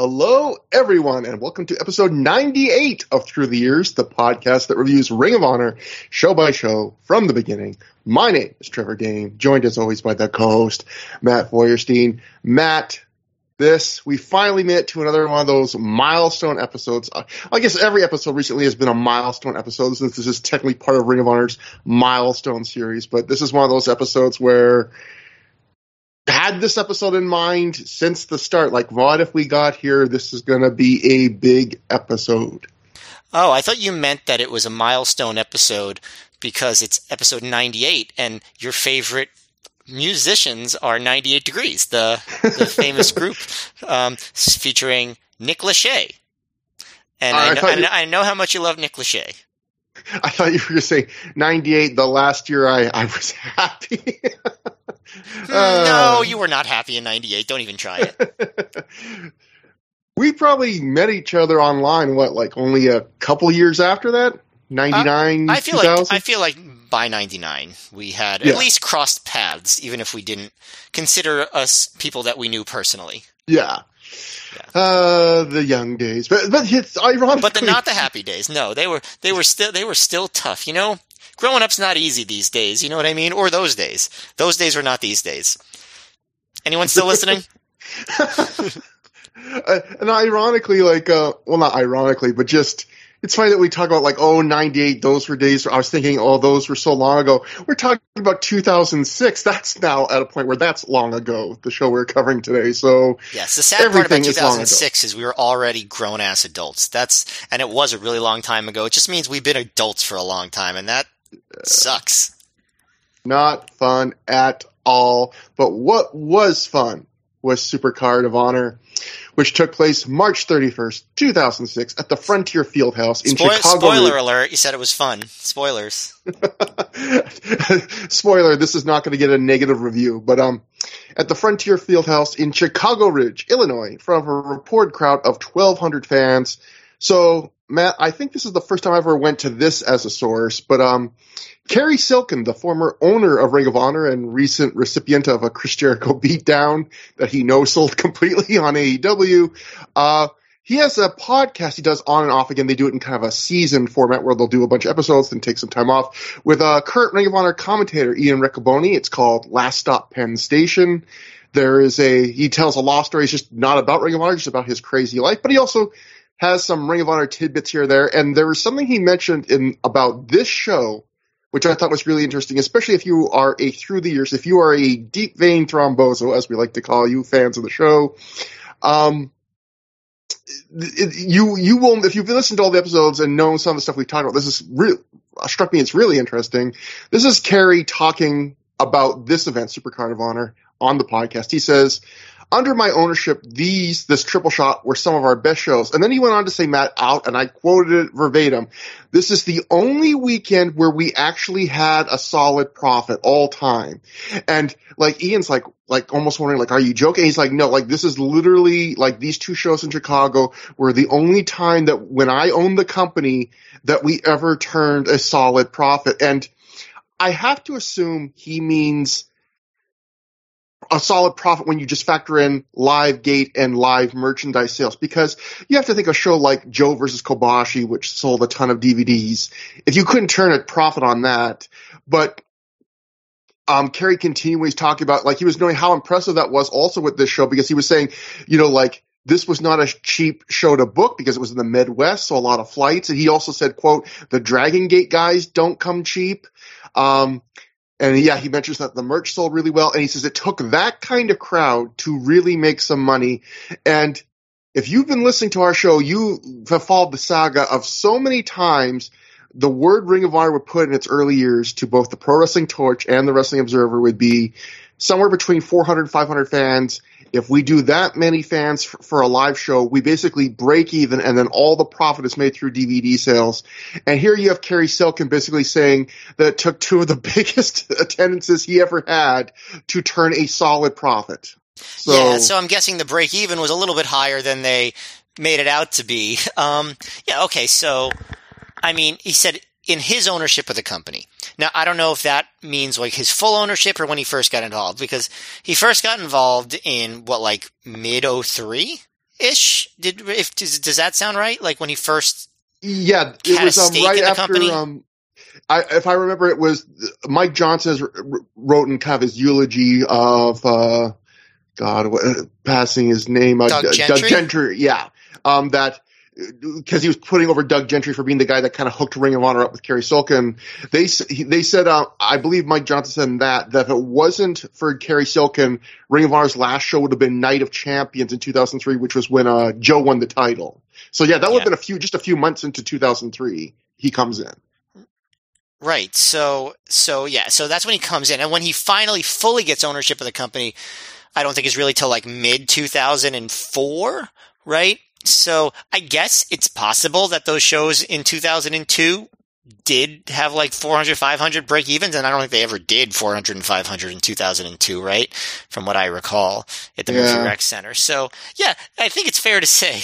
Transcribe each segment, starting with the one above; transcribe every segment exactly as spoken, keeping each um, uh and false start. Hello, everyone, and welcome to episode ninety-eight of Through the Years, the podcast that reviews Ring of Honor show by show from the beginning. My name is Trevor Game, joined as always by the co-host, Matt Feuerstein. Matt, this, we finally made it to another one of those milestone episodes. I guess every episode recently has been a milestone episode since this is technically part of Ring of Honor's milestone series, but this is one of those episodes where had this episode in mind since the start. Like, what if we got here? This is going to be a big episode. Oh, I thought you meant that it was a milestone episode because it's episode ninety-eight and your favorite musicians are ninety-eight Degrees, the, the famous group um, featuring Nick Lachey. And uh, I, know, I, you- I know how much you love Nick Lachey. I thought you were going to say ninety-eight, the last year I, I was happy. uh, no, you were not happy in ninety-eight. Don't even try it. We probably met each other online, what, like only a couple years after that? ninety-nine, uh, I feel two thousand? Like I feel like by ninety-nine, we had yeah. at least crossed paths, even if we didn't consider us people that we knew personally. Yeah. Yeah. Uh, the young days, but but it's ironic. But the not the happy days. No, they were they were still they were still tough. You know, growing up's not easy these days. You know what I mean? Or those days. Those days were not these days. Anyone still listening? uh, and ironically, like, uh, well, not ironically, but just. It's funny that we talk about, like, oh, ninety-eight, those were days. I was thinking, oh, those were so long ago. We're talking about two thousand six. That's now at a point where that's long ago, the show we're covering today. So yes, the sad part about two thousand six is, is we were already grown-ass adults. That's and it was a really long time ago. It just means we've been adults for a long time, and that uh, sucks. Not fun at all. But what was fun was Supercard of Honor, which took place March thirty-first, two thousand six at the Frontier Fieldhouse in Spoil- Chicago. Spoiler alert, you said it was fun. Spoilers. Spoiler, this is not going to get a negative review, but um, at the Frontier Fieldhouse in Chicago Ridge, Illinois, from a reported crowd of twelve hundred fans. So, Matt, I think this is the first time I ever went to this as a source, but um, Kerry Silkin, the former owner of Ring of Honor and recent recipient of a Chris Jericho beatdown that he no-sold completely on A E W, uh, he has a podcast he does on and off again. They do it in kind of a season format where they'll do a bunch of episodes and take some time off with uh, current Ring of Honor commentator Ian Riccoboni. It's called Last Stop Penn Station. There is a – he tells a law story. It's just not about Ring of Honor, just about his crazy life, but he also – has some Ring of Honor tidbits here or there, and there was something he mentioned in about this show, which I thought was really interesting, especially if you are a Through the Years, if you are a deep vein Thrombozo, as we like to call you, fans of the show. Um, it, you you will if you've listened to all the episodes and known some of the stuff we talked about. This is re- struck me; it's really interesting. This is Kerry talking about this event, Supercard of Honor, on the podcast. He says, "Under my ownership, these, this triple shot were some of our best shows." And then he went on to say, Matt, out, and I quoted it verbatim, "This is the only weekend where we actually had a solid profit all time." And like Ian's like, like almost wondering, like, are you joking? He's like, no, like this is literally like these two shows in Chicago were the only time that when I owned the company that we ever turned a solid profit. And I have to assume he means a solid profit when you just factor in live gate and live merchandise sales, because you have to think a show like Joe versus Kobashi, which sold a ton of D V Ds, if you couldn't turn a profit on that. But um, Kerry continually talking about, like, he was knowing how impressive that was also with this show, because he was saying, you know, like, this was not a cheap show to book because it was in the Midwest, so a lot of flights. And he also said, quote, "The Dragon Gate guys don't come cheap." Um, And yeah, he mentions that the merch sold really well. And he says it took that kind of crowd to really make some money. And if you've been listening to our show, you have followed the saga of so many times the word Ring of Honor would put in its early years to both the Pro Wrestling Torch and the Wrestling Observer would be somewhere between four hundred and five hundred fans. If we do that many fans f- for a live show, we basically break even, and then all the profit is made through D V D sales. And here you have Kerry Silkin basically saying that it took two of the biggest attendances he ever had to turn a solid profit. So, yeah, so I'm guessing the break even was a little bit higher than they made it out to be. Um, yeah, okay, so, I mean, he said in his ownership of the company. Now, I don't know if that means like his full ownership or when he first got involved, because he first got involved in what, like mid oh three? ish. Did if does, does that sound right? Like when he first, yeah, it was um, right after. Um, I, if I remember, it was Mike Johnson wrote in kind of his eulogy of uh, God what, passing his name, uh, Doug, Doug, Gentry? Doug Gentry. Yeah, um, that. Because he was putting over Doug Gentry for being the guy that kind of hooked Ring of Honor up with Kerry Silkin. They they said, uh, I believe Mike Johnson said in that, that if it wasn't for Kerry Silkin, Ring of Honor's last show would have been Night of Champions in two thousand three, which was when uh, Joe won the title. So yeah, that would yeah. have been a few, just a few months into two thousand three, he comes in. Right. So, so yeah, so that's when he comes in. And when he finally fully gets ownership of the company, I don't think it's really till like mid two thousand four, right? So I guess it's possible that those shows in two thousand two did have like four hundred, five hundred break evens. And I don't think they ever did four hundred and five hundred in two thousand two, right? From what I recall at the yeah. Movie Rec Center. So yeah, I think it's fair to say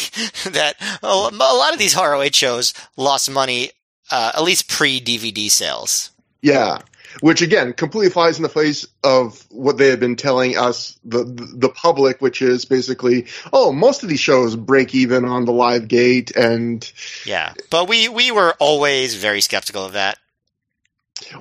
that a lot of these R O H shows lost money, uh, at least pre-D V D sales. Yeah. Which again completely flies in the face of what they have been telling us, the the public, which is basically, oh, most of these shows break even on the live gate, and yeah, but we we were always very skeptical of that.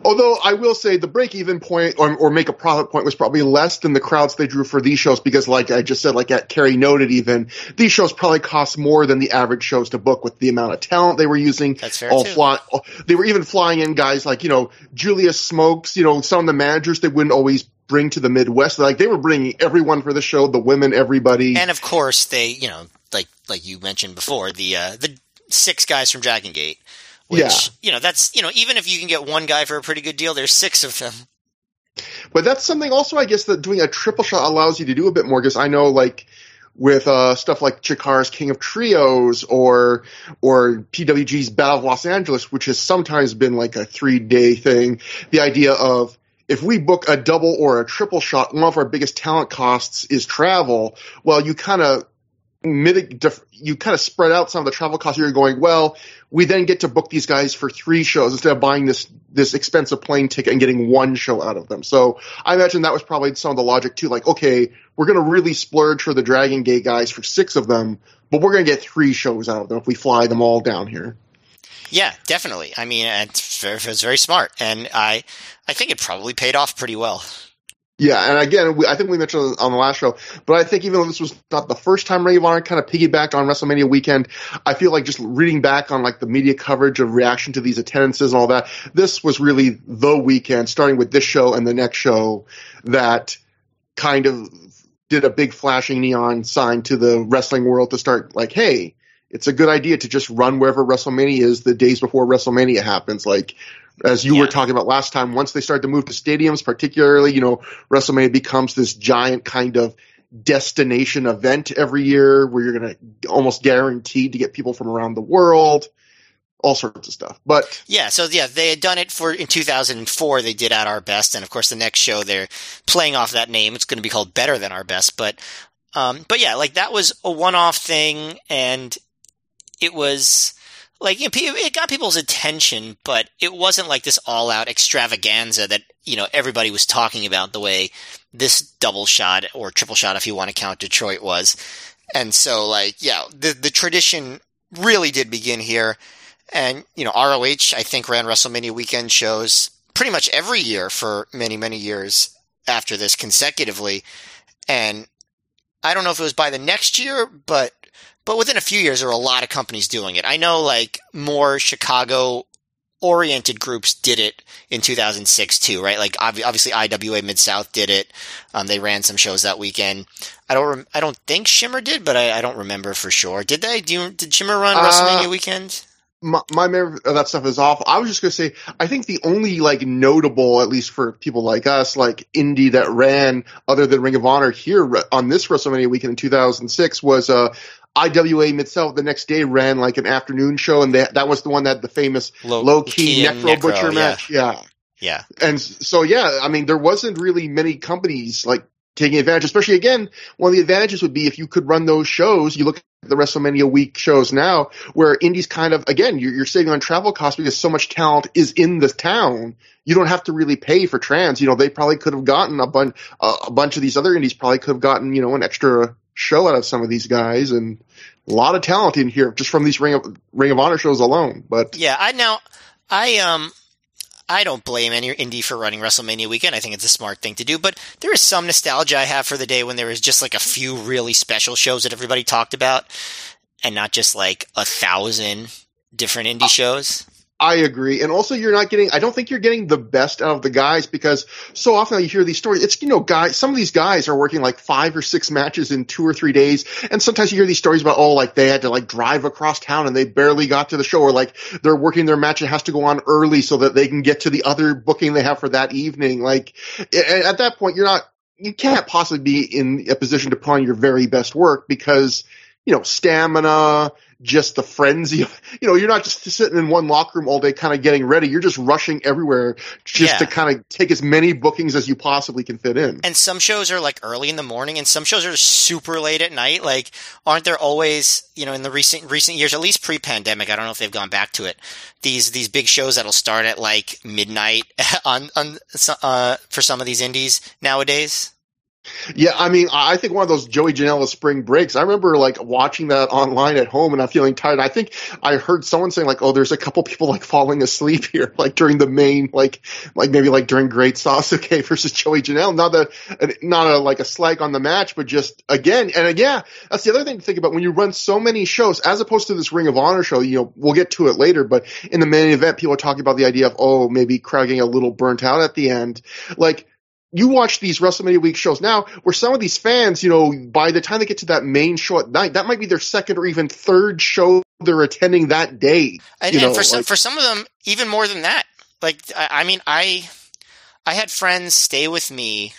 Although I will say the break even point or, or make a profit point was probably less than the crowds they drew for these shows, because like I just said, like at Kerry noted, even these shows probably cost more than the average shows to book with the amount of talent they were using. That's fair all too. Fly, all, they were even flying in guys like, you know, Julius Smokes, you know, some of the managers they wouldn't always bring to the Midwest. Like they were bringing everyone for the show, the women, everybody. And of course they, you know, like, like you mentioned before, the, uh, the six guys from Dragon Gate. Which, yeah. you know, that's, you know, even if you can get one guy for a pretty good deal, there's six of them. But that's something also, I guess, that doing a triple shot allows you to do a bit more. Because I know, like, with uh, stuff like Chikara's King of Trios or or P W G's Battle of Los Angeles, which has sometimes been like a three-day thing, the idea of if we book a double or a triple shot, one of our biggest talent costs is travel. Well, you kind of you kind of spread out some of the travel costs. You're going, well, we then get to book these guys for three shows instead of buying this this expensive plane ticket and getting one show out of them. So I imagine that was probably some of the logic too. Like, okay, we're going to really splurge for the Dragon Gate guys for six of them, but we're going to get three shows out of them if we fly them all down here. Yeah, definitely. I mean, it's very, it's very smart, and I I think it probably paid off pretty well. Yeah, and again, we, I think we mentioned on the last show, but I think even though this was not the first time Ring of Honor kind of piggybacked on WrestleMania weekend, I feel like just reading back on like the media coverage of reaction to these attendances and all that, this was really the weekend, starting with this show and the next show, that kind of did a big flashing neon sign to the wrestling world to start like, hey, it's a good idea to just run wherever WrestleMania is the days before WrestleMania happens, like. As you yeah. were talking about last time, once they start to move to stadiums, particularly, you know, WrestleMania becomes this giant kind of destination event every year where you're going to almost guaranteed to get people from around the world, all sorts of stuff. But yeah, so yeah, they had done it for in two thousand four. They did At Our Best, and of course, the next show they're playing off that name. It's going to be called Better Than Our Best, but um, but yeah, like that was a one-off thing, and it was. Like, you know, it got people's attention, but it wasn't like this all-out extravaganza that, you know, everybody was talking about the way this double shot or triple shot, if you want to count Detroit, was. And so, like, yeah, the the tradition really did begin here. And, you know, R O H, I think, ran WrestleMania weekend shows pretty much every year for many, many years after this consecutively. And I don't know if it was by the next year, but... But within a few years, there were a lot of companies doing it. I know, like, more Chicago-oriented groups did it in two thousand six, too, right? Like, ob- obviously, I W A Mid-South did it. Um, they ran some shows that weekend. I don't re- I don't think Shimmer did, but I, I don't remember for sure. Did they? Do you, did Shimmer run uh, WrestleMania weekend? My, my memory of that stuff is off. I was just going to say, I think the only, like, notable, at least for people like us, like, indie that ran, other than Ring of Honor here on this WrestleMania weekend in two thousand six was... Uh, I W A Mid-South the next day ran like an afternoon show, and they, that was the one that the famous Low, Low Ki Necro Butcher yeah. match. Yeah. Yeah. And so, yeah, I mean, there wasn't really many companies like taking advantage, especially again, one of the advantages would be if you could run those shows, you look at the WrestleMania week shows now where indies kind of, again, you're, you're saving on travel costs because so much talent is in the town. You don't have to really pay for trans, you know, they probably could have gotten a bunch, uh, a bunch of these other indies probably could have gotten, you know, an extra show out of some of these guys, and a lot of talent in here just from these Ring of Ring of Honor shows alone. But yeah, I now I um I don't blame any indie for running WrestleMania weekend. I think it's a smart thing to do, but there is some nostalgia I have for the day when there was just like a few really special shows that everybody talked about, and not just like a thousand different indie I, shows. I agree. And also you're not getting, I don't think you're getting the best out of the guys, because so often you hear these stories. It's, you know, guys, some of these guys are working like five or six matches in two or three days. And sometimes you hear these stories about, oh, like they had to like drive across town and they barely got to the show, or like they're working their match and has to go on early so that they can get to the other booking they have for that evening. Like at that point, you're not, you can't possibly be in a position to put on your very best work, because, you know, stamina, just the frenzy of, you know, you're not just sitting in one locker room all day kind of getting ready. You're just rushing everywhere just yeah. to kind of take as many bookings as you possibly can fit in. And some shows are like early in the morning, and some shows are super late at night. Like, aren't there always, you know, in the recent recent years, at least pre-pandemic, I don't know if they've gone back to it, these these big shows that'll start at like midnight on, on uh, for some of these indies nowadays? Yeah, I mean, I think one of those Joey Janela spring breaks, I remember like watching that online at home and I'm feeling tired. I think I heard someone saying like, oh, there's a couple people like falling asleep here, like during the main, like, like maybe like during Great Sasuke versus Joey Janela. Not that, not a, like a slag on the match, but just again, and yeah, that's the other thing to think about when you run so many shows, as opposed to this Ring of Honor show, you know, we'll get to it later, but in the main event, people are talking about the idea of, oh, maybe crowd getting a little burnt out at the end. Like, you watch these WrestleMania week shows now where some of these fans, you know, by the time they get to that main show at night, that might be their second or even third show they're attending that day. And, you know, and for some, like, for some of them, even more than that. Like, I, I mean, I, I had friends stay with me,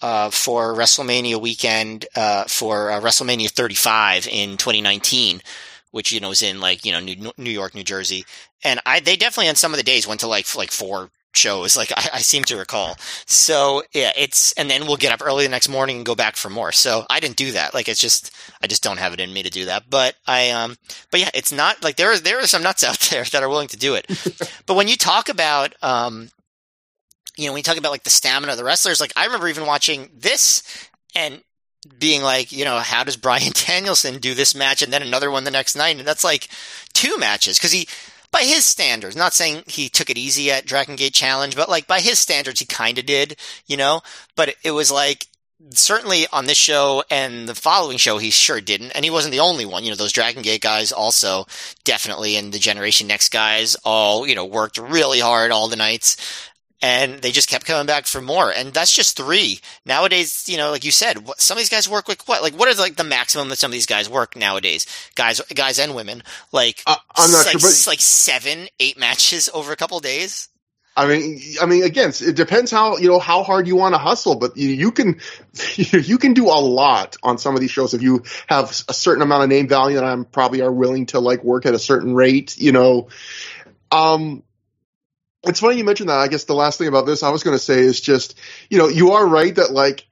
uh, for WrestleMania weekend, uh, for uh, WrestleMania thirty-five in twenty nineteen, which, you know, was in like, you know, New, New York, New Jersey. And I, they definitely on some of the days went to like, like four shows, like I, I seem to recall. So yeah, it's, and then we'll get up early the next morning and go back for more. So I didn't do that. Like, it's just, I just don't have it in me to do that. But I, um, but yeah, it's not like there are, there are some nuts out there that are willing to do it. But when you talk about, um, you know, when you talk about like the stamina of the wrestlers, like I remember even watching this and being like, you know, how does Brian Danielson do this match and then another one the next night? And that's like two matches. Cause he, by his standards, not saying he took it easy at Dragon Gate Challenge, but like by his standards, he kind of did, you know, but it was like, certainly on this show and the following show, he sure didn't. And he wasn't the only one, you know, those Dragon Gate guys also definitely, and the Generation Next guys all, you know, worked really hard all the nights, and they just kept coming back for more. And that's just three nowadays. You know, like you said, some of these guys work like what? Like what is like the maximum that some of these guys work nowadays? Guys, guys, and women. Like uh, I'm not like, sure, but like seven, eight matches over a couple of days. I mean, I mean, again, it depends how, you know, how hard you want to hustle, but you, you can, you can do a lot on some of these shows if you have a certain amount of name value, and I'm probably are willing to like work at a certain rate. You know, um. It's funny you mentioned that. I guess the last thing about this I was going to say is just, you know, you are right that like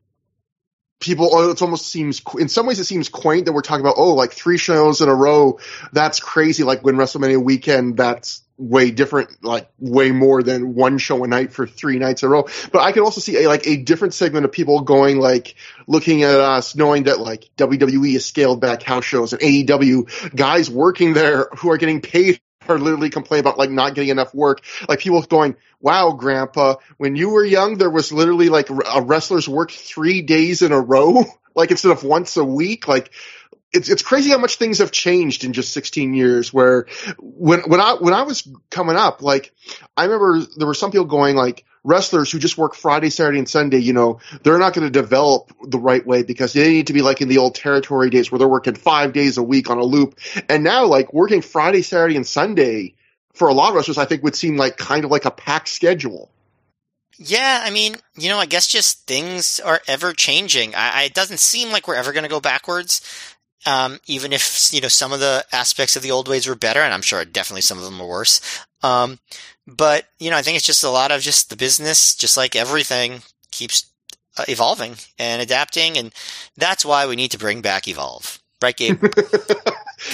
people, oh, it almost seems, in some ways it seems quaint that we're talking about, oh, like three shows in a row. That's crazy. Like when WrestleMania weekend, that's way different, like way more than one show a night for three nights in a row. But I can also see a, like a different segment of people going, like looking at us, knowing that like W W E has scaled back house shows and A E W guys working there who are getting paid or literally complain about like not getting enough work. Like people going, wow, grandpa, when you were young, there was literally like a wrestler's work three days in a row, like instead of once a week. Like it's, it's crazy how much things have changed in just sixteen years, where when, when I, when I was coming up, like I remember there were some people going like, wrestlers who just work Friday, Saturday, and Sunday, you know, they're not going to develop the right way because they need to be like in the old territory days where they're working five days a week on a loop. And now like working Friday, Saturday, and Sunday for a lot of wrestlers, I think would seem like kind of like a packed schedule. Yeah. I mean, you know, I guess just things are ever changing. I, I it doesn't seem like we're ever going to go backwards. Um, even if, you know, some of the aspects of the old ways were better, and I'm sure definitely some of them were worse. Um, but, you know, I think it's just a lot of just the business, just like everything, keeps uh, evolving and adapting. And that's why we need to bring back Evolve. Right, Gabe? Come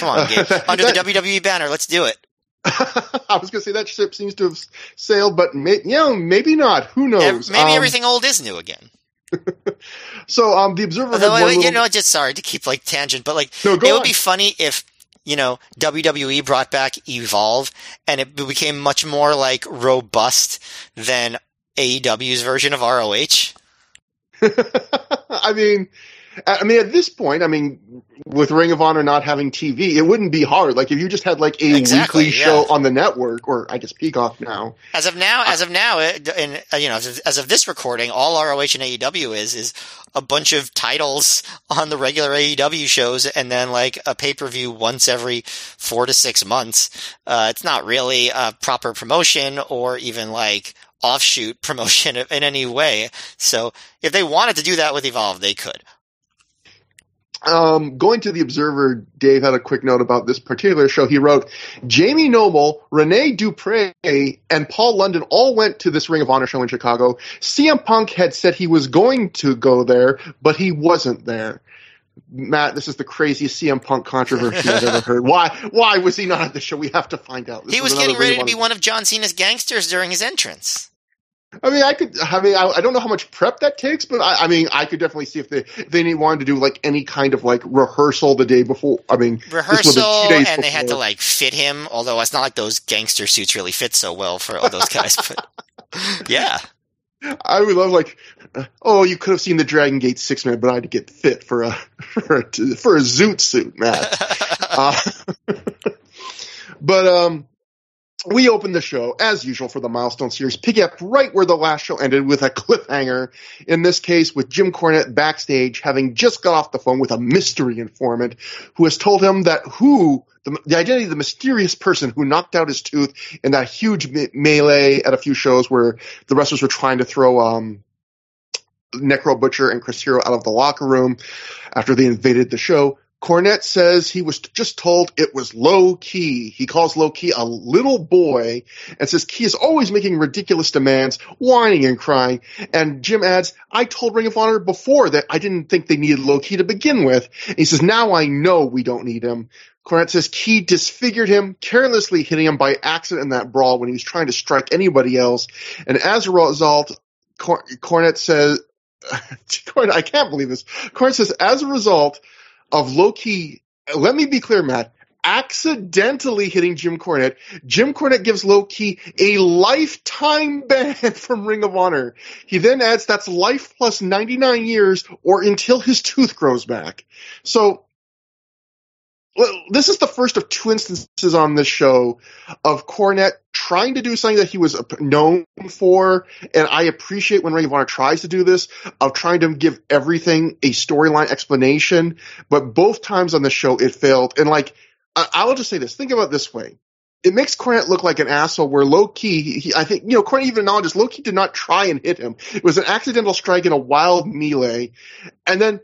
on, Gabe. Under the W W E banner, let's do it. I was going to say that ship seems to have sailed, but may- you know, maybe not. Who knows? Maybe um, everything old is new again. So um, the Observer. Although, had one you little... know, just sorry to keep like tangent, but like no, it on. would be funny if, you know, W W E brought back Evolve and it became much more like robust than A E W's version of R O H. I mean, I mean, at this point, I mean, with Ring of Honor not having T V, it wouldn't be hard. Like if you just had like a exactly, weekly yeah. show on the network, or I guess Peacock now. As of now, I, as of now, and you know, as of, as of this recording, all R O H and A E W is is a bunch of titles on the regular A E W shows, and then like a pay per view once every four to six months. Uh, it's not really a proper promotion, or even like offshoot promotion in any way. So if they wanted to do that with Evolve, they could. Um, going to the Observer, Dave had a quick note about this particular show. He wrote, Jamie Noble, Rene Dupree, and Paul London all went to this Ring of Honor show in Chicago. C M Punk had said he was going to go there, but he wasn't there. Matt, this is the craziest C M Punk controversy I've ever heard. Why Why was he not at the show? We have to find out. This he was getting ready to be one of John Cena's gangsters during his entrance. I mean, I could. I mean, I, I don't know how much prep that takes, but I, I mean, I could definitely see if they if they wanted to do like any kind of like rehearsal the day before. I mean, rehearsal, and before. They had to like fit him. Although it's not like those gangster suits really fit so well for all those guys. But yeah, I would love like, oh, you could have seen the Dragon Gate six man, but I had to get fit for a for a, for a zoot suit, Matt. uh, but um. We open the show, as usual, for the Milestone Series, pick up right where the last show ended with a cliffhanger, in this case with Jim Cornette backstage, having just got off the phone with a mystery informant who has told him that who, the, the identity of the mysterious person who knocked out his tooth in that huge me- melee at a few shows where the wrestlers were trying to throw um, Necro Butcher and Chris Hero out of the locker room after they invaded the show. Cornette says he was just told it was Low Ki. He calls Low Ki a little boy and says Ki is always making ridiculous demands, whining and crying. And Jim adds, I told Ring of Honor before that I didn't think they needed Low Ki to begin with. And he says, now I know we don't need him. Cornette says Ki disfigured him, carelessly hitting him by accident in that brawl when he was trying to strike anybody else. And as a result, Corn- Cornette says, I can't believe this. Cornette says, as a result of Low Ki, let me be clear, Matt, accidentally hitting Jim Cornette, Jim Cornette gives Low Ki a lifetime ban from Ring of Honor. He then adds that's life plus ninety-nine years or until his tooth grows back. So this is the first of two instances on this show of Cornette trying to do something that he was known for, and I appreciate when Ring of Honor tries to do this, of trying to give everything a storyline explanation, but both times on the show it failed. And like, I, I will just say this, think about it this way. It makes Cornette look like an asshole where Low Ki, he, he, I think, you know, Cornette even acknowledges Low Ki did not try and hit him. It was an accidental strike in a wild melee, and then,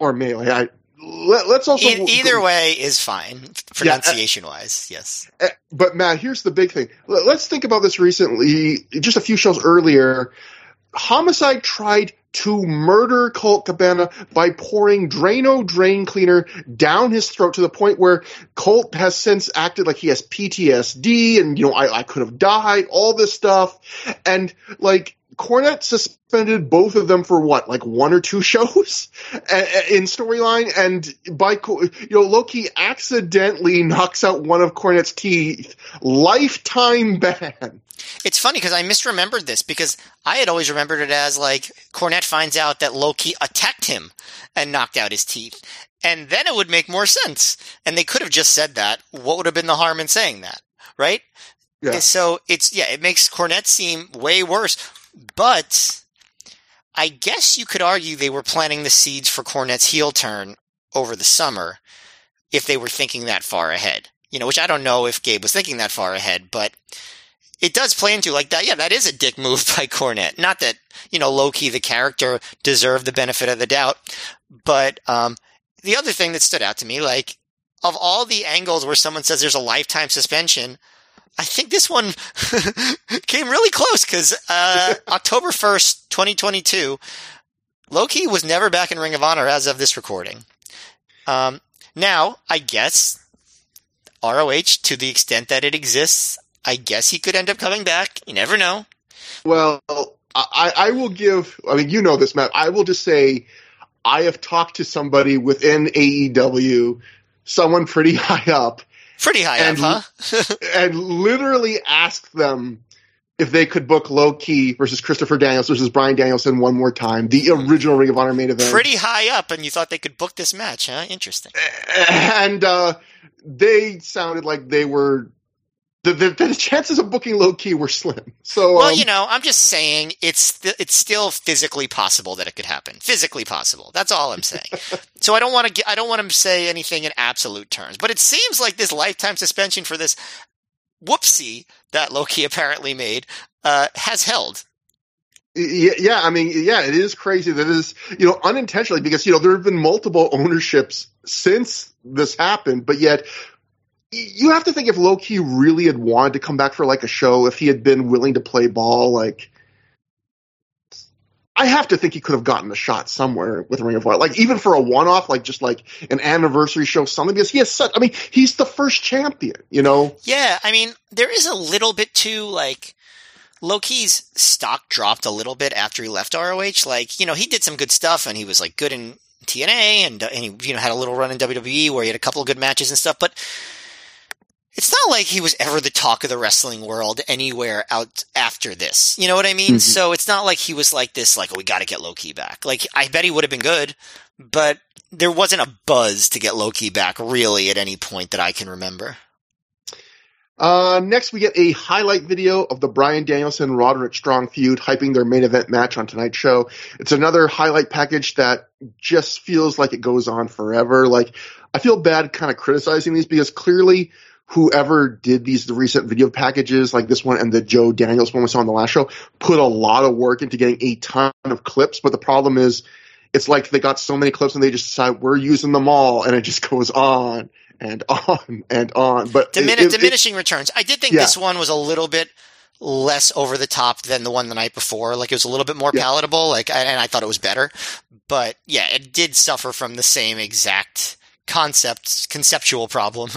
or melee, I, Let, let's also e- either go, way is fine pronunciation yeah, uh, wise. Yes, uh, but Matt, here's the big thing. Let, let's think about this recently. Just a few shows earlier, Homicide tried to murder Colt Cabana by pouring Drano drain cleaner down his throat to the point where Colt has since acted like he has P T S D and, you know, I, I could have died, all this stuff, and like. Cornette suspended both of them for what, like one or two shows in storyline, and by you know, Low Ki accidentally knocks out one of Cornette's teeth, lifetime ban. It's funny because I misremembered this because I had always remembered it as like Cornette finds out that Low Ki attacked him and knocked out his teeth, and then it would make more sense. And they could have just said that. What would have been the harm in saying that, right? Yeah. So it's yeah, it makes Cornette seem way worse. But I guess you could argue they were planting the seeds for Cornette's heel turn over the summer if they were thinking that far ahead, you know, which I don't know if Gabe was thinking that far ahead, but it does play into like that. Yeah, that is a dick move by Cornette. Not that, you know, Low Ki, the character, deserved the benefit of the doubt. But um, the other thing that stood out to me, like of all the angles where someone says there's a lifetime suspension, I think this one came really close because uh, October first, twenty twenty-two, Low Ki was never back in Ring of Honor as of this recording. Um, now, I guess R O H, to the extent that it exists, I guess he could end up coming back. You never know. Well, I, I will give, I mean, you know this, Matt. I will just say I have talked to somebody within A E W, someone pretty high up. Pretty high and, up, huh? And literally asked them if they could book Low Ki versus Christopher Daniels versus Brian Danielson one more time, the original Ring of Honor main event. Pretty high up, and you thought they could book this match, huh? Interesting. And uh, they sounded like they were the, the, the chances of booking Low Ki were slim. So, well, um, you know, I'm just saying it's th- it's still physically possible that it could happen. Physically possible. That's all I'm saying. So I don't want to I don't want to say anything in absolute terms, but it seems like this lifetime suspension for this whoopsie that Low Ki apparently made uh, has held. Yeah, yeah, I mean, yeah, it is crazy that it is, you know, unintentionally, because, you know, there have been multiple ownerships since this happened, but yet you have to think if Low Ki really had wanted to come back for like a show, if he had been willing to play ball, like I have to think he could have gotten a shot somewhere with Ring of Honor, like even for a one-off, like just like an anniversary show, something, because he has such, I mean, he's the first champion, you know? Yeah. I mean, there is a little bit too, like Low Ki's stock dropped a little bit after he left R O H. Like, you know, he did some good stuff and he was like good in T N A and, and he, you know, had a little run in W W E where he had a couple of good matches and stuff, but it's not like he was ever the talk of the wrestling world anywhere out after this. You know what I mean? Mm-hmm. So it's not like he was like this, like, oh, we got to get Low Ki back. Like, I bet he would have been good, but there wasn't a buzz to get Low Ki back really at any point that I can remember. Uh, next, we get a highlight video of the Brian Danielson, Roderick Strong feud hyping their main event match on tonight's show. It's another highlight package that just feels like it goes on forever. Like, I feel bad kind of criticizing these because clearly – whoever did these the recent video packages like this one and the Joe Daniels one we saw on the last show put a lot of work into getting a ton of clips. But the problem is it's like they got so many clips and they just decide we're using them all. And it just goes on and on and on. But Dimin- it, it, diminishing it, returns. I did think yeah. this one was a little bit less over the top than the one the night before. Like it was a little bit more yeah. palatable. Like, and I thought it was better, but yeah, it did suffer from the same exact concept, conceptual problem.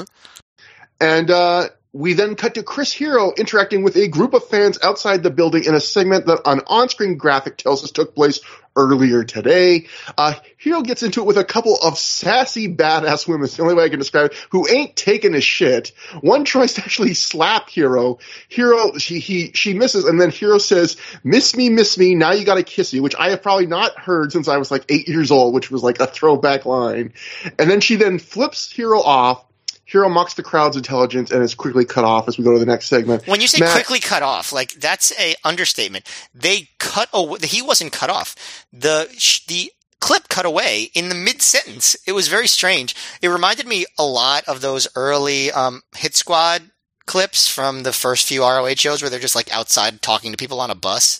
And uh, we then cut to Chris Hero interacting with a group of fans outside the building in a segment that an on-screen graphic tells us took place earlier today. Uh, Hero gets into it with a couple of sassy, badass women, it's the only way I can describe it, who ain't taking a shit. One tries to actually slap Hero. Hero, she, he, she misses, and then Hero says, miss me, miss me, now you gotta kiss me, which I have probably not heard since I was like eight years old, which was like a throwback line. And then she then flips Hero off. Hero mocks the crowd's intelligence and is quickly cut off as we go to the next segment. When you say Matt, quickly cut off, like that's a understatement. They cut away. He wasn't cut off. The the clip cut away in the mid sentence. It was very strange. It reminded me a lot of those early um, Hit Squad clips from the first few R O H shows where they're just like outside talking to people on a bus.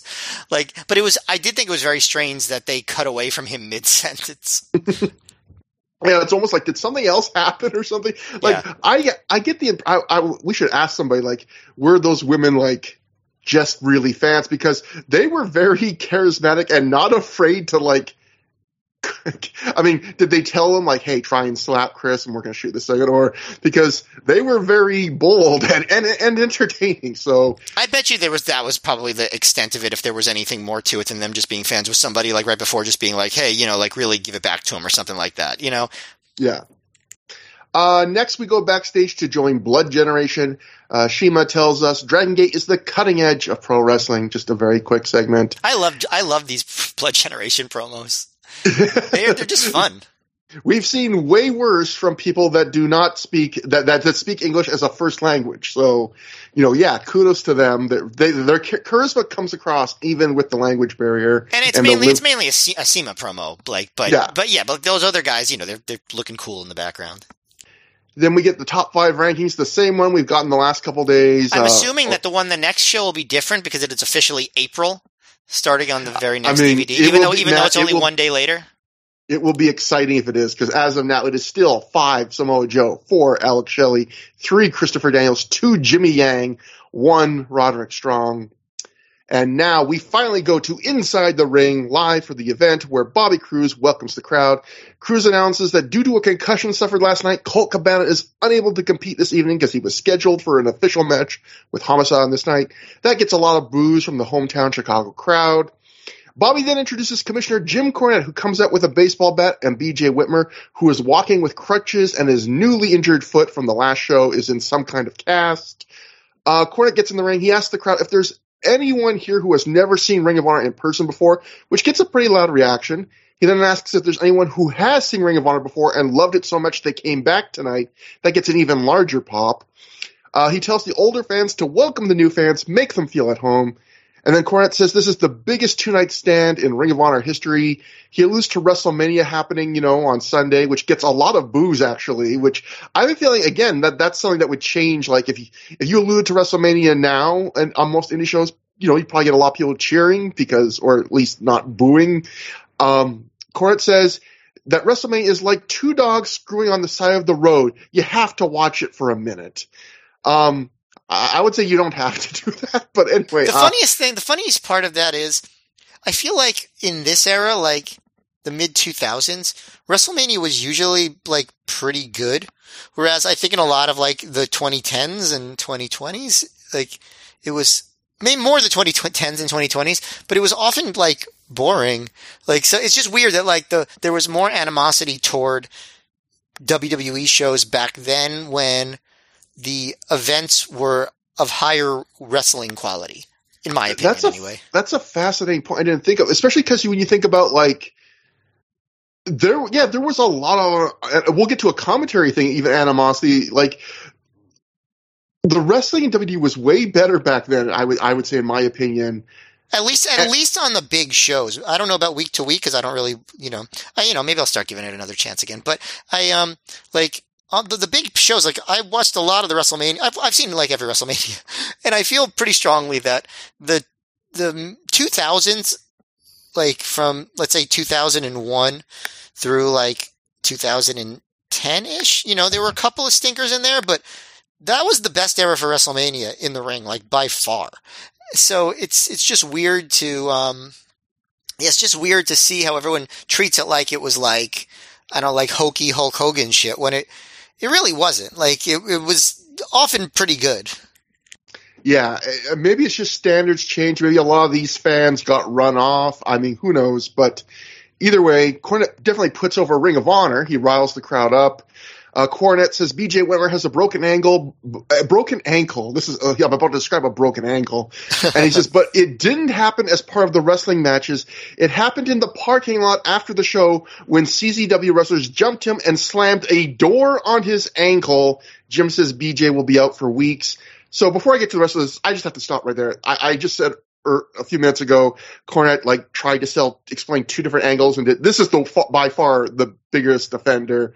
Like, but it was. I did think it was very strange that they cut away from him mid sentence. Yeah, it's almost like, did something else happen or something? Like, yeah. I I get the I, – I, we should ask somebody, like, were those women, like, just really fans? Because they were very charismatic and not afraid to, like – I mean, did they tell them, like, hey, try and slap Chris and we're going to shoot this second? Or because they were very bold and, and, and entertaining, so – I bet you there was that was probably the extent of it if there was anything more to it than them just being fans with somebody like right before just being like, hey, you know, like really give it back to him or something like that, you know? Yeah. Uh, next we go backstage to join Blood Generation. Uh, Shima tells us Dragon Gate is the cutting edge of pro wrestling. Just a very quick segment. I love, I love these Blood Generation promos. they're, they're just fun. We've seen way worse from people that do not speak that, that that speak English as a first language. So, you know, yeah, kudos to them. They, they, their charisma comes across even with the language barrier. And it's and mainly lim- it's mainly a, C- a SEMA promo, like, but yeah. but yeah, but those other guys, you know, they're they're looking cool in the background. Then we get the top five rankings, the same one we've gotten the last couple days. I'm uh, assuming that the one the next show will be different because it is officially April, starting on the very next I mean, D V D. Even though even now, though it's only it will- one day later. It will be exciting if it is, because as of now, it is still five Samoa Joe, four Alex Shelley, three Christopher Daniels, two Jimmy Yang, one Roderick Strong. And now we finally go to Inside the Ring, live for the event, where Bobby Cruz welcomes the crowd. Cruz announces that due to a concussion suffered last night, Colt Cabana is unable to compete this evening because he was scheduled for an official match with Homicide on this night. That gets a lot of boos from the hometown Chicago crowd. Bobby then introduces Commissioner Jim Cornette, who comes out with a baseball bat, and B J Whitmer, who is walking with crutches and his newly injured foot from the last show is in some kind of cast. Uh, Cornette gets in the ring. He asks the crowd if there's anyone here who has never seen Ring of Honor in person before, which gets a pretty loud reaction. He then asks if there's anyone who has seen Ring of Honor before and loved it so much they came back tonight. That gets an even larger pop. Uh, he tells the older fans to welcome the new fans, make them feel at home. And then Cornette says this is the biggest two-night stand in Ring of Honor history. He alludes to WrestleMania happening, you know, on Sunday, which gets a lot of boos, actually, which I have a feeling, again, that that's something that would change. Like, if you, if you allude to WrestleMania now and on most indie shows, you know, you probably get a lot of people cheering because, or at least not booing. Um, Cornette says that WrestleMania is like two dogs screwing on the side of the road. You have to watch it for a minute. Um, I would say you don't have to do that, but anyway. The funniest uh, thing, the funniest part of that is, I feel like in this era, like the mid two thousands, WrestleMania was usually like pretty good. Whereas I think in a lot of like the twenty tens and twenty twenties, like it was maybe more the twenty tens and twenty twenties, but it was often like boring. Like, so it's just weird that like the, there was more animosity toward W W E shows back then when the events were of higher wrestling quality, in my opinion. That's a, anyway. That's a fascinating point I didn't think of, especially because when you think about, like, there, yeah, there was a lot of, we'll get to a commentary thing, even animosity, like, the wrestling in W W E was way better back then, I would I would say, in my opinion. At least, at and, least on the big shows. I don't know about week to week, because I don't really, you know, I, you know, maybe I'll start giving it another chance again, but I, um, like, Uh, the, the big shows, like, I watched a lot of the WrestleMania. I've, I've seen, like, every WrestleMania. And I feel pretty strongly that the the two thousands, like, from, let's say, two thousand one through, like, two thousand ten-ish, you know, there were a couple of stinkers in there, but that was the best era for WrestleMania in the ring, like, by far. So it's it's just weird to, um, yeah, it's just weird to see how everyone treats it like it was, like, I don't know, like, hokey Hulk Hogan shit, when it, It really wasn't. Like, it, it was often pretty good. Yeah, maybe it's just standards change. Maybe a lot of these fans got run off. I mean, who knows? But either way, Cornette definitely puts over Ring of Honor. He riles the crowd up. Uh, Cornette says B J Whitmer has a broken angle, a broken ankle. This is uh, I'm about to describe a broken ankle, and he says, but it didn't happen as part of the wrestling matches. It happened in the parking lot after the show when C Z W wrestlers jumped him and slammed a door on his ankle. Jim says B J will be out for weeks. So before I get to the rest of this, I just have to stop right there. I, I just said. Or a few minutes ago, Cornette like tried to sell, explain two different angles, and did, this is the by far the biggest offender.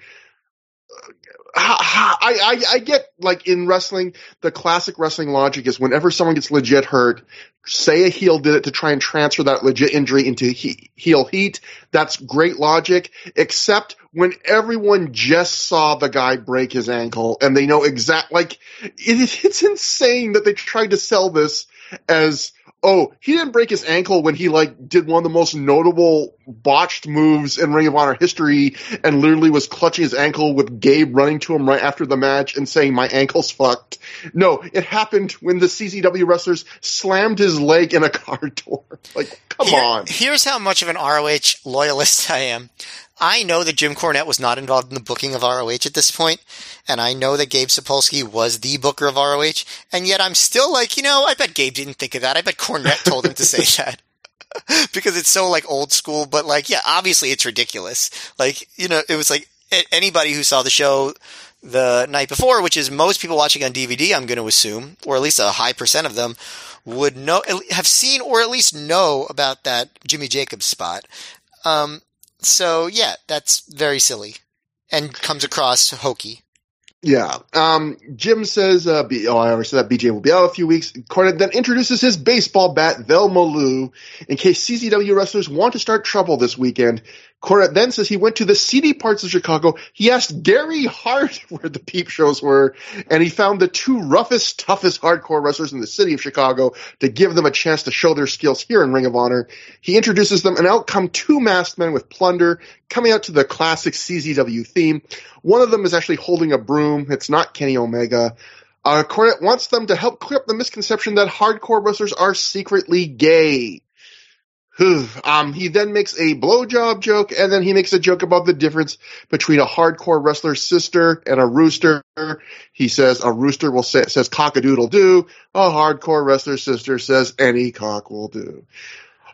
I, I, I get, like, in wrestling, the classic wrestling logic is whenever someone gets legit hurt, say a heel did it to try and transfer that legit injury into he, heel heat. That's great logic, except when everyone just saw the guy break his ankle and they know exact, like, it, it's insane that they tried to sell this as, oh, he didn't break his ankle when he, like, did one of the most notable botched moves in Ring of Honor history and literally was clutching his ankle with Gabe running to him right after the match and saying, my ankle's fucked. No, it happened when the C Z W wrestlers slammed his leg in a car door. Like, come Here, on. Here's how much of an R O H loyalist I am. I know that Jim Cornette was not involved in the booking of R O H at this point, and I know that Gabe Sapolsky was the booker of R O H, and yet I'm still like, you know, I bet Gabe didn't think of that. I bet Cornette told him to say that. Because it's so, like, old school, but, like, yeah, obviously it's ridiculous. Like, you know, it was like anybody who saw the show the night before, which is most people watching on D V D, I'm going to assume, or at least a high percent of them, would know, have seen or at least know about that Jimmy Jacobs spot. Um, So, yeah, that's very silly and comes across hokey. Yeah. Um, Jim says, uh, B- oh, I already said that B J will be out a few weeks. Cornette then introduces his baseball bat, Velma Lou, in case C Z W wrestlers want to start trouble this weekend. Cornette then says he went to the seedy parts of Chicago. He asked Gary Hart where the peep shows were, and he found the two roughest, toughest hardcore wrestlers in the city of Chicago to give them a chance to show their skills here in Ring of Honor. He introduces them, and out come two masked men with plunder, coming out to the classic C Z W theme. One of them is actually holding a broom. It's not Kenny Omega. Uh, Cornette wants them to help clear up the misconception that hardcore wrestlers are secretly gay. Um, he then makes a blowjob joke, and then he makes a joke about the difference between a hardcore wrestler's sister and a rooster. He says a rooster will say says cock-a-doodle-doo. A hardcore wrestler's sister says any cock will do.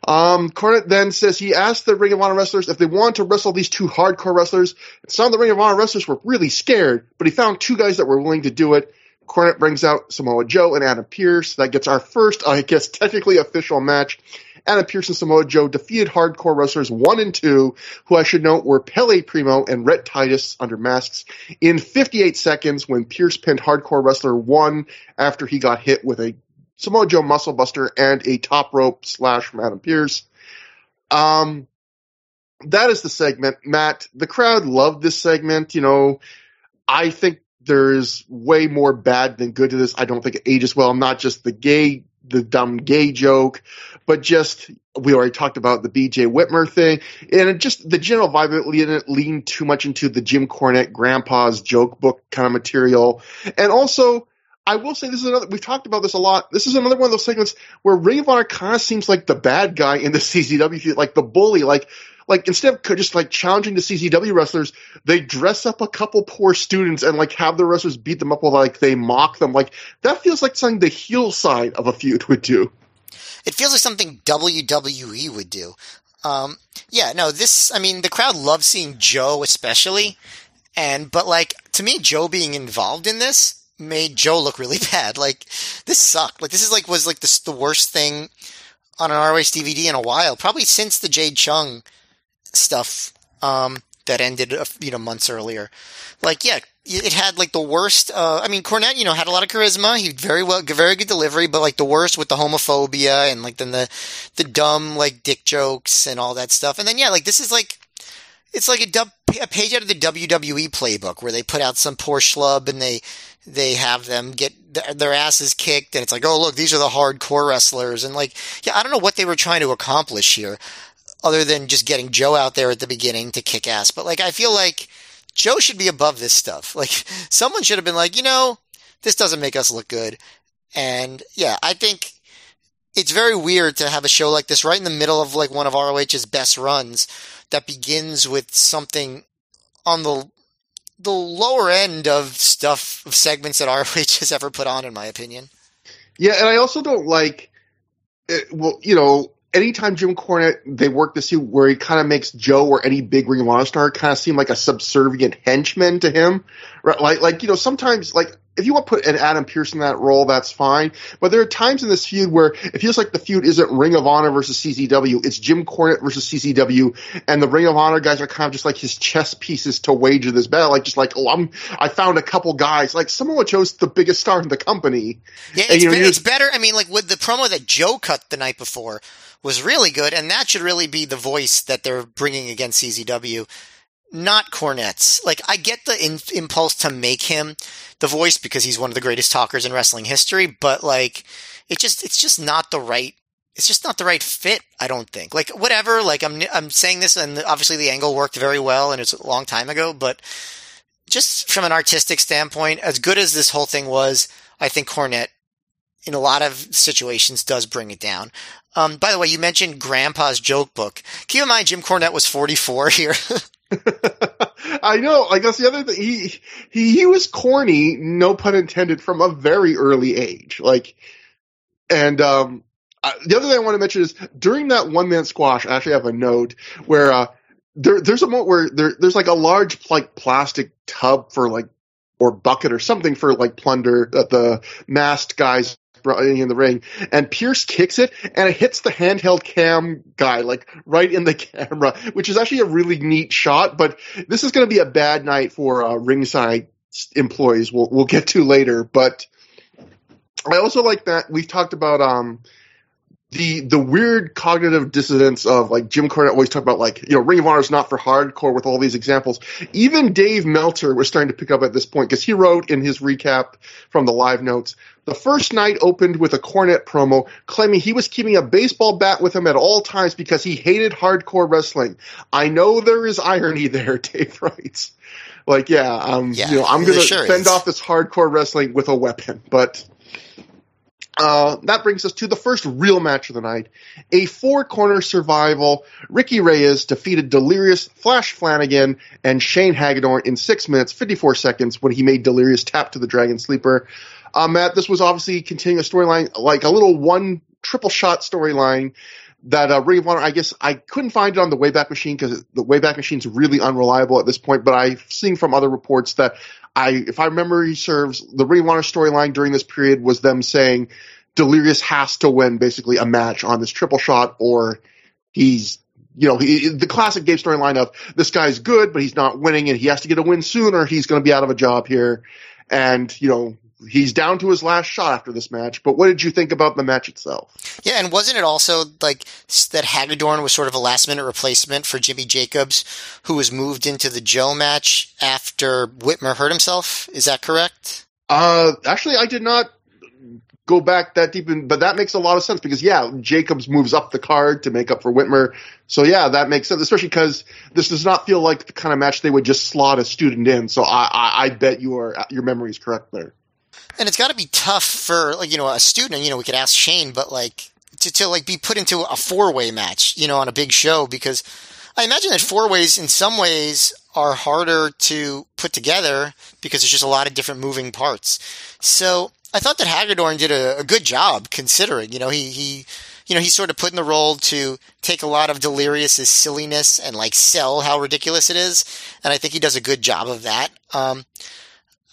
Um, Cornette then says he asked the Ring of Honor wrestlers if they wanted to wrestle these two hardcore wrestlers. Some of the Ring of Honor wrestlers were really scared, but he found two guys that were willing to do it. Cornette brings out Samoa Joe and Adam Pearce. That gets our first, I guess, technically official match. Adam Pearce and Samoa Joe defeated hardcore wrestlers one and two, who I should note were Pele Primo and Rhett Titus under masks, in fifty-eight seconds when Pearce pinned hardcore wrestler one after he got hit with a Samoa Joe muscle buster and a top rope slash from Adam Pearce. Um, that is the segment, Matt. The crowd loved this segment. You know, I think there's way more bad than good to this. I don't think it ages well, not just the gay the dumb gay joke, but just, we already talked about the B J Whitmer thing, and it just the general vibe of it didn't lean too much into the Jim Cornette grandpa's joke book kind of material. And also, I will say this is another, we've talked about this a lot, this is another one of those segments where Ring of Honor kind of seems like the bad guy in the C Z W, like the bully, like Like, instead of just, like, challenging the C Z W wrestlers, they dress up a couple poor students and, like, have the wrestlers beat them up while, like, they mock them. Like, that feels like something the heel side of a feud would do. It feels like something W W E would do. Um, yeah, no, this – I mean, the crowd loves seeing Joe especially. and But, like, to me, Joe being involved in this made Joe look really bad. Like, this sucked. Like, this is, like, was, like, the, the worst thing on an R O H D V D in a while. Probably since the Jade Chung – stuff um, that ended, you know, months earlier. Like, yeah, it had like the worst. Uh, I mean, Cornette, you know, had a lot of charisma. He very well, very good delivery, but like the worst with the homophobia and like then the the dumb like dick jokes and all that stuff. And then yeah, like this is like it's like a, dub, a page out of the W W E playbook where they put out some poor schlub and they they have them get th- their asses kicked and it's like, oh look, these are the hardcore wrestlers and like yeah, I don't know what they were trying to accomplish here. Other than just getting Joe out there at the beginning to kick ass. But, like, I feel like Joe should be above this stuff. Like, someone should have been like, you know, this doesn't make us look good. And, yeah, I think it's very weird to have a show like this right in the middle of, like, one of R O H's best runs that begins with something on the the lower end of stuff, of segments that R O H has ever put on, in my opinion. Yeah, and I also don't like, it, well, you know, anytime Jim Cornette, they work to see where he kind of makes Joe or any big Ring of Honor star kind of seem like a subservient henchman to him. Right? Like, like, you know, sometimes, like, if you want to put an Adam Pearce in that role, that's fine. But there are times in this feud where it feels like the feud isn't Ring of Honor versus C Z W. It's Jim Cornette versus C Z W, and the Ring of Honor guys are kind of just like his chess pieces to wager this battle. Like, just like, oh, I'm, I found a couple guys. Like, Samoa Joe's the biggest star in the company. Yeah, it's, and, you know, be, it's better. I mean, like, with the promo that Joe cut the night before was really good, and that should really be the voice that they're bringing against C Z W. Not Cornette's. Like, I get the in- impulse to make him the voice because he's one of the greatest talkers in wrestling history, but like, it just, it's just not the right, it's just not the right fit, I don't think. Like, whatever, like, I'm, I'm saying this and obviously the angle worked very well and it's a long time ago, but just from an artistic standpoint, as good as this whole thing was, I think Cornette in a lot of situations does bring it down. Um, by the way, you mentioned Grandpa's joke book. Keep in mind, Jim Cornette was forty-four here. I know. I guess the other thing, he, he he was corny, no pun intended, from a very early age. Like, and um, I, the other thing I want to mention is during that one man squash, I actually have a note where uh, there there's a moment where there there's like a large like plastic tub for like or bucket or something for like plunder that the masked guys in the ring, and Pearce kicks it and it hits the handheld cam guy like right in the camera, which is actually a really neat shot. But this is going to be a bad night for uh, ringside employees. We'll we'll get to later. But I also like that we've talked about um the the weird cognitive dissonance of, like, Jim Cornette always talked about, like, you know, Ring of Honor is not for hardcore with all these examples. Even Dave Meltzer was starting to pick up at this point, because he wrote in his recap from the live notes, the first night opened with a Cornette promo claiming he was keeping a baseball bat with him at all times because he hated hardcore wrestling. I know there is irony there, Dave writes. Like, yeah, um, yeah, you know, I'm going to sure fend is. off this hardcore wrestling with a weapon. But uh, that brings us to the first real match of the night. A four-corner survival. Ricky Reyes defeated Delirious, Flash Flanagan, and Shane Hagedorn in six minutes, fifty-four seconds when he made Delirious tap to the Dragon Sleeper. Uh, Matt, this was obviously continuing a storyline, like a little one triple shot storyline that uh, Ring of Honor, I guess I couldn't find it on the Wayback Machine because the Wayback Machine's really unreliable at this point, but I've seen from other reports that I, if I remember serves, the Ring of Honor storyline during this period was them saying Delirious has to win basically a match on this triple shot or he's, you know, he, the classic Gabe storyline of this guy's good, but he's not winning and he has to get a win soon or he's going to be out of a job here. And, you know, he's down to his last shot after this match, but what did you think about the match itself? Yeah, and wasn't it also like that Hagedorn was sort of a last-minute replacement for Jimmy Jacobs, who was moved into the Joe match after Whitmer hurt himself? Is that correct? Uh, actually, I did not go back that deep, in, but that makes a lot of sense because, yeah, Jacobs moves up the card to make up for Whitmer. So, yeah, that makes sense, especially because this does not feel like the kind of match they would just slot a student in. So I, I, I bet you are, your memory is correct there. And it's got to be tough for, like, you know, a student, you know, we could ask Shane, but, like, to, to like, be put into a four-way match, you know, on a big show, because I imagine that four-ways in some ways are harder to put together because there's just a lot of different moving parts. So I thought that Hagedorn did a, a good job considering, you know, he, he, you know, he's sort of put in the role to take a lot of Delirious's silliness and, like, sell how ridiculous it is. And I think he does a good job of that. Um,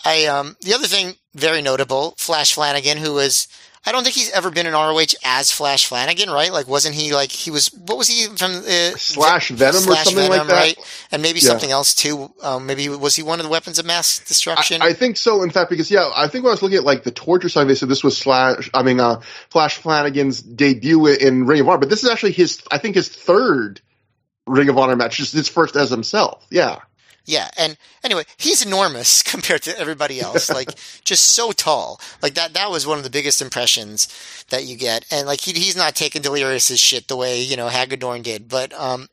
I, um, the other thing, very notable, Flash Flanagan, who was, I don't think he's ever been in R O H as Flash Flanagan, right? Like, wasn't he, like, he was, what was he from? Uh, Slash Venom Slash or something Venom, like that? Right? And maybe yeah. something else, too. Um, maybe, was he one of the weapons of mass destruction? I, I think so, in fact, because, yeah, I think when I was looking at, like, the torture side, they said this was Slash, I mean, uh, Flash Flanagan's debut in Ring of Honor, but this is actually his, I think, his third Ring of Honor match, just his first as himself, yeah. Yeah, and anyway, he's enormous compared to everybody else, like, just so tall. Like, that that was one of the biggest impressions that you get. And, like, he he's not taking Delirious's shit the way, you know, Hagedorn did. But, um,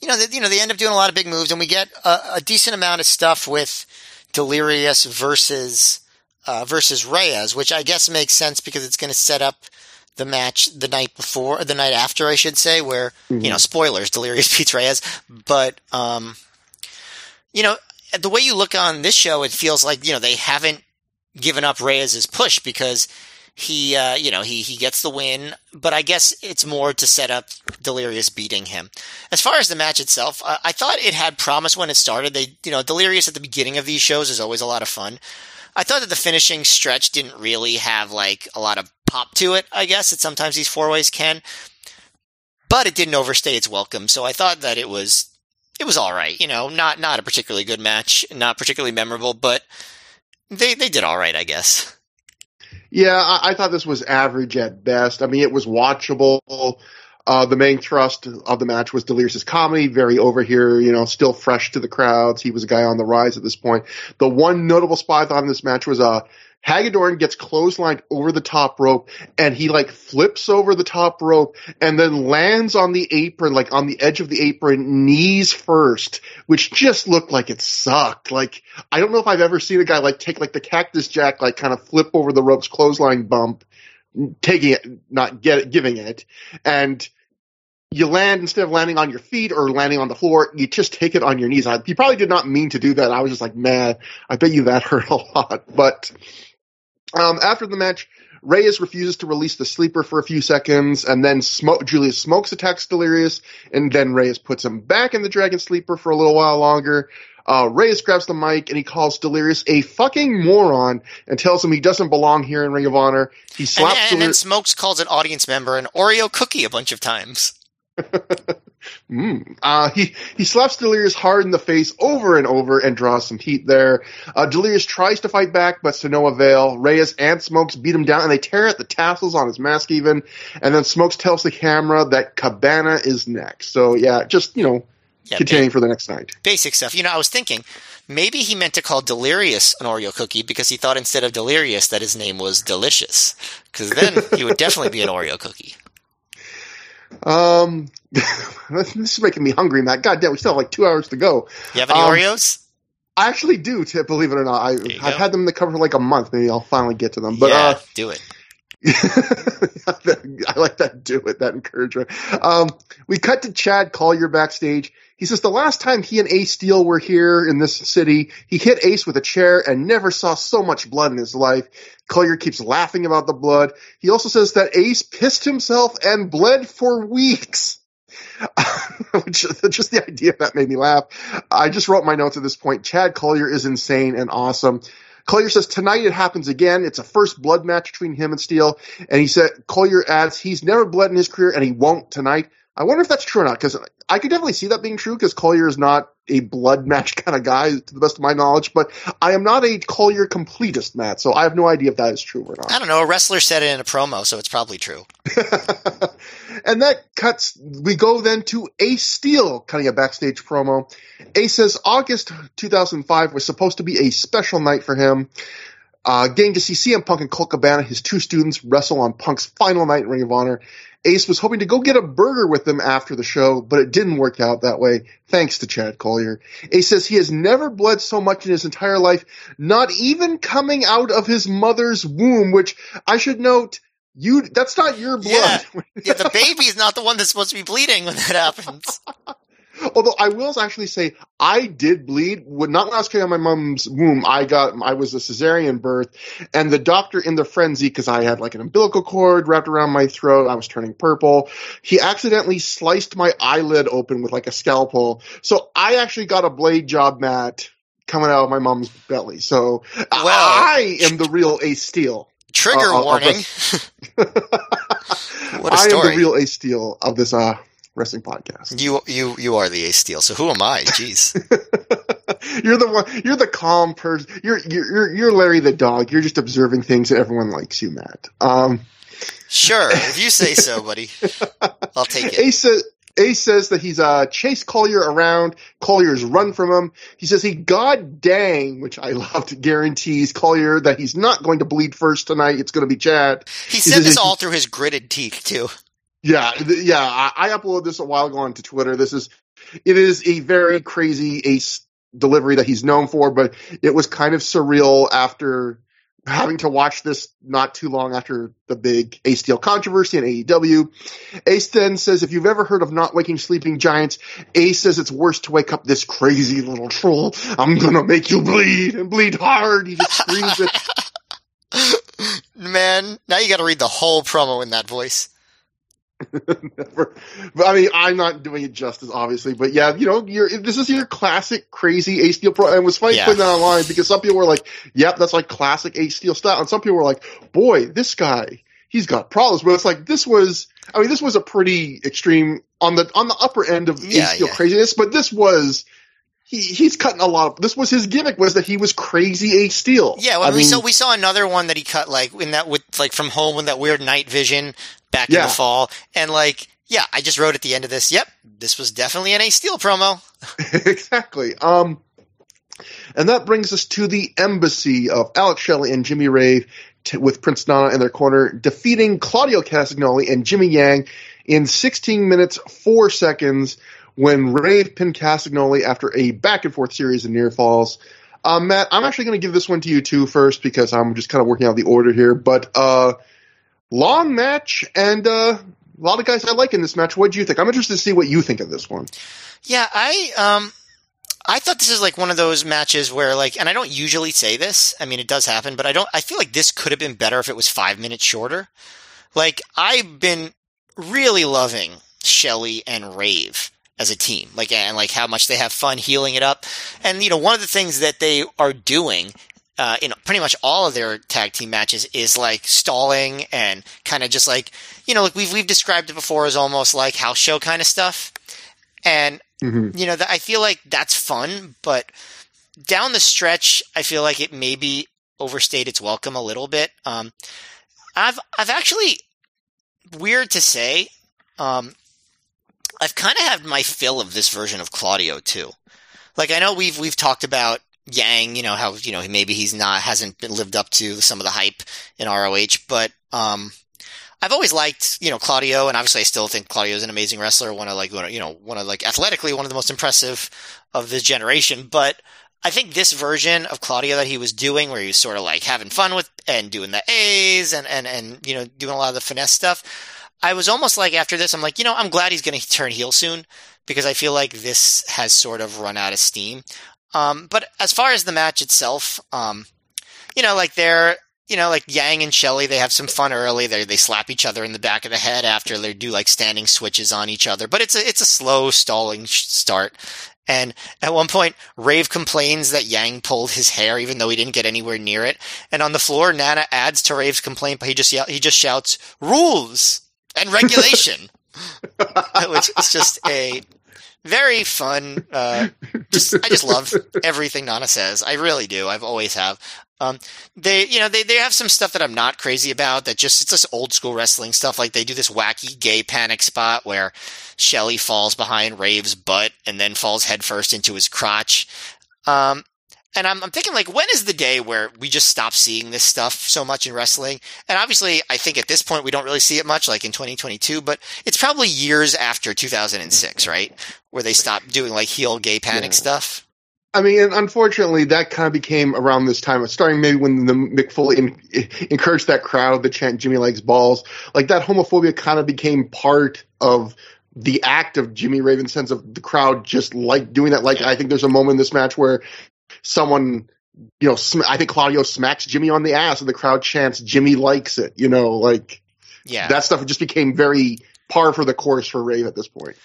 you know, they, you know, they end up doing a lot of big moves, and we get a, a decent amount of stuff with Delirious versus, uh, versus Reyes, which I guess makes sense because it's going to set up the match the night before, or the night after, I should say, where, mm-hmm. you know, spoilers, Delirious beats Reyes. But, um... you know, the way you look on this show, it feels like, you know, they haven't given up Reyes' push because he, uh, you know, he, he gets the win. But I guess it's more to set up Delirious beating him. As far as the match itself, I, I thought it had promise when it started. They, you know, Delirious at the beginning of these shows is always a lot of fun. I thought that the finishing stretch didn't really have, like, a lot of pop to it, I guess, that sometimes these four-ways can. But it didn't overstay its welcome. So I thought that it was... It was all right, you know, not not a particularly good match, not particularly memorable, but they, they did all right, I guess. Yeah, I, I thought this was average at best. I mean, it was watchable. Uh, the main thrust of the match was Delirious's comedy, very over here, you know, still fresh to the crowds. He was a guy on the rise at this point. The one notable spot I thought in this match was uh, Hagedorn gets clotheslined over the top rope, and he, like, flips over the top rope and then lands on the apron, like, on the edge of the apron, knees first, which just looked like it sucked. Like, I don't know if I've ever seen a guy, like, take, like, the Cactus Jack, like, kind of flip over the ropes clothesline bump, taking it, not get it, giving it, and you land, instead of landing on your feet or landing on the floor, you just take it on your knees. I, you probably did not mean to do that. I was just like, man, I bet you that hurt a lot. But um, after the match, Reyes refuses to release the sleeper for a few seconds, and then Sm- Julius Smokes attacks Delirious, and then Reyes puts him back in the Dragon Sleeper for a little while longer. Uh, Reyes grabs the mic and he calls Delirious a fucking moron and tells him he doesn't belong here in Ring of Honor. He slaps and, and, Delir- and then Smokes calls an audience member an Oreo cookie a bunch of times. Mm. Uh, he, he slaps Delirious hard in the face over and over and draws some heat there. Uh, Delirious tries to fight back, but to no avail. Reyes and Smokes beat him down, and they tear at the tassels on his mask even. And then Smokes tells the camera that Cabana is next. So, yeah, just, you know, yeah, continuing ba- for the next night. Basic stuff. You know, I was thinking maybe he meant to call Delirious an Oreo cookie because he thought instead of Delirious that his name was Delicious. Because then he would definitely be an Oreo cookie. Um, this is making me hungry, Matt. God damn, we still have like two hours to go. You have any um, Oreos? I actually do, to, believe it or not. I, I've go. had them in the cupboard for like a month. Maybe I'll finally get to them. But, yeah, uh, do it. I like that do it, that encouragement. Um, we cut to Chad Collyer backstage. He says the last time he and Ace Steel were here in this city, he hit Ace with a chair and never saw so much blood in his life. Collyer keeps laughing about the blood. He also says that Ace pissed himself and bled for weeks. Which, just the idea of that made me laugh. I just wrote my notes at this point. Chad Collyer is insane and awesome. Collyer says tonight it happens again. It's a first blood match between him and Steel. And he said, Collyer adds, he's never bled in his career and he won't tonight. I wonder if that's true or not, because I could definitely see that being true, because Collyer is not a blood match kind of guy, to the best of my knowledge, but I am not a Collyer completist, Matt, so I have no idea if that is true or not. I don't know. A wrestler said it in a promo, so it's probably true. And that cuts, we go then to Ace Steel cutting a backstage promo. Ace says August two thousand five was supposed to be a special night for him. Uh, getting to see C M Punk and Colt Cabana, his two students, wrestle on Punk's final night in Ring of Honor. Ace was hoping to go get a burger with them after the show, but it didn't work out that way, thanks to Chad Collyer. Ace says he has never bled so much in his entire life, not even coming out of his mother's womb, which I should note, you that's not your blood. Yeah, yeah the baby's not the one that's supposed to be bleeding when that happens. Although I will actually say I did bleed. Not when I was carrying on my mom's womb. I got I was a cesarean birth, and the doctor in the frenzy because I had like an umbilical cord wrapped around my throat. I was turning purple. He accidentally sliced my eyelid open with like a scalpel. So I actually got a blade job, Matt, coming out of my mom's belly. So well, I am the real Ace Steel. Trigger uh, warning. What a story. I am the real Ace Steel of this. Uh, Wrestling podcast. You you you are the Ace Steel. So who am I? Jeez, you're the one. You're the calm person. You're you're you're Larry the dog. You're just observing things, and everyone likes you, Matt. Um, sure, if you say so, buddy. I'll take it. Ace says, Ace says that he's uh chased Collyer around. Collier's run from him. He says he god dang, which I loved, guarantees Collyer that he's not going to bleed first tonight. It's going to be Chad. He, he said this he, all through his gritted teeth too. Yeah, yeah. I, I uploaded this a while ago onto Twitter. This is, it is a very crazy Ace delivery that he's known for, but it was kind of surreal after having to watch this not too long after the big Ace Steel controversy in A E W. Ace then says, if you've ever heard of not waking sleeping giants, Ace says it's worse to wake up this crazy little troll. I'm going to make you bleed and bleed hard. He just screams it. Man, now you got to read the whole promo in that voice. Never. But I mean, I'm not doing it justice, obviously. But yeah, you know, you're, this is your classic crazy Ace Steel pro. And it was funny yeah. putting that online because some people were like, "Yep, that's like classic Ace Steel style," and some people were like, "Boy, this guy, he's got problems." But it's like this was, I mean, this was a pretty extreme on the on the upper end of yeah, Ace Steel yeah. craziness. But this was. He, he's cutting a lot of, this was his gimmick, was that he was crazy Ace Steel. Yeah, well, I we mean, saw we saw another one that he cut like in that with like from home in that weird night vision back yeah. in the fall. And like, yeah, I just wrote at the end of this, yep, this was definitely an Ace Steel promo. Exactly. Um and that brings us to the embassy of Alex Shelley and Jimmy Rave t- with Prince Nana in their corner, defeating Claudio Castagnoli and Jimmy Yang in sixteen minutes, four seconds. When Rave pinned Castagnoli after a back-and-forth series of near falls. Uh, Matt, I'm actually going to give this one to you, too, first, because I'm just kind of working out the order here. But uh, long match, and uh, a lot of guys I like in this match. What do you think? I'm interested to see what you think of this one. Yeah, I um, I thought this is like one of those matches where, like, and I don't usually say this. I mean, it does happen, but I don't. I feel like this could have been better if it was five minutes shorter. Like, I've been really loving Shelley and Rave as a team, like, and like how much they have fun healing it up. And, you know, one of the things that they are doing, uh, in pretty much all of their tag team matches is like stalling and kind of just like, you know, like we've, we've described it before as almost like house show kind of stuff. And, mm-hmm. you know, I feel like that's fun, but down the stretch, I feel like it maybe overstayed its welcome a little bit. Um, I've, I've actually, weird to say, um, I've kind of had my fill of this version of Claudio too. Like, I know we've, we've talked about Yang, you know, how, you know, maybe he's not, hasn't been lived up to some of the hype in R O H, but, um, I've always liked, you know, Claudio, and obviously I still think Claudio is an amazing wrestler. One of like, you know, one of like athletically, one of the most impressive of this generation. But I think this version of Claudio that he was doing, where he was sort of like having fun with and doing the A's and, and, and, you know, doing a lot of the finesse stuff. I was almost like after this, I'm like, you know, I'm glad he's going to turn heel soon because I feel like this has sort of run out of steam. Um, but as far as the match itself, um, you know, like they're, you know, like Yang and Shelley, they have some fun early. They they slap each other in the back of the head after they do like standing switches on each other. But it's a it's a slow stalling start. And at one point, Rave complains that Yang pulled his hair, even though he didn't get anywhere near it. And on the floor, Nana adds to Rave's complaint, but he just yell, he just shouts rules. And regulation, which is just a very fun, uh, just, I just love everything Nana says. I really do. I've always have. Um, they, you know, they, they have some stuff that I'm not crazy about that just, it's this old school wrestling stuff. Like they do this wacky gay panic spot where Shelley falls behind Rave's butt and then falls headfirst into his crotch. Um, And I'm, I'm thinking, like, when is the day where we just stop seeing this stuff so much in wrestling? And obviously, I think at this point, we don't really see it much, like in twenty twenty-two, but it's probably years after two thousand six, right? Where they stopped doing, like, heel gay panic yeah. stuff. I mean, and unfortunately, that kind of became around this time, starting maybe when the McFoley in, encouraged that crowd to chant Jimmy Likes Balls. Like, that homophobia kind of became part of the act of Jimmy Raven's sense of the crowd just like doing that. Like, yeah. I think there's a moment in this match where someone, you know, sm- I think Claudio smacks Jimmy on the ass and the crowd chants, Jimmy likes it, you know, like yeah. that stuff just became very par for the course for Rave at this point.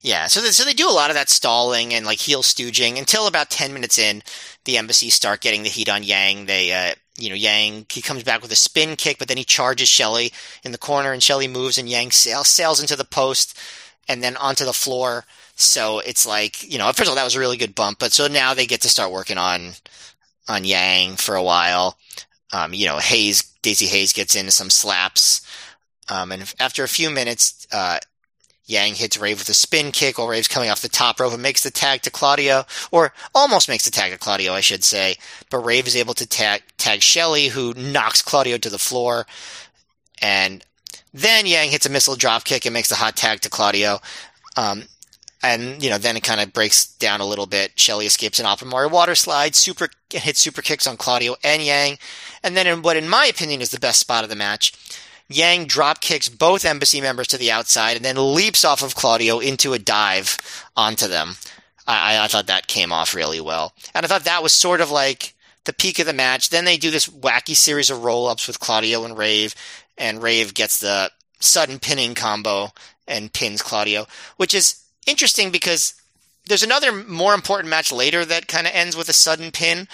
Yeah, so, th- so they do a lot of that stalling and like heel stooging until about ten minutes in, the Embassy start getting the heat on Yang. They, uh, you know, Yang, he comes back with a spin kick, but then he charges Shelley in the corner and Shelley moves and Yang sail- sails into the post and then onto the floor. So it's like, you know, first of all, that was a really good bump, but so now they get to start working on, on Yang for a while. Um, you know, Haze, Daizee Haze gets into some slaps. Um, and after a few minutes, uh, Yang hits Rave with a spin kick while Rave's coming off the top rope and makes the tag to Claudio, or almost makes the tag to Claudio, I should say. But Rave is able to tag, tag Shelley, who knocks Claudio to the floor. And then Yang hits a missile drop kick and makes the hot tag to Claudio. Um, And, you know, then it kind of breaks down a little bit. Shelley escapes an Opamori water slide, super, hits super kicks on Claudio and Yang. And then in what, in my opinion, is the best spot of the match, Yang drop kicks both Embassy members to the outside and then leaps off of Claudio into a dive onto them. I, I thought that came off really well. And I thought that was sort of like the peak of the match. Then they do this wacky series of roll-ups with Claudio and Rave, and Rave gets the sudden pinning combo and pins Claudio, which is interesting because there's another more important match later that kind of ends with a sudden pin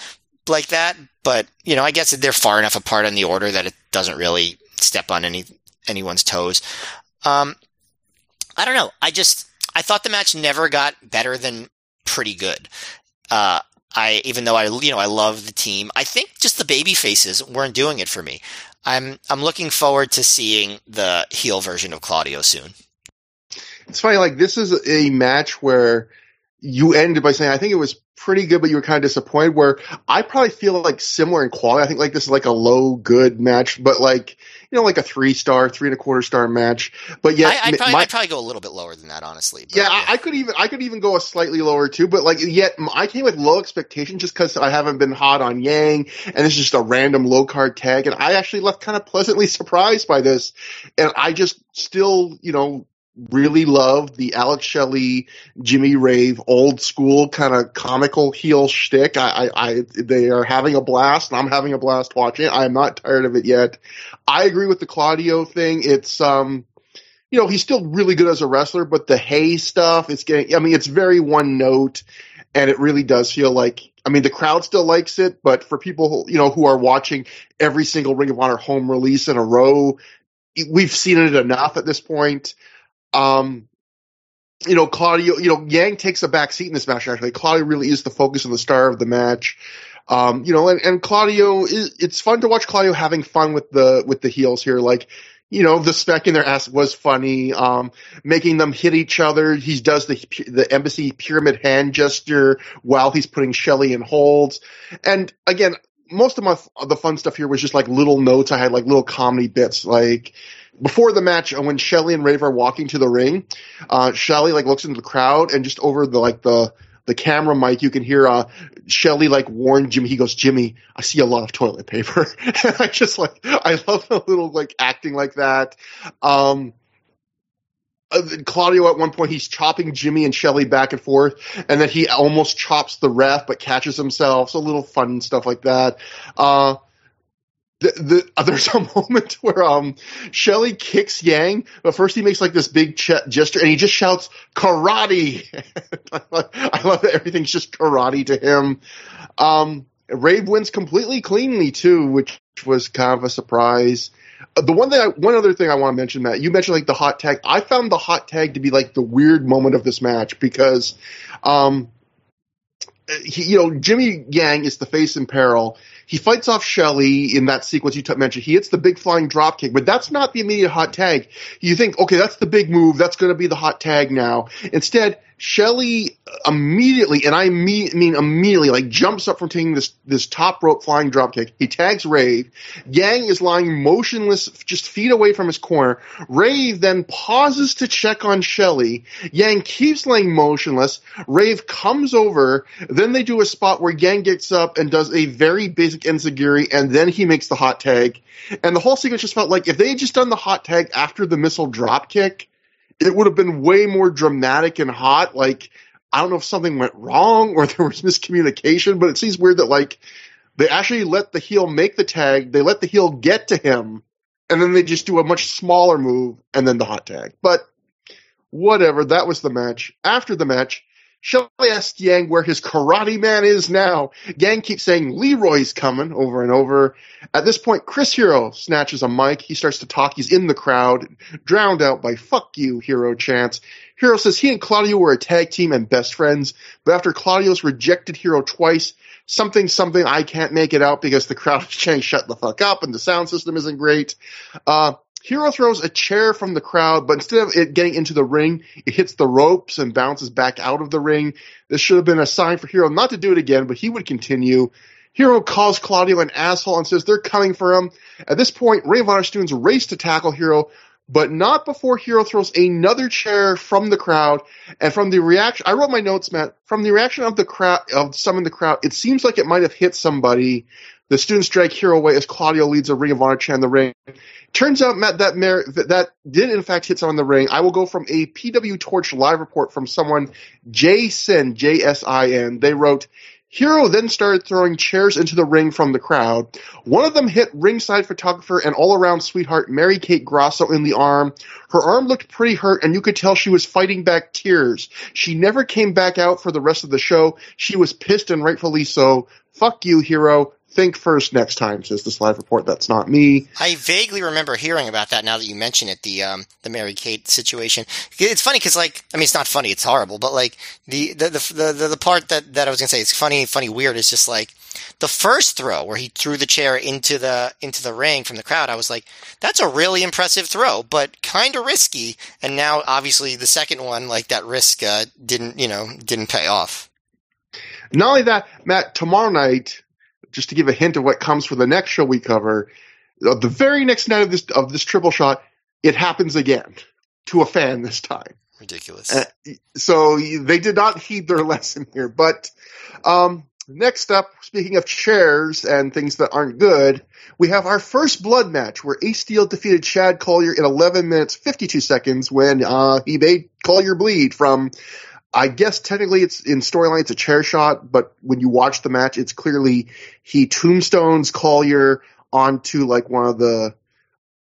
like that. But, you know, I guess they're far enough apart in the order that it doesn't really step on any anyone's toes. Um, I don't know. I just – I thought the match never got better than pretty good. Uh, I even though I, you know, I love the team, I think just the baby faces weren't doing it for me. I'm I'm looking forward to seeing the heel version of Claudio soon. It's funny, like, this is a match where you ended by saying, I think it was pretty good, but you were kind of disappointed, where I probably feel, like, similar in quality. I think, like, this is, like, a low good match, but, like, you know, like a three-star, three-and-a-quarter-star match. But yet, I, I'd, probably, my, I'd probably go a little bit lower than that, honestly. But, yeah, yeah. I, I could even I could even go a slightly lower, too, but, like, yet I came with low expectations just because I haven't been hot on Yang, and this is just a random low-card tag, and I actually left kind of pleasantly surprised by this, and I just still, you know, really loved the Alex Shelley, Jimmy Rave, old school kind of comical heel shtick. I, I, I, they are having a blast, and I'm having a blast watching it. I'm not tired of it yet. I agree with the Claudio thing. It's, um, you know, he's still really good as a wrestler, but the Hay stuff, it's getting, I mean, it's very one note, and it really does feel like, I mean, the crowd still likes it, but for people, you know, who are watching every single Ring of Honor home release in a row, we've seen it enough at this point. Um, you know, Claudio, you know, Yang takes a back seat in this match, actually. Claudio really is the focus and the star of the match. Um, you know, and, and Claudio is, it's fun to watch Claudio having fun with the, with the heels here. Like, you know, the speck in their ass was funny. Um, making them hit each other. He does the, the embassy pyramid hand gesture while he's putting Shelley in holds. And again, most of my, the fun stuff here was just like little notes. I had like little comedy bits. Like, before the match, when Shelley and Rave are walking to the ring, uh, Shelley like looks into the crowd, and just over the, like the, the camera mic, you can hear, uh, Shelley like warn Jimmy. He goes, "Jimmy, I see a lot of toilet paper." And I just like, I love the little like acting like that. Um, Uh, Claudio at one point, he's chopping Jimmy and Shelley back and forth, and then he almost chops the ref but catches himself. So little fun stuff like that. Uh, the, the, uh, there's a moment where um, Shelley kicks Yang, but first he makes like this big ch- gesture, and he just shouts "karate." I, love, I love that everything's just karate to him. Um, Rave wins completely cleanly too, which was kind of a surprise. The one thing, I, one other thing I want to mention, Matt, you mentioned like the hot tag. I found the hot tag to be like the weird moment of this match because, um, he, you know, Jimmy Yang is the face in peril. He fights off Shelley in that sequence you t- mentioned. He hits the big flying drop kick, but that's not the immediate hot tag. You think, okay, that's the big move. That's going to be the hot tag now. Instead, Shelley immediately, and I mean immediately, like jumps up from taking this this top rope flying dropkick. He tags Rave. Yang is lying motionless, just feet away from his corner. Rave then pauses to check on Shelley. Yang keeps lying motionless. Rave comes over. Then they do a spot where Yang gets up and does a very basic enziguri, and then he makes the hot tag. And the whole sequence just felt like if they had just done the hot tag after the missile dropkick, it would have been way more dramatic and hot. Like, I don't know if something went wrong or there was miscommunication, but it seems weird that, like, they actually let the heel make the tag, they let the heel get to him, and then they just do a much smaller move and then the hot tag. But whatever, that was the match. After the match, Shelley asks Yang where his karate man is now. Yang keeps saying, "Leroy's coming," over and over. At this point, Chris Hero snatches a mic. He starts to talk. He's in the crowd, drowned out by "fuck you, Hero" chants. Hero says he and Claudio were a tag team and best friends, but after Claudio's rejected Hero twice, something, something, I can't make it out because the crowd is chanting "shut the fuck up" and the sound system isn't great. Uh, Hero throws a chair from the crowd, but instead of it getting into the ring, it hits the ropes and bounces back out of the ring. This should have been a sign for Hero not to do it again, but he would continue. Hero calls Claudio an asshole and says they're coming for him. At this point, Ring of Honor students race to tackle Hero, but not before Hero throws another chair from the crowd. And from the reaction, I wrote my notes, Matt. From the reaction of the crowd, of some in the crowd, it seems like it might have hit somebody. The students drag Hero away as Claudio leads a Ring of Honor chant in the ring. Turns out, Matt, that mer- that did in fact hit someone in the ring. I will go from a P W Torch live report from someone, Jason, J S I N. They wrote, "Hero then started throwing chairs into the ring from the crowd. One of them hit ringside photographer and all-around sweetheart Mary Kate Grosso in the arm. Her arm looked pretty hurt, and you could tell she was fighting back tears. She never came back out for the rest of the show. She was pissed, and rightfully so. Fuck you, Hero. Think first next time," says this live report. That's not me. I vaguely remember hearing about that now that you mention it, the um, the Mary Kate situation. It's funny because, like, I mean, it's not funny, it's horrible, but, like, the the the the, the part that, that I was going to say is funny, funny, weird is just, like, the first throw where he threw the chair into the into the ring from the crowd, I was like, that's a really impressive throw, but kind of risky. And now, obviously, the second one, like, that risk uh, didn't, you know, didn't pay off. Not only that, Matt, tomorrow night, just to give a hint of what comes for the next show we cover, the very next night of this of this triple shot, it happens again to a fan this time. Ridiculous. Uh, so they did not heed their lesson here. But um, next up, speaking of chairs and things that aren't good, we have our first blood match where Ace Steel defeated Chad Collyer in eleven minutes, fifty-two seconds when uh, he made Collyer bleed from, I guess technically it's in storyline, it's a chair shot, but when you watch the match, it's clearly he tombstones Collyer onto like one of the,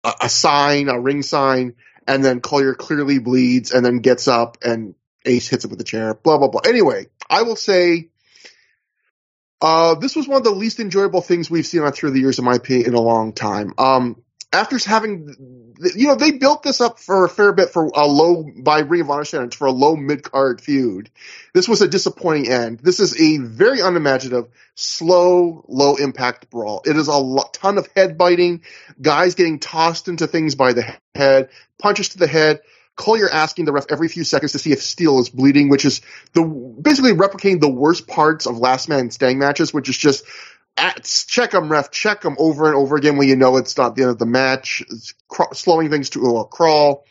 a, a sign, a ring sign, and then Collyer clearly bleeds and then gets up and Ace hits him with the chair, blah, blah, blah. Anyway, I will say, uh, this was one of the least enjoyable things we've seen on Through the Years, in my opinion, in a long time. Um, after having, you know, they built this up for a fair bit for a low, by Ring of Honor standards, for a low mid-card feud. This was a disappointing end. This is a very unimaginative, slow, low-impact brawl. It is a lot, ton of head-biting, guys getting tossed into things by the head, punches to the head. Collier asking the ref every few seconds to see if Steel is bleeding, which is the basically replicating the worst parts of last man standing matches, which is just at, check them, ref, check them over and over again when you know it's not the end of the match, cr- slowing things to a crawl.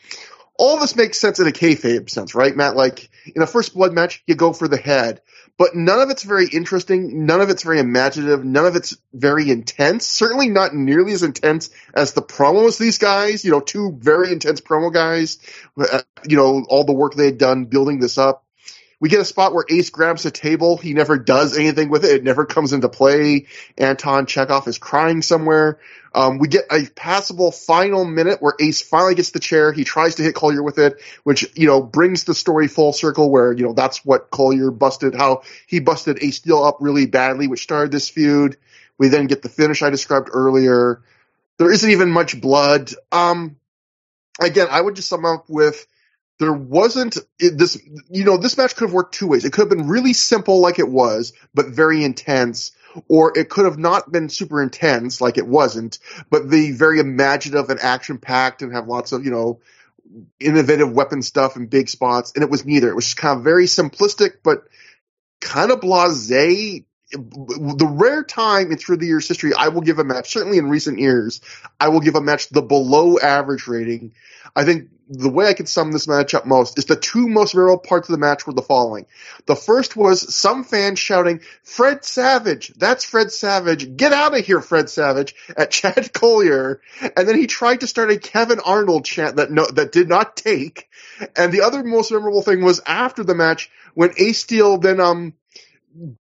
All this makes sense in a kayfabe sense, right, Matt? Like, in a First Blood match, you go for the head. But none of it's very interesting, none of it's very imaginative, none of it's very intense. Certainly not nearly as intense as the promos these guys, you know, two very intense promo guys, you know, all the work they had done building this up. We get a spot where Ace grabs a table. He never does anything with it. It never comes into play. Anton Chekhov is crying somewhere. Um, we get a passable final minute where Ace finally gets the chair. He tries to hit Collier with it, which, you know, brings the story full circle where, you know, that's what Collier busted, how he busted Ace Steel up really badly, which started this feud. We then get the finish I described earlier. There isn't even much blood. Um, again, I would just sum up with, there wasn't this, you know, this match could have worked two ways. It could have been really simple like it was, but very intense, or it could have not been super intense like it wasn't, but the very imaginative and action-packed and have lots of, you know, innovative weapon stuff and big spots, and it was neither. It was just kind of very simplistic, but kind of blasé. The rare time in Through the Years history I will give a match, certainly in recent years, I will give a match the below average rating. I think the way I could sum this match up most is the two most memorable parts of the match were the following. The first was some fans shouting, "Fred Savage, that's Fred Savage, get out of here, Fred Savage," at Chad Collyer, and then he tried to start a Kevin Arnold chant that no, that did not take. And the other most memorable thing was after the match when Ace Steel then um.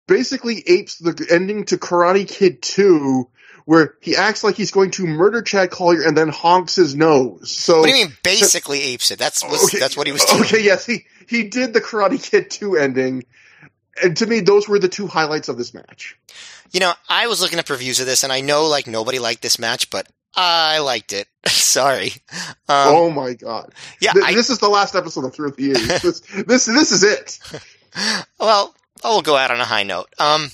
basically apes the ending to Karate Kid two, where he acts like he's going to murder Chad Collyer and then honks his nose. So, what do you mean basically so, apes it? That's was, okay, that's what he was doing. Okay, yes, he, he did the Karate Kid two ending. And to me, those were the two highlights of this match. You know, I was looking up reviews of this, and I know like nobody liked this match, but I liked it. Sorry. Um, oh my God. Yeah, Th- I, this is the last episode of Through the Years. this, this, this is it. Well, I'll go out on a high note. Um,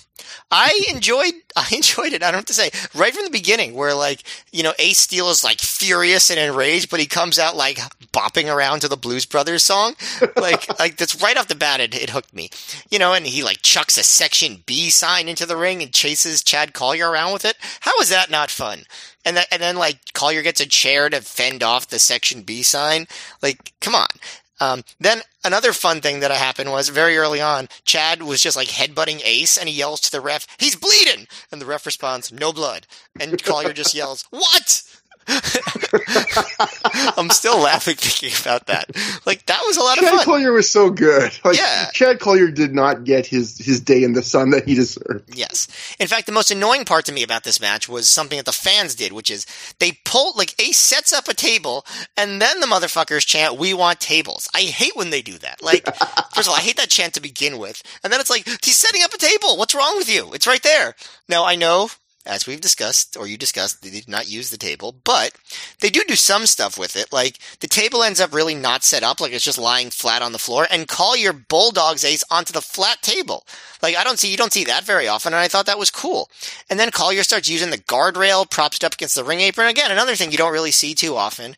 I enjoyed, I enjoyed it. I don't have to say right from the beginning where like, you know, Ace Steel is like furious and enraged, but he comes out like bopping around to the Blues Brothers song. Like, like that's right off the bat. It, it hooked me, you know, and he like chucks a Section B sign into the ring and chases Chad Collyer around with it. How is that not fun? And that, and then like Collyer gets a chair to fend off the Section B sign. Like, come on. Um, then another fun thing that happened was very early on, Chad was just like headbutting Ace and he yells to the ref, "He's bleeding!" And the ref responds, "No blood." And Collyer just yells, "What?" I'm still laughing thinking about that. Like, that was a lot Chad of fun. Chad Collyer was so good. Like, yeah. Chad Collyer did not get his, his day in the sun that he deserved. Yes. In fact, the most annoying part to me about this match was something that the fans did, which is they pulled, like, Ace sets up a table, and then the motherfuckers chant, "We want tables." I hate when they do that. Like, first of all, I hate that chant to begin with. And then it's like, he's setting up a table. What's wrong with you? It's right there. Now, I know, as we've discussed, or you discussed, they did not use the table, but they do do some stuff with it. Like, the table ends up really not set up, like it's just lying flat on the floor, and Collyer bulldogs Ace onto the flat table. Like, I don't see, you don't see that very often, and I thought that was cool. And then Collyer starts using the guardrail, props it up against the ring apron. Again, another thing you don't really see too often.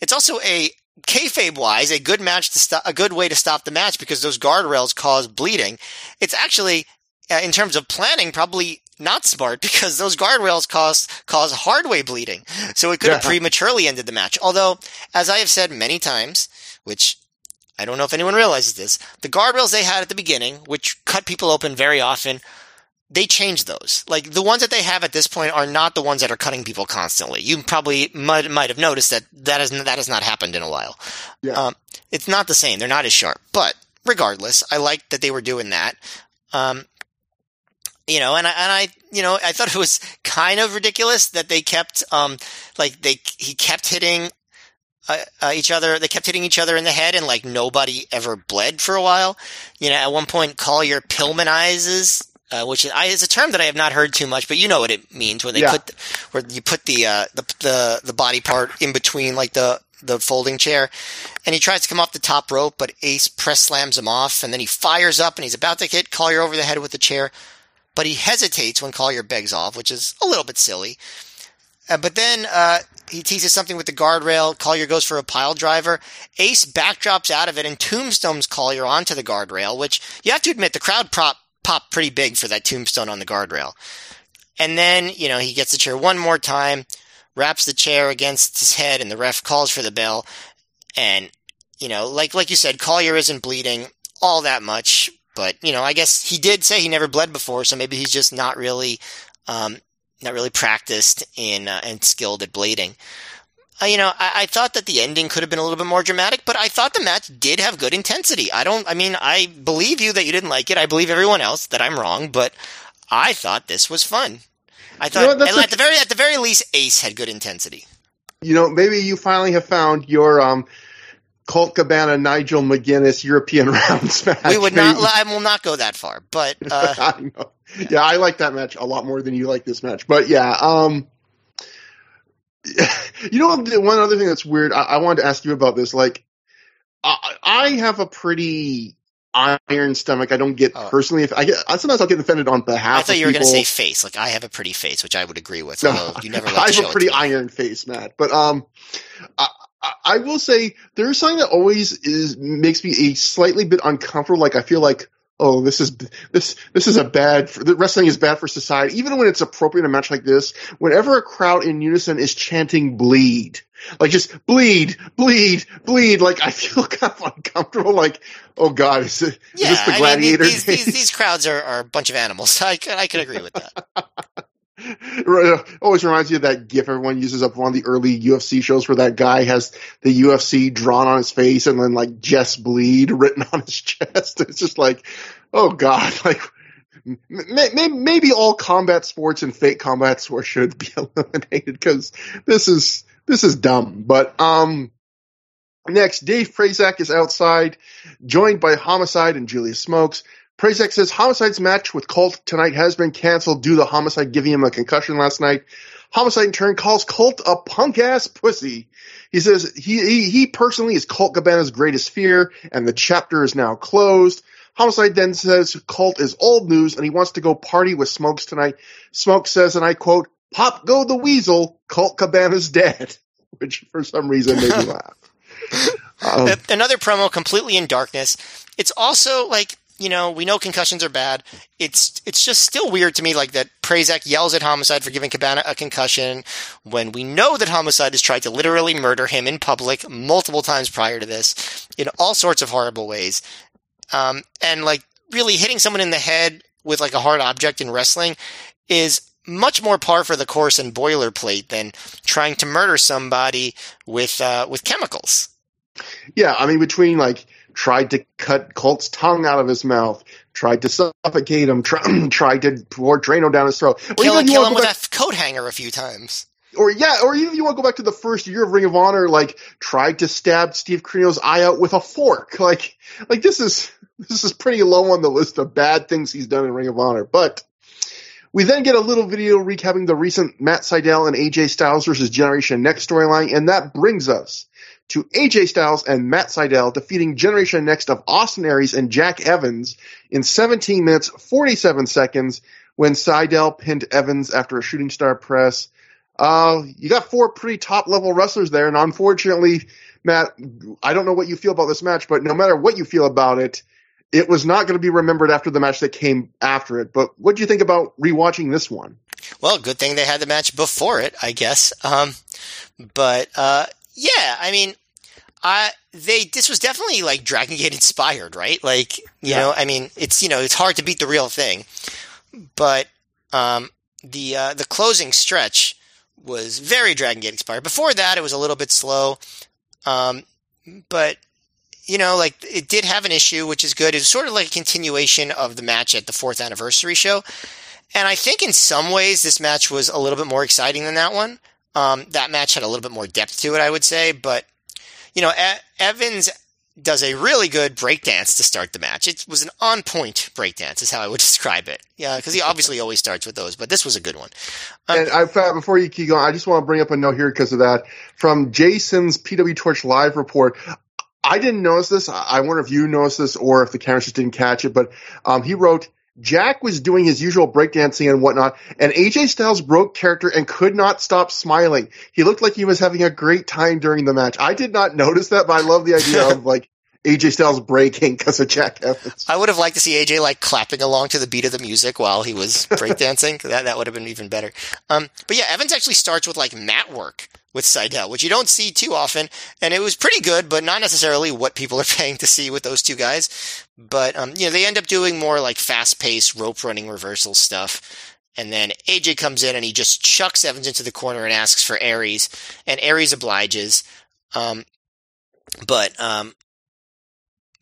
It's also a, kayfabe-wise, a good match to stop, a good way to stop the match because those guardrails cause bleeding. It's actually, uh, in terms of planning, probably not smart because those guardrails cause, cause hardway bleeding. So it could have yeah. prematurely ended the match. Although, as I have said many times, which I don't know if anyone realizes this, the guardrails they had at the beginning, which cut people open very often, they changed those. Like, the ones that they have at this point are not the ones that are cutting people constantly. You probably might, might have noticed that that, is, that has not happened in a while. Yeah. Um, it's not the same. They're not as sharp. But regardless, I liked that they were doing that. Um, You know, and I, and I, you know, I thought it was kind of ridiculous that they kept, um, like they, he kept hitting uh, uh, each other. They kept hitting each other in the head, and like nobody ever bled for a while. You know, at one point, Collyer Pillmanizes uh, which I, is a term that I have not heard too much, but you know what it means when they yeah. put the, where you put the, uh, the the the body part in between like the the folding chair, and he tries to come off the top rope, but Ace press slams him off, and then he fires up and he's about to hit Collyer over the head with the chair, but he hesitates when Collyer begs off, which is a little bit silly. Uh, but then uh, he teases something with the guardrail. Collyer goes for a pile driver. Ace backdrops out of it and tombstones Collyer onto the guardrail, which you have to admit the crowd prop popped pretty big for that tombstone on the guardrail. And then, you know, he gets the chair one more time, wraps the chair against his head, and the ref calls for the bell. And, you know, like like you said, Collyer isn't bleeding all that much. But, you know, I guess he did say he never bled before, so maybe he's just not really um, not really practiced in uh, and skilled at blading. Uh, you know, I, I thought that the ending could have been a little bit more dramatic, but I thought the match did have good intensity. I don't, I mean, I believe you that you didn't like it. I believe everyone else that I'm wrong, but I thought this was fun. I thought, you know, at, the very, at the very least, Ace had good intensity. You know, maybe you finally have found your um, Colt Cabana, Nigel McGuinness European rounds match. We would not, I will not go that far, but. Uh, I know. Yeah. yeah, I like that match a lot more than you like this match, but yeah. Um, you know, one other thing that's weird, I, I wanted to ask you about this. Like, I, I have a pretty iron stomach. I don't get oh. personally. If I get, sometimes I'll get offended on behalf. I thought of you were going to say face. Like, I have a pretty face, which I would agree with. No, you never. Like I have a pretty iron face, Matt. But um, I, I will say there's something that always is makes me a slightly bit uncomfortable. Like, I feel like, oh, this is this this is a bad – wrestling is bad for society. Even when it's appropriate in a match like this, whenever a crowd in unison is chanting bleed, like just bleed, bleed, bleed, like I feel kind of uncomfortable. Like, oh, God, is, it, yeah, is this the gladiator? I mean, these, these, these crowds are, are a bunch of animals. I can, I can agree with that. Right. Always reminds me of that GIF everyone uses up one of the early U F C shows where that guy has the U F C drawn on his face and then like Jess Bleed written on his chest. It's just like, oh God, like m- m- maybe all combat sports and fake combat sports should be eliminated because this is this is dumb. But um, next, Dave Prazak is outside, joined by Homicide and Julius Smokes. Prazak says Homicide's match with Colt tonight has been canceled due to Homicide giving him a concussion last night. Homicide, in turn, calls Colt a punk-ass pussy. He says he, he, he personally is Colt Cabana's greatest fear, and the chapter is now closed. Homicide then says Colt is old news, and he wants to go party with Smokes tonight. Smokes says, and I quote, "Pop go the weasel, Colt Cabana's dead," which for some reason made me laugh. Um, Another promo completely in darkness. It's also like, you know, we know concussions are bad. It's it's just still weird to me, like that Prazak yells at Homicide for giving Cabana a concussion when we know that Homicide has tried to literally murder him in public multiple times prior to this in all sorts of horrible ways. Um, and like really hitting someone in the head with like a hard object in wrestling is much more par for the course and boilerplate than trying to murder somebody with uh, with chemicals. Yeah, I mean, between like tried to cut Colt's tongue out of his mouth, tried to suffocate him, try, tried to pour Drano down his throat. Or kill even kill him with back, a coat hanger a few times. Or yeah, or even if you want to go back to the first year of Ring of Honor, like tried to stab Steve Corino's eye out with a fork. Like, like this is this is pretty low on the list of bad things he's done in Ring of Honor. But we then get a little video recapping the recent Matt Sydal and A J Styles versus Generation Next storyline, and that brings us to A J Styles and Matt Sydal defeating Generation Next of Austin Aries and Jack Evans in seventeen minutes, forty-seven seconds when Sydal pinned Evans after a shooting star press. Uh, you got four pretty top-level wrestlers there, and unfortunately, Matt, I don't know what you feel about this match, but no matter what you feel about it, it was not going to be remembered after the match that came after it. But what do you think about rewatching this one? Well, good thing they had the match before it, I guess. Um, but, uh, yeah, I mean, I they this was definitely like Dragon Gate inspired, right? Like, you yeah. know, I mean, it's you know, it's hard to beat the real thing, but um, the uh, the closing stretch was very Dragon Gate inspired. Before that, it was a little bit slow, um, but you know, like it did have an issue, which is good. It was sort of like a continuation of the match at the fourth anniversary show, and I think in some ways this match was a little bit more exciting than that one. Um, that match had a little bit more depth to it, I would say. But, you know, e- Evans does a really good breakdance to start the match. It was an on-point breakdance is how I would describe it. Yeah, because he obviously always starts with those, but this was a good one. Um, and I, before you keep going, I just want to bring up a note here because of that. From Jason's P W Torch Live report, I didn't notice this. I wonder if you noticed this or if the cameras just didn't catch it, but um, he wrote, Jack was doing his usual breakdancing and whatnot, and A J Styles broke character and could not stop smiling. He looked like he was having a great time during the match. I did not notice that, but I love the idea of, like, A J Styles breaking because of Jack Evans. I would have liked to see A J, like, clapping along to the beat of the music while he was breakdancing. that that would have been even better. Um, but, yeah, Evans actually starts with, like, mat work with Sydal, which you don't see too often, and it was pretty good, but not necessarily what people are paying to see with those two guys. But, um, you know, they end up doing more like fast-paced rope-running reversal stuff, and then A J comes in and he just chucks Evans into the corner and asks for Aries, and Aries obliges. Um, but, um,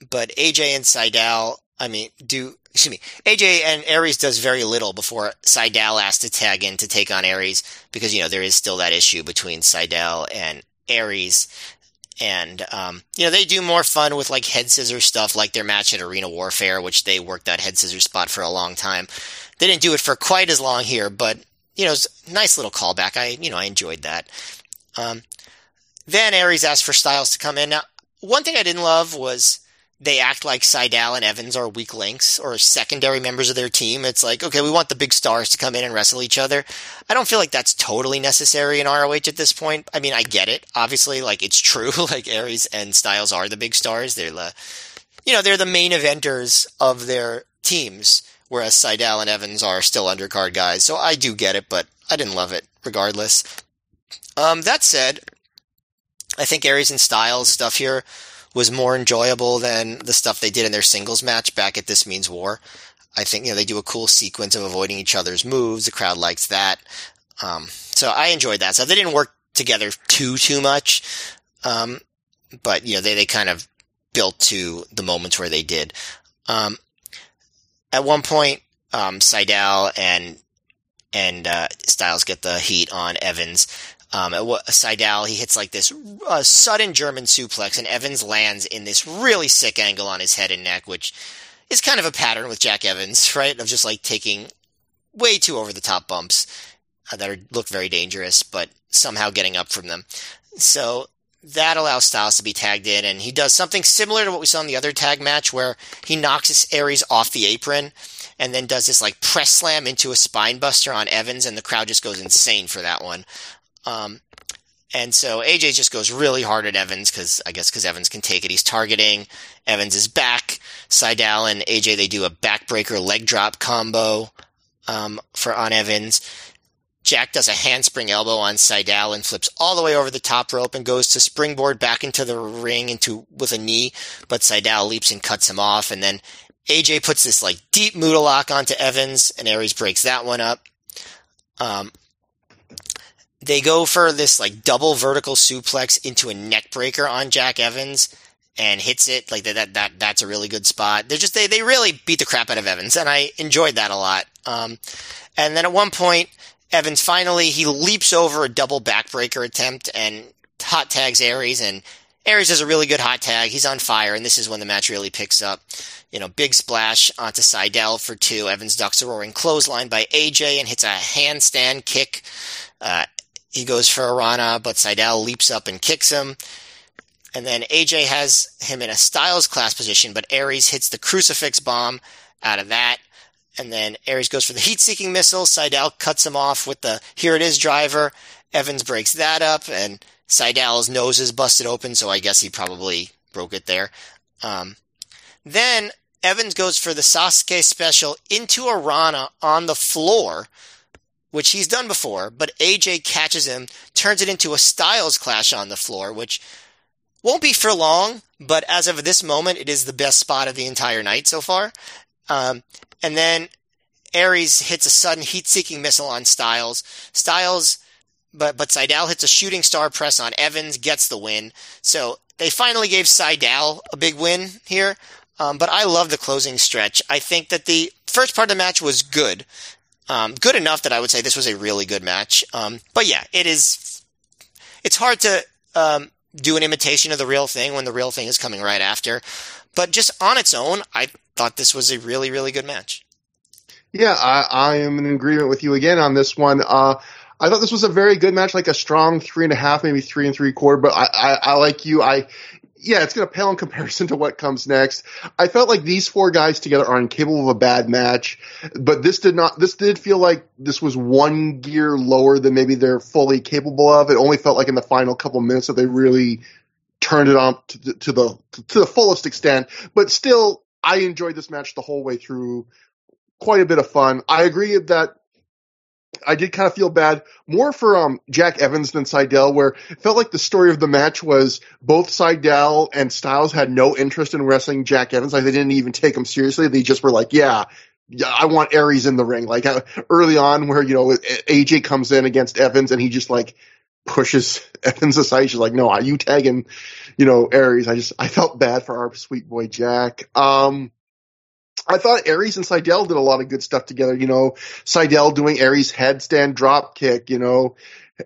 but A J and Sydal, I mean, do... Excuse me. A J and Aries does very little before Sydal asks to tag in to take on Aries because, you know, there is still that issue between Sydal and Aries. And, um, you know, they do more fun with, like, head scissors stuff, like their match at Arena Warfare, which they worked that head scissors spot for a long time. They didn't do it for quite as long here, but, you know, it's a nice little callback. I, you know, I enjoyed that. Um, then Aries asked for Styles to come in. Now, one thing I didn't love was they act like Sydal and Evans are weak links or secondary members of their team. It's like, okay, we want the big stars to come in and wrestle each other. I don't feel like that's totally necessary in R O H at this point. I mean, I get it. Obviously, like, it's true. Like, Aries and Styles are the big stars. They're the, you know, they're the main eventers of their teams, whereas Sydal and Evans are still undercard guys. So I do get it, but I didn't love it regardless. Um, that said, I think Aries and Styles stuff here was more enjoyable than the stuff they did in their singles match back at This Means War. I think, you know, they do a cool sequence of avoiding each other's moves. The crowd likes that. Um, so I enjoyed that. So they didn't work together too, too much. Um, but, you know, they, they kind of built to the moments where they did. Um, at one point, um, Sydal and, and, uh, Styles get the heat on Evans. Um, Sydal, he hits like this uh, sudden German suplex, and Evans lands in this really sick angle on his head and neck, which is kind of a pattern with Jack Evans, right? Of just like taking way too over the top bumps uh, that are, look very dangerous, but somehow getting up from them. So that allows Styles to be tagged in, and he does something similar to what we saw in the other tag match where he knocks Aries off the apron and then does this like press slam into a spine buster on Evans, and the crowd just goes insane for that one. Um, and so A J just goes really hard at Evans because, I guess, because Evans can take it. He's targeting. Evans is back. Sydal and A J, they do a backbreaker leg drop combo, um, for, on Evans. Jack does a handspring elbow on Sydal and flips all the way over the top rope and goes to springboard back into the ring into, with a knee, but Sydal leaps and cuts him off. And then A J puts this like deep Muda lock onto Evans, and Aries breaks that one up. Um, They go for this like double vertical suplex into a neck breaker on Jack Evans and hits it. Like that, that, that's a really good spot. They're just, they, they really beat the crap out of Evans, and I enjoyed that a lot. Um, and then at one point, Evans finally, he leaps over a double backbreaker attempt and hot tags Aries, and Aries does a really good hot tag. He's on fire, and this is when the match really picks up. You know, big splash onto Sydal for two. Evans ducks a roaring clothesline by A J and hits a handstand kick. Uh, He goes for a Rana, but Sydal leaps up and kicks him. And then A J has him in a Styles class position, but Aries hits the crucifix bomb out of that. And then Aries goes for the heat-seeking missile. Sydal cuts him off with the here-it-is driver. Evans breaks that up, and Sydal's nose is busted open, so I guess he probably broke it there. Um, then Evans goes for the Sasuke special into a Rana on the floor, which he's done before, but A J catches him, turns it into a Styles clash on the floor, which won't be for long, but as of this moment, it is the best spot of the entire night so far. Um, and then Aries hits a sudden heat-seeking missile on Styles. Styles, but, but Sydal hits a shooting star press on Evans, gets the win. So they finally gave Sydal a big win here, um, but I love the closing stretch. I think that the first part of the match was good. Um, good enough that I would say this was a really good match. Um, but yeah, it is, it's hard to, um, do an imitation of the real thing when the real thing is coming right after. But just on its own, I thought this was a really, really good match. Yeah, I, I am in agreement with you again on this one. Uh, I thought this was a very good match, like a strong three and a half, maybe three and three quarter. But I, I, I like you. I, yeah, it's going to pale in comparison to what comes next. I felt like these four guys together are incapable of a bad match, but this did not. This did feel like this was one gear lower than maybe they're fully capable of. It only felt like in the final couple minutes that they really turned it on to the to the, to the fullest extent. But still, I enjoyed this match the whole way through. Quite a bit of fun. I agree that I did kind of feel bad more for um, Jack Evans than Sydal, where it felt like the story of the match was both Sydal and Styles had no interest in wrestling Jack Evans. Like, they didn't even take him seriously. They just were like, yeah, yeah I want Aries in the ring. Like, uh, early on where, you know, A J comes in against Evans and he just, like, pushes Evans aside. She's like, no, you tagging, you know, Aries. I just, I felt bad for our sweet boy Jack. Um, I thought Aries and Sydal did a lot of good stuff together. You know, Sydal doing Aries headstand drop kick, you know,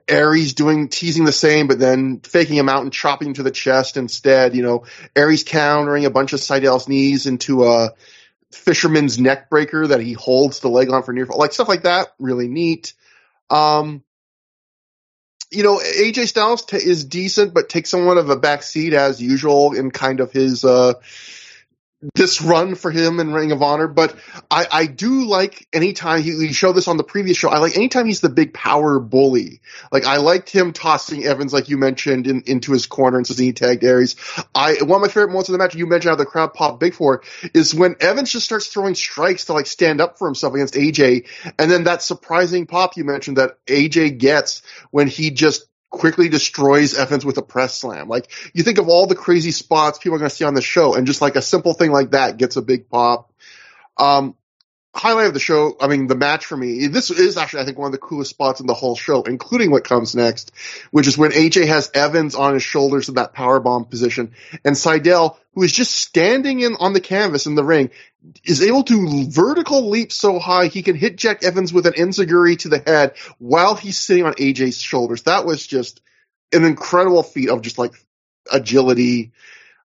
Aries doing teasing the same, but then faking him out and chopping him to the chest instead. You know, Aries countering a bunch of Sydal's knees into a fisherman's neck breaker that he holds the leg on for near fall. Like, stuff like that. Really neat. Um, you know, A J Styles t- is decent, but takes somewhat of a backseat as usual in kind of his, uh, this run for him in Ring of Honor, but I, I do like anytime he, he showed this on the previous show. I like anytime he's the big power bully. Like, I liked him tossing Evans, like you mentioned, in, into his corner and says he tagged Aries. I, one of my favorite moments of the match you mentioned how the crowd popped big for is when Evans just starts throwing strikes to, like, stand up for himself against A J. And then that surprising pop you mentioned that A J gets when he just quickly destroys Evans with a press slam. Like, you think of all the crazy spots people are going to see on the show, and just like a simple thing like that gets a big pop. Um, highlight of the show, I mean, the match for me, this is actually, I think, one of the coolest spots in the whole show, including what comes next, which is when A J has Evans on his shoulders in that powerbomb position, and Sydal, who is just standing in on the canvas in the ring, is able to vertical leap so high he can hit Jack Evans with an enziguri to the head while he's sitting on A J's shoulders. That was just an incredible feat of just, like, agility.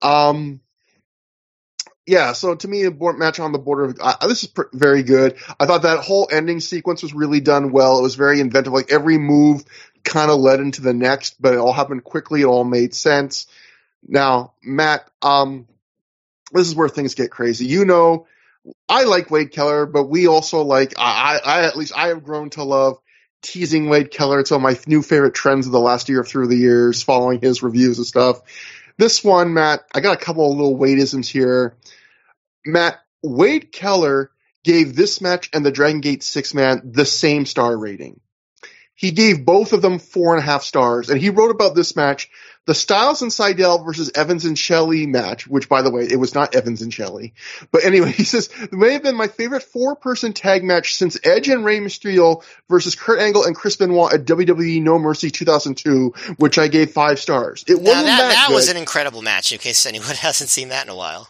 Um, yeah, so to me, a match on the border of uh, this is pr- very good. I thought that whole ending sequence was really done well. It was very inventive. Like, every move kind of led into the next, but it all happened quickly. It all made sense. Now, Matt, um, this is where things get crazy. You know, I like Wade Keller, but we also like, I, I, at least I have grown to love teasing Wade Keller. It's one of my new favorite trends of the last year of Through the Years, following his reviews and stuff. This one, Matt, I got a couple of little Wadeisms here. Matt, Wade Keller gave this match and the Dragon Gate six-man the same star rating. He gave both of them four and a half stars, and he wrote about this match, the Styles and Sydal versus Evans and Shelley match, which, by the way, it was not Evans and Shelley. But anyway, he says, it may have been my favorite four-person tag match since Edge and Rey Mysterio versus Kurt Angle and Chris Benoit at W W E No Mercy two thousand two, which I gave five stars. It wasn't that, that, that was an incredible match, in case anyone hasn't seen that in a while.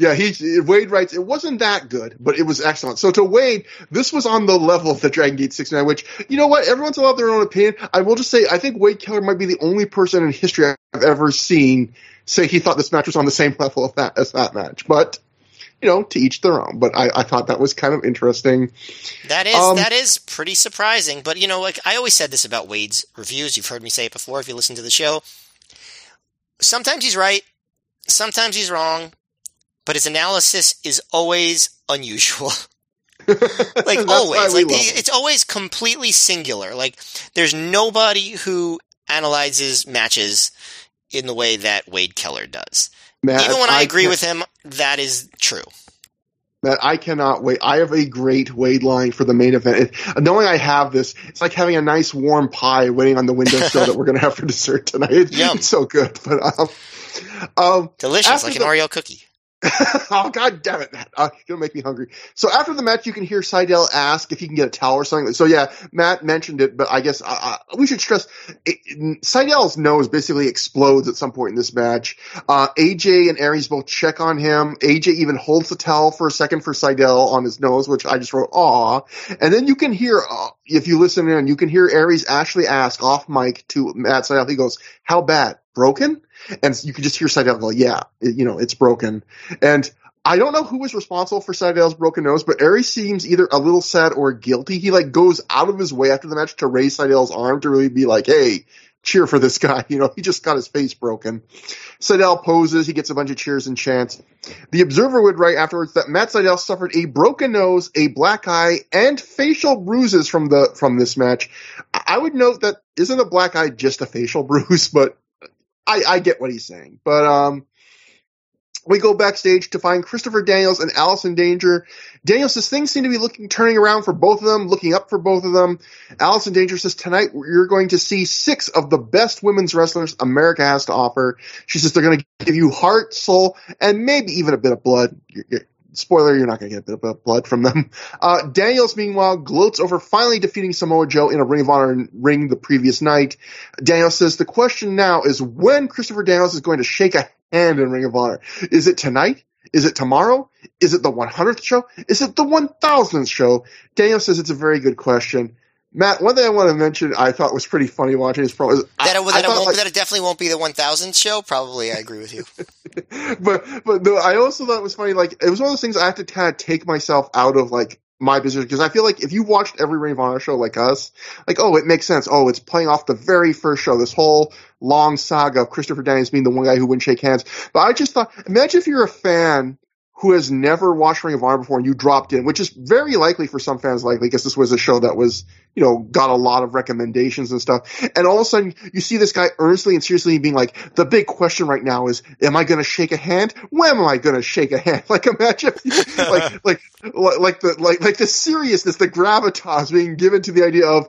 Yeah, he Wade writes, it wasn't that good, but it was excellent. So to Wade, this was on the level of the Dragon Gate six nine, which, you know what, everyone's allowed their own opinion. I will just say, I think Wade Keller might be the only person in history I've ever seen say he thought this match was on the same level of that, as that match. But, you know, to each their own. But I, I thought that was kind of interesting. That is um, that is pretty surprising. But, you know, like I always said this about Wade's reviews. You've heard me say it before if you listen to the show. Sometimes he's right. Sometimes he's wrong. But his analysis is always unusual. Like, always. Like, they, it's always completely singular. Like, there's nobody who analyzes matches in the way that Wade Keller does. Matt, even when I, I agree with him, that is true. Matt, I cannot wait. I have a great Wade line for the main event. And knowing I have this, it's like having a nice warm pie waiting on the windowsill that we're going to have for dessert tonight. Yum. It's so good. But um, um, delicious, like an the- Oreo cookie. Oh, God damn it, Matt. Uh, you're going to make me hungry. So after the match, you can hear Sydal ask if he can get a towel or something. So, yeah, Matt mentioned it, but I guess uh, uh, we should stress it, Sydal's nose basically explodes at some point in this match. Uh, A J and Aries both check on him. A J even holds the towel for a second for Sydal on his nose, which I just wrote, aw. And then you can hear, uh, if you listen in, you can hear Aries actually ask off mic to Matt Sydal. He goes, how bad? broken. And you can just hear Sydal go, yeah, it, you know, it's broken. And I don't know who was responsible for Sydal's broken nose, but Aries seems either a little sad or guilty. He like goes out of his way after the match to raise Sydal's arm to really be like, hey, cheer for this guy. You know, he just got his face broken. Sydal poses. He gets a bunch of cheers and chants. The Observer would write afterwards that Matt Sydal suffered a broken nose, a black eye, and facial bruises from the from this match. I would note that isn't a black eye just a facial bruise, but I, I get what he's saying. But um, we go backstage to find Christopher Daniels and Allison Danger. Daniels says things seem to be looking, turning around for both of them, looking up for both of them. Allison Danger says, tonight you're going to see six of the best women's wrestlers America has to offer. She says they're going to give you heart, soul, and maybe even a bit of blood. You're, you're, spoiler, you're not going to get a bit of blood from them. Uh, Daniels, meanwhile, gloats over finally defeating Samoa Joe in a Ring of Honor ring the previous night. Daniels says the question now is when Christopher Daniels is going to shake a hand in Ring of Honor. Is it tonight? Is it tomorrow? Is it the hundredth show? Is it the one thousandth show? Daniels says it's a very good question. Matt, one thing I want to mention I thought was pretty funny watching his promo. That, I, it, that, I it won't, like, that it definitely won't be the one thousandth show? Probably, I agree with you. but but no, I also thought it was funny. Like, it was one of those things I have to kind of take myself out of, like, my position, because I feel like if you watched every Ring of Honor show like us, like, oh, it makes sense. Oh, it's playing off the very first show, this whole long saga of Christopher Daniels being the one guy who wouldn't shake hands. But I just thought, imagine if you're a fan who has never watched Ring of Honor before and you dropped in, which is very likely for some fans, likely, because this was a show that was, you know, got a lot of recommendations and stuff. And all of a sudden, you see this guy earnestly and seriously being like, the big question right now is, am I going to shake a hand? When am I going to shake a hand? Like, imagine, like, like, like the, like, like the seriousness, the gravitas being given to the idea of,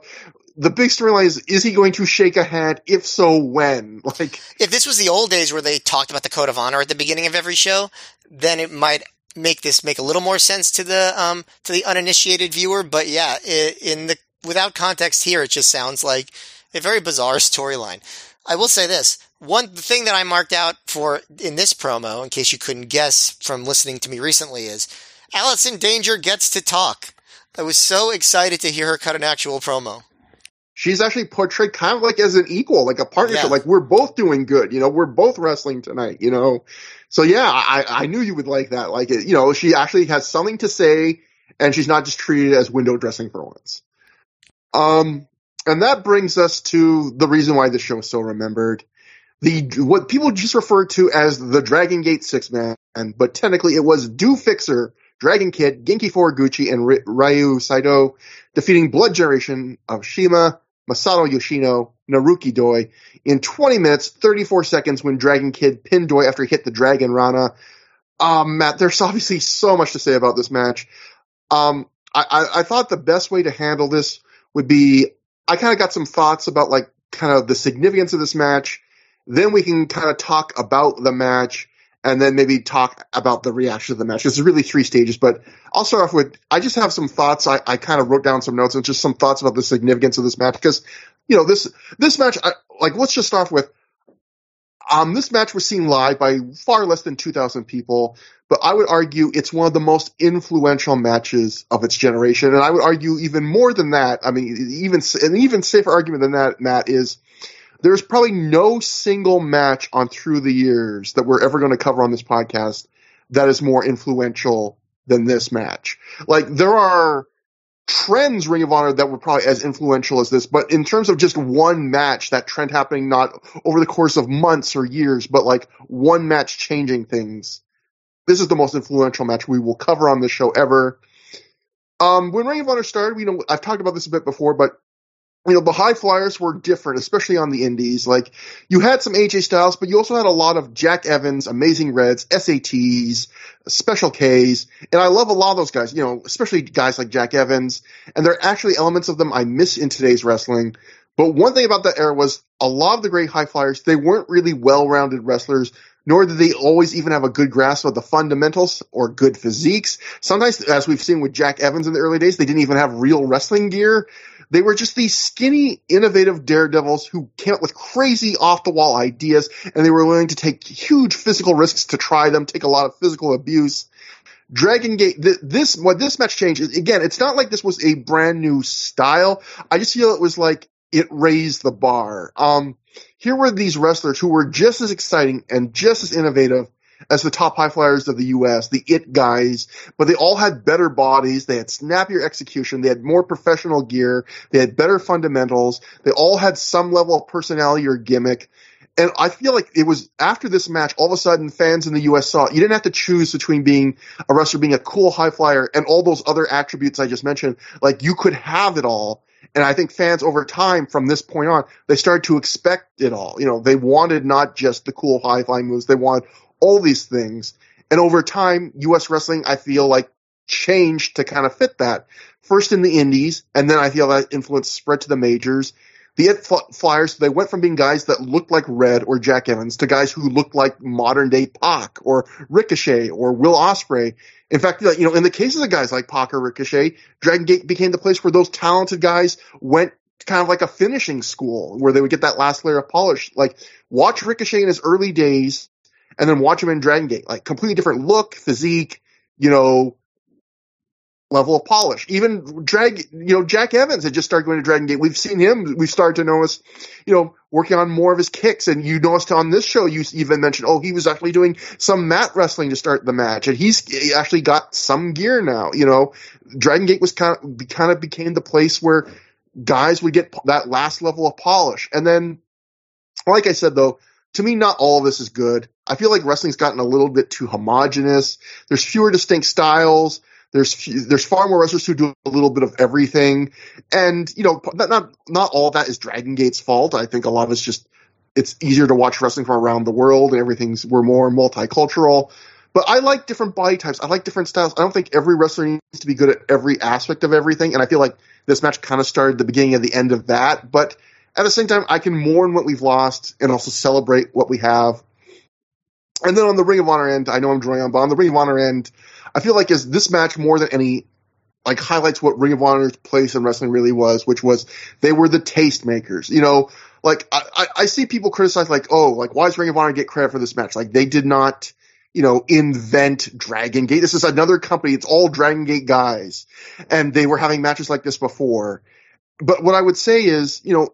the big storyline is, is he going to shake a hand? If so, when? Like, if this was the old days where they talked about the Code of Honor at the beginning of every show, then it might make this make a little more sense to the um, to the uninitiated viewer. But yeah, it, in the without context here, it just sounds like a very bizarre storyline. I will say this. One the thing that I marked out for in this promo, in case you couldn't guess from listening to me recently, is Allison Danger gets to talk. I was so excited to hear her cut an actual promo. She's actually portrayed kind of like as an equal, like a partnership, yeah. Like we're both doing good, you know, we're both wrestling tonight, you know. So yeah, I, I knew you would like that. Like, you know, she actually has something to say and she's not just treated as window dressing for once. Um, and that brings us to the reason why the show is so remembered. The, what people just refer to as the Dragon Gate Six Man, but technically it was Do Fixer, Dragon Kid, Genki Horiguchi, and R- Ryu Saito, defeating Blood Generation of Shima, Masato Yoshino, Naruki Doi in twenty minutes, thirty-four seconds when Dragon Kid pinned Doi after he hit the Dragon Rana. Um, Matt, there's obviously so much to say about this match. Um, I, I, I thought the best way to handle this would be, I kind of got some thoughts about like kind of the significance of this match. Then we can kind of talk about the match and then maybe talk about the reaction of the match. It's really three stages, but I'll start off with, I just have some thoughts. I, I kind of wrote down some notes and just some thoughts about the significance of this match, because, you know, this, this match, I, like, let's just start off with, um, this match was seen live by far less than two thousand people, but I would argue it's one of the most influential matches of its generation. And I would argue even more than that. I mean, even, an even safer argument than that, Matt, is, there's probably no single match on Through the Years that we're ever going to cover on this podcast that is more influential than this match. Like, there are trends, Ring of Honor, that were probably as influential as this, but in terms of just one match, that trend happening not over the course of months or years, but like one match changing things, this is the most influential match we will cover on this show ever. Um, when Ring of Honor started, we know I've talked about this a bit before, but you know, the high flyers were different, especially on the indies. Like, you had some A J Styles, but you also had a lot of Jack Evans, Amazing Reds, S A Ts, Special Ks, and I love a lot of those guys, you know, especially guys like Jack Evans, and there are actually elements of them I miss in today's wrestling. But one thing about that era was a lot of the great high flyers, they weren't really well-rounded wrestlers, nor did they always even have a good grasp of the fundamentals or good physiques. Sometimes, as we've seen with Jack Evans in the early days, they didn't even have real wrestling gear. They were just these skinny, innovative daredevils who came up with crazy off-the-wall ideas, and they were willing to take huge physical risks to try them, take a lot of physical abuse. Dragon Gate, th- this, what this match changed is, again, it's not like this was a brand new style. I just feel it was like it raised the bar. Um, here were these wrestlers who were just as exciting and just as innovative as the top high flyers of the U S, the it guys, but they all had better bodies, they had snappier execution, they had more professional gear, they had better fundamentals, they all had some level of personality or gimmick. And I feel like it was after this match, all of a sudden fans in the U S saw it. You didn't have to choose between being a wrestler, being a cool high flyer, and all those other attributes I just mentioned. Like, you could have it all. And I think fans over time from this point on, they started to expect it all. You know, they wanted not just the cool high flying moves, they wanted all these things. And over time, U S wrestling, I feel like, changed to kind of fit that. First in the indies, and then I feel that influence spread to the majors. The it flyers, they went from being guys that looked like Red or Jack Evans to guys who looked like modern-day Pac or Ricochet or Will Ospreay. In fact, you know, in the cases of guys like Pac or Ricochet, Dragon Gate became the place where those talented guys went kind of like a finishing school where they would get that last layer of polish. Like, watch Ricochet in his early days and then watch him in Dragon Gate. Like, completely different look, physique, you know, level of polish. Even drag, you know, Jack Evans had just started going to Dragon Gate. We've seen him. We've started to notice, you know, working on more of his kicks. And you noticed on this show, you even mentioned, oh, he was actually doing some mat wrestling to start the match. And he's he actually got some gear now. You know, Dragon Gate was kind of, kind of became the place where guys would get that last level of polish. And then, like I said, though, to me, not all of this is good. I feel like wrestling's gotten a little bit too homogenous. There's fewer distinct styles. There's few, there's far more wrestlers who do a little bit of everything, and you know not not, not all of that is Dragon Gate's fault. I think a lot of it's just it's easier to watch wrestling from around the world, and everything's we're more multicultural. But I like different body types. I like different styles. I don't think every wrestler needs to be good at every aspect of everything, and I feel like this match kind of started the beginning and the end of that. But at the same time, I can mourn what we've lost and also celebrate what we have. And then on the Ring of Honor end, I know I'm drawing on, but on the Ring of Honor end, I feel like is this match more than any like highlights what Ring of Honor's place in wrestling really was, which was they were the tastemakers. You know, like I, I, I see people criticize like, oh, like why does Ring of Honor get credit for this match? Like they did not, you know, invent Dragon Gate. This is another company. It's all Dragon Gate guys, and they were having matches like this before. But what I would say is, you know,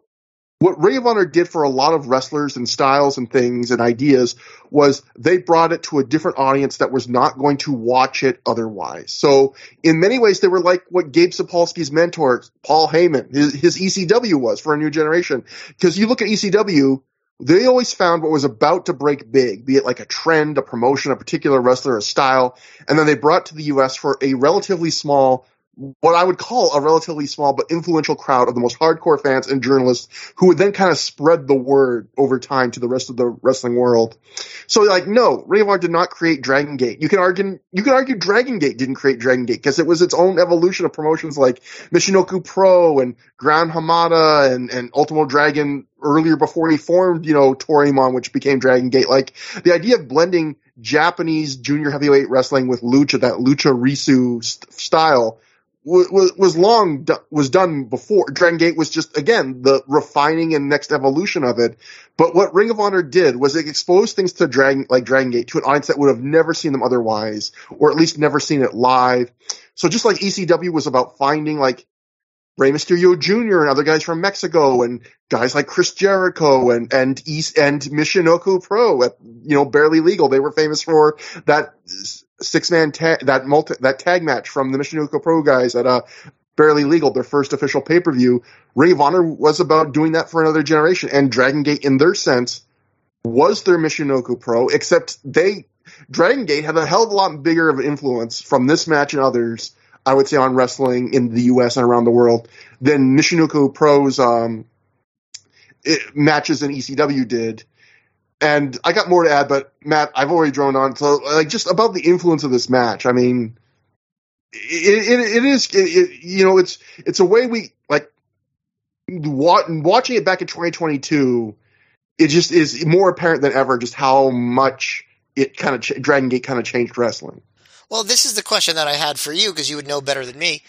what Ring of Honor did for a lot of wrestlers and styles and things and ideas was they brought it to a different audience that was not going to watch it otherwise. So in many ways, they were like what Gabe Sapolsky's mentor, Paul Heyman, his, his E C W was for a new generation. Because you look at E C W, they always found what was about to break big, be it like a trend, a promotion, a particular wrestler, a style, and then they brought it to the U S for a relatively small what I would call a relatively small but influential crowd of the most hardcore fans and journalists who would then kind of spread the word over time to the rest of the wrestling world. So like, no, Ring of Honor did not create Dragon Gate. You can argue, you can argue Dragon Gate didn't create Dragon Gate because it was its own evolution of promotions like Michinoku Pro and Gran Hamada and, and Ultimo Dragon earlier before he formed, you know, Torimon, which became Dragon Gate. Like the idea of blending Japanese junior heavyweight wrestling with lucha, that lucha risu st- style, Was, was long was done before. Dragon Gate was just again the refining and next evolution of it. But what Ring of Honor did was it exposed things to Dragon like Dragon Gate to an audience that would have never seen them otherwise, or at least never seen it live. So just like E C W was about finding like Rey Mysterio Junior and other guys from Mexico and guys like Chris Jericho and and East and Michinoku Pro at you know Barely Legal, they were famous for that six man tag, that multi, that tag match from the Michinoku Pro guys at uh, Barely Legal, their first official pay per view. Ring of Honor was about doing that for another generation, and Dragon Gate, in their sense, was their Michinoku Pro, except they Dragon Gate had a hell of a lot bigger of an influence from this match and others, I would say, on wrestling in the U S and around the world than Michinoku Pro's um, it, matches in E C W did. And I got more to add, but Matt, I've already droned on. So, like, just about the influence of this match. I mean, it it, it is, it, it, you know, it's it's a way we like wa- watching it back in twenty twenty-two. It just is more apparent than ever just how much it kind of ch- Dragon Gate kind of changed wrestling. Well, this is the question that I had for you because you would know better than me.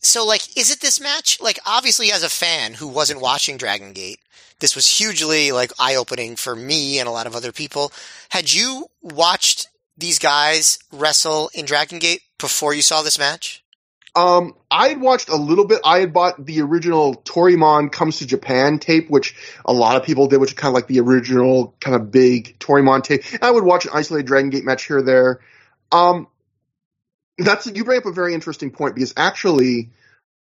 So, like, is it this match? Like, obviously, as a fan who wasn't watching Dragon Gate, this was hugely, like, eye-opening for me and a lot of other people. Had you watched these guys wrestle in Dragon Gate before you saw this match? Um, I had watched a little bit. I had bought the original Torimon Comes to Japan tape, which a lot of people did, which is kind of like the original kind of big Torimon tape. And I would watch an isolated Dragon Gate match here or there. Um, that's you bring up a very interesting point, because actually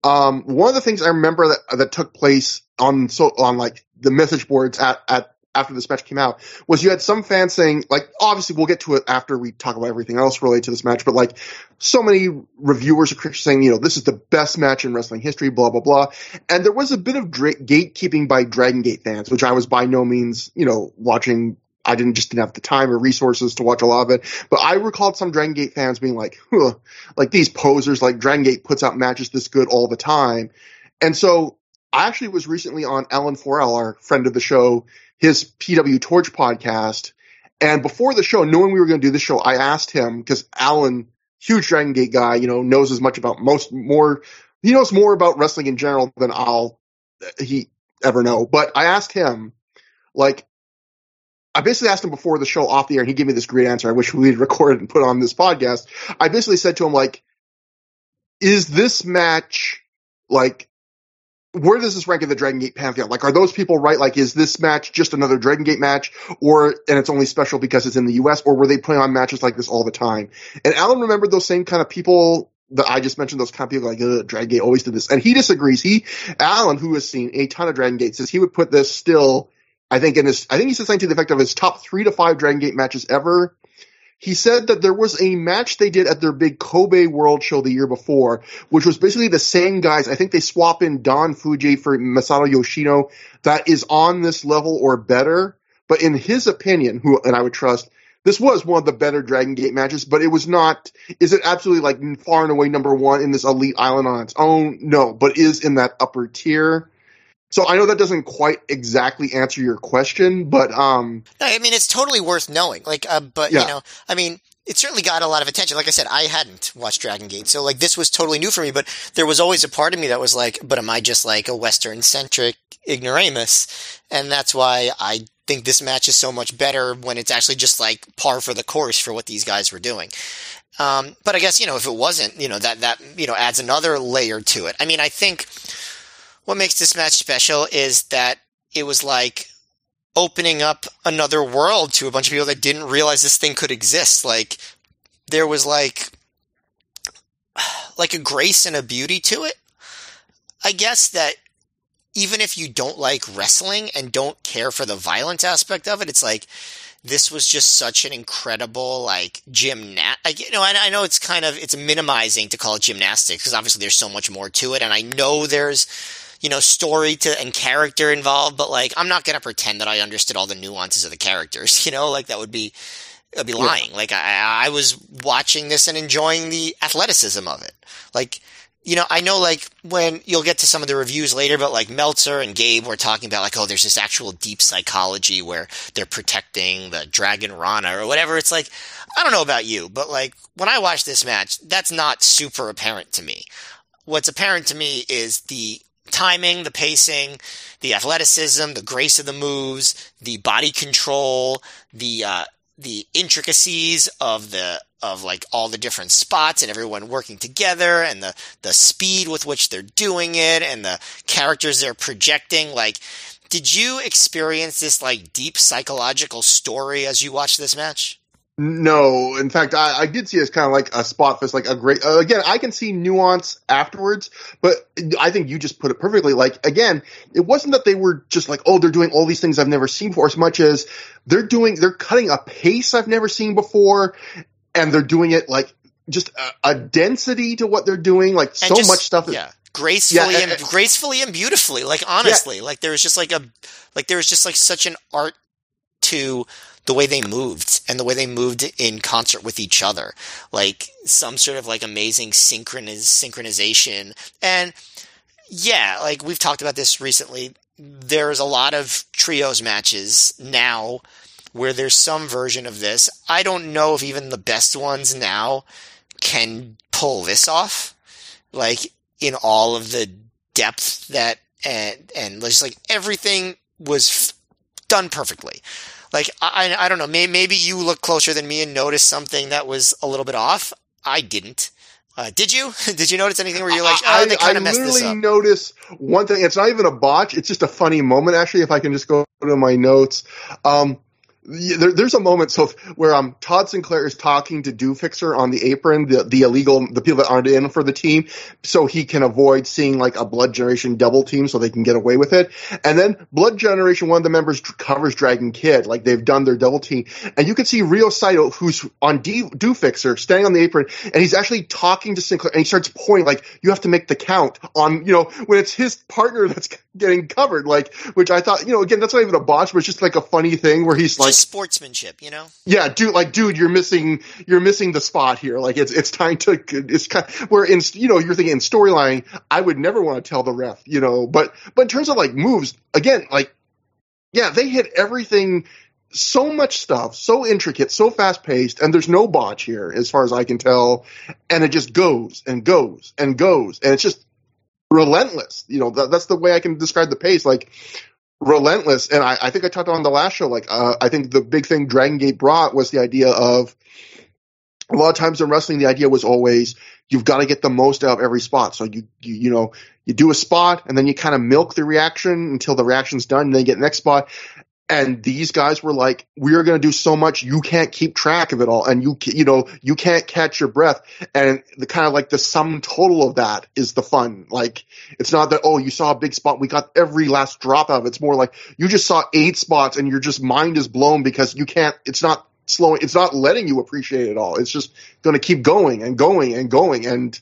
um, one of the things I remember that that took place on so on like the message boards at, at after this match came out was you had some fans saying, like, obviously we'll get to it after we talk about everything else related to this match, but like so many reviewers are saying, you know, this is the best match in wrestling history, blah, blah, blah. And there was a bit of dra- gatekeeping by Dragon Gate fans, which I was by no means, you know, watching. I didn't just didn't have the time or resources to watch a lot of it, but I recalled some Dragon Gate fans being like, huh, like these posers, like Dragon Gate puts out matches this good all the time. And so I actually was recently on Alan Forel, our friend of the show, his P W Torch podcast. And before the show, knowing we were going to do this show, I asked him, because Alan, huge Dragon Gate guy, you know, knows as much about most more, he knows more about wrestling in general than I'll, he ever know. But I asked him, like, I basically asked him before the show off the air, and he gave me this great answer. I wish we had recorded and put on this podcast. I basically said to him, like, is this match, like, where does this rank in the Dragon Gate pantheon? Like, are those people right? Like, is this match just another Dragon Gate match, or and it's only special because it's in the U S, or were they putting on matches like this all the time? And Alan remembered those same kind of people that I just mentioned, those kind of people like, ugh, Dragon Gate always did this. And he disagrees. He, Alan, who has seen a ton of Dragon Gate, says he would put this still, I think in his, I think he said something to the effect of his top three to five Dragon Gate matches ever. He said that there was a match they did at their big Kobe World show the year before, which was basically the same guys. I think they swap in Don Fuji for Masato Yoshino, that is on this level or better. But in his opinion, who and I would trust, this was one of the better Dragon Gate matches, but it was not – is it absolutely like far and away number one in this elite island on its own? No, but is in that upper tier. So I know that doesn't quite exactly answer your question, but um, no, I mean it's totally worth knowing. Like, uh, but yeah. you know, I mean, it certainly got a lot of attention. Like I said, I hadn't watched Dragon Gate, so like this was totally new for me. But there was always a part of me that was like, but am I just like a Western-centric ignoramus? And that's why I think this match is so much better when it's actually just like par for the course for what these guys were doing. Um, but I guess you know if it wasn't, you know that that you know adds another layer to it. I mean, I think. What makes this match special is that it was like opening up another world to a bunch of people that didn't realize this thing could exist. Like there was like, like a grace and a beauty to it. I guess that even if you don't like wrestling and don't care for the violent aspect of it, it's like, this was just such an incredible, like, gymnast. I, you know, I, I know it's kind of, it's minimizing to call it gymnastics because obviously there's so much more to it. And I know there's, you know, story to and character involved, but like, I'm not going to pretend that I understood all the nuances of the characters, you know, like that would be, I'd be lying. Yeah. Like I, I was watching this and enjoying the athleticism of it. Like, you know, I know like when you'll get to some of the reviews later, but like Meltzer and Gabe were talking about like, oh, there's this actual deep psychology where they're protecting the Dragon Rana or whatever. It's like, I don't know about you, but like when I watch this match, that's not super apparent to me. What's apparent to me is the timing, the pacing, the athleticism, the grace of the moves, the body control, the, uh, the intricacies of the, of like all the different spots and everyone working together and the, the speed with which they're doing it and the characters they're projecting. Like, did you experience this like deep psychological story as you watched this match? No. In fact, I, I did see it as kind of like a spot fest, like a great, uh, again, I can see nuance afterwards, but I think you just put it perfectly. Like, again, it wasn't that they were just like, oh, they're doing all these things I've never seen before, as much as they're doing, they're cutting a pace I've never seen before. And they're doing it like just a, a density to what they're doing, like and so just, much stuff. Is, yeah, gracefully, yeah, and, and, and, gracefully and beautifully. Like honestly, yeah. like there was just like a, like there was just like such an art to the way they moved and the way they moved in concert with each other. Like some sort of like amazing synchroniz synchronization. And yeah, like we've talked about this recently. There's a lot of trios matches now where there's some version of this. I don't know if even the best ones now can pull this off, like in all of the depth that, and, and just like everything was f- done perfectly. Like, I, I don't know, may, maybe you look closer than me and noticed something that was a little bit off. I didn't. Uh, did you? Did you notice anything where you're like, oh, I, they kind of messed this up? I literally noticed one thing. It's not even a botch. It's just a funny moment, actually, if I can just go to my notes. Um, there, there's a moment so where um, Todd Sinclair is talking to Do-Fixer on the apron, the, the illegal, the people that aren't in for the team, so he can avoid seeing like a Blood Generation double team so they can get away with it. And then Blood Generation, one of the members, covers Dragon Kid, like they've done their double team. And you can see Rio Saito, who's on D- Do-Fixer, standing on the apron, and he's actually talking to Sinclair, and he starts pointing, like, you have to make the count on, you know, when it's his partner that's getting covered, like, which I thought, you know, again, that's not even a botch, but it's just like a funny thing where he's like, sportsmanship, you know? Yeah, dude, like, dude, you're missing, you're missing the spot here. Like, it's, it's time to, it's kind of, where in, you know, you're thinking in storyline, I would never want to tell the ref, you know, but, but in terms of like moves, again, like, yeah, they hit everything, so much stuff, so intricate, so fast paced, and there's no botch here as far as I can tell. And it just goes and goes and goes. And it's just relentless. You know, that, that's the way I can describe the pace. Like, relentless, and I, I think I talked on the last show, like, uh, I think the big thing Dragon Gate brought was the idea of, a lot of times in wrestling, the idea was always, you've got to get the most out of every spot. So you, you, you know, you do a spot, and then you kind of milk the reaction until the reaction's done, and then you get the next spot. And these guys were like, we are going to do so much, you can't keep track of it all. And you, you know, you can't catch your breath. And the kind of like the sum total of that is the fun. Like, it's not that, oh, you saw a big spot, we got every last drop out of it. It's more like you just saw eight spots and your just mind is blown because you can't, it's not slowing, it's not letting you appreciate it all. It's just going to keep going and going and going. And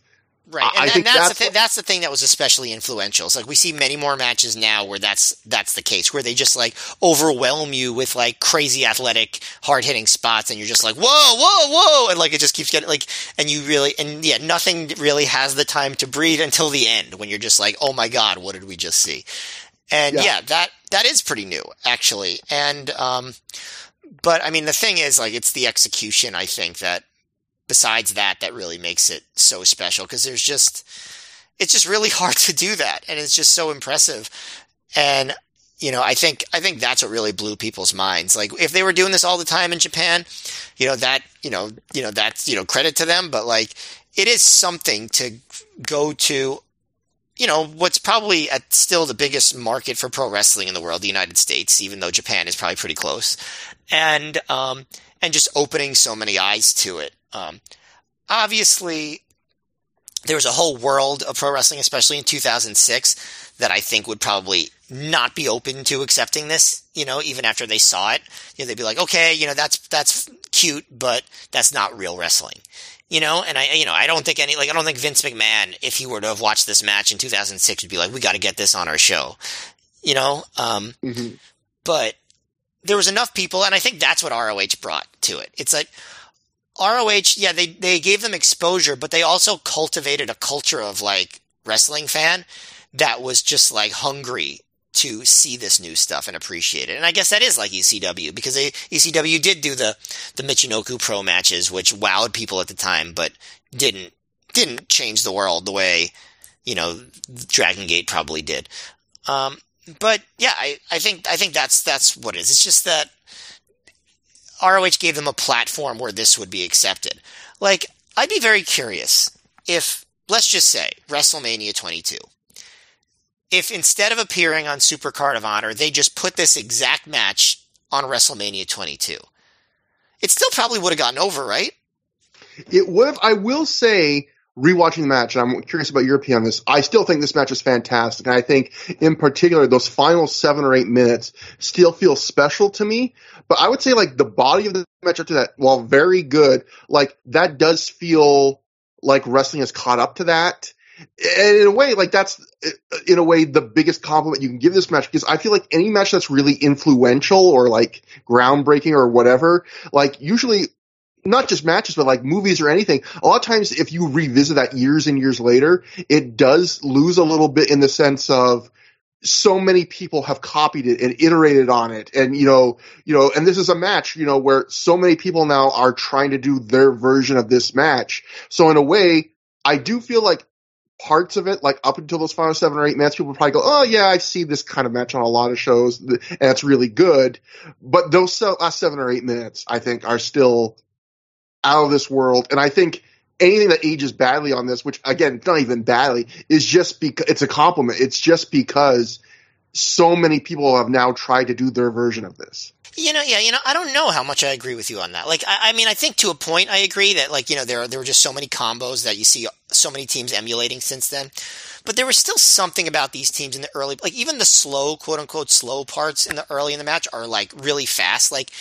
right, and, I and think that's, that's, the th- what- that's the thing that was especially influential. It's like we see many more matches now where that's that's the case, where they just like overwhelm you with like crazy athletic, hard hitting spots, and you're just like, whoa, whoa, whoa, and like it just keeps getting like, and you really, and yeah, nothing really has the time to breathe until the end when you're just like, oh my god, what did we just see? And yeah, yeah that that is pretty new actually, and um, but I mean the thing is like it's the execution I think that. Besides that, that really makes it so special because there's just, it's just really hard to do that. And it's just so impressive. And, you know, I think, I think that's what really blew people's minds. Like if they were doing this all the time in Japan, you know, that, you know, you know, that's, you know, credit to them, but like it is something to go to, you know, what's probably at still the biggest market for pro wrestling in the world, the United States, even though Japan is probably pretty close. And, um, and just opening so many eyes to it. Um, obviously there was a whole world of pro wrestling, especially in two thousand six, that I think would probably not be open to accepting this, you know, even after they saw it, you know, they'd be like, okay, you know, that's, that's cute, but that's not real wrestling, you know? And I, you know, I don't think any, like, I don't think Vince McMahon, if he were to have watched this match in two thousand six, would be like, we got to get this on our show, you know? Um, mm-hmm. But there was enough people. And I think that's what R O H brought to it. It's like, R O H, yeah, they, they gave them exposure, but they also cultivated a culture of like wrestling fan that was just like hungry to see this new stuff and appreciate it. And I guess that is like E C W because they, E C W did do the, the Michinoku Pro matches, which wowed people at the time, but didn't, didn't change the world the way, you know, Dragon Gate probably did. Um, but yeah, I, I think, I think that's, that's what it is. It's just that R O H gave them a platform where this would be accepted. Like, I'd be very curious if, let's just say, WrestleMania twenty-two, if instead of appearing on Super Card of Honor, they just put this exact match on WrestleMania twenty-two. It still probably would have gotten over, right? It would have. I will say, rewatching the match, and I'm curious about your opinion on this, I still think this match is fantastic. And I think, in particular, those final seven or eight minutes still feel special to me. But I would say, like, the body of the match up to that, while very good, like, that does feel like wrestling has caught up to that. And in a way, like, that's, in a way, the biggest compliment you can give this match, because I feel like any match that's really influential or, like, groundbreaking or whatever, like, usually, not just matches, but like movies or anything. A lot of times if you revisit that years and years later, it does lose a little bit in the sense of so many people have copied it and iterated on it. And, you know, you know, and this is a match, you know, where so many people now are trying to do their version of this match. So in a way, I do feel like parts of it, like up until those final seven or eight minutes, people probably go, oh yeah, I see this kind of match on a lot of shows and it's really good. But those last seven or eight minutes, I think, are still out of this world. And I think anything that ages badly on this, which again, it's not even badly, is just because it's a compliment. It's just because so many people have now tried to do their version of this. You know, yeah, you know, I don't know how much I agree with you on that. Like, I, I mean, I think to a point I agree that, like, you know, there there were just so many combos that you see so many teams emulating since then. But there was still something about these teams in the early, like, even the slow, quote-unquote, slow parts in the early in the match are, like, really fast. Like,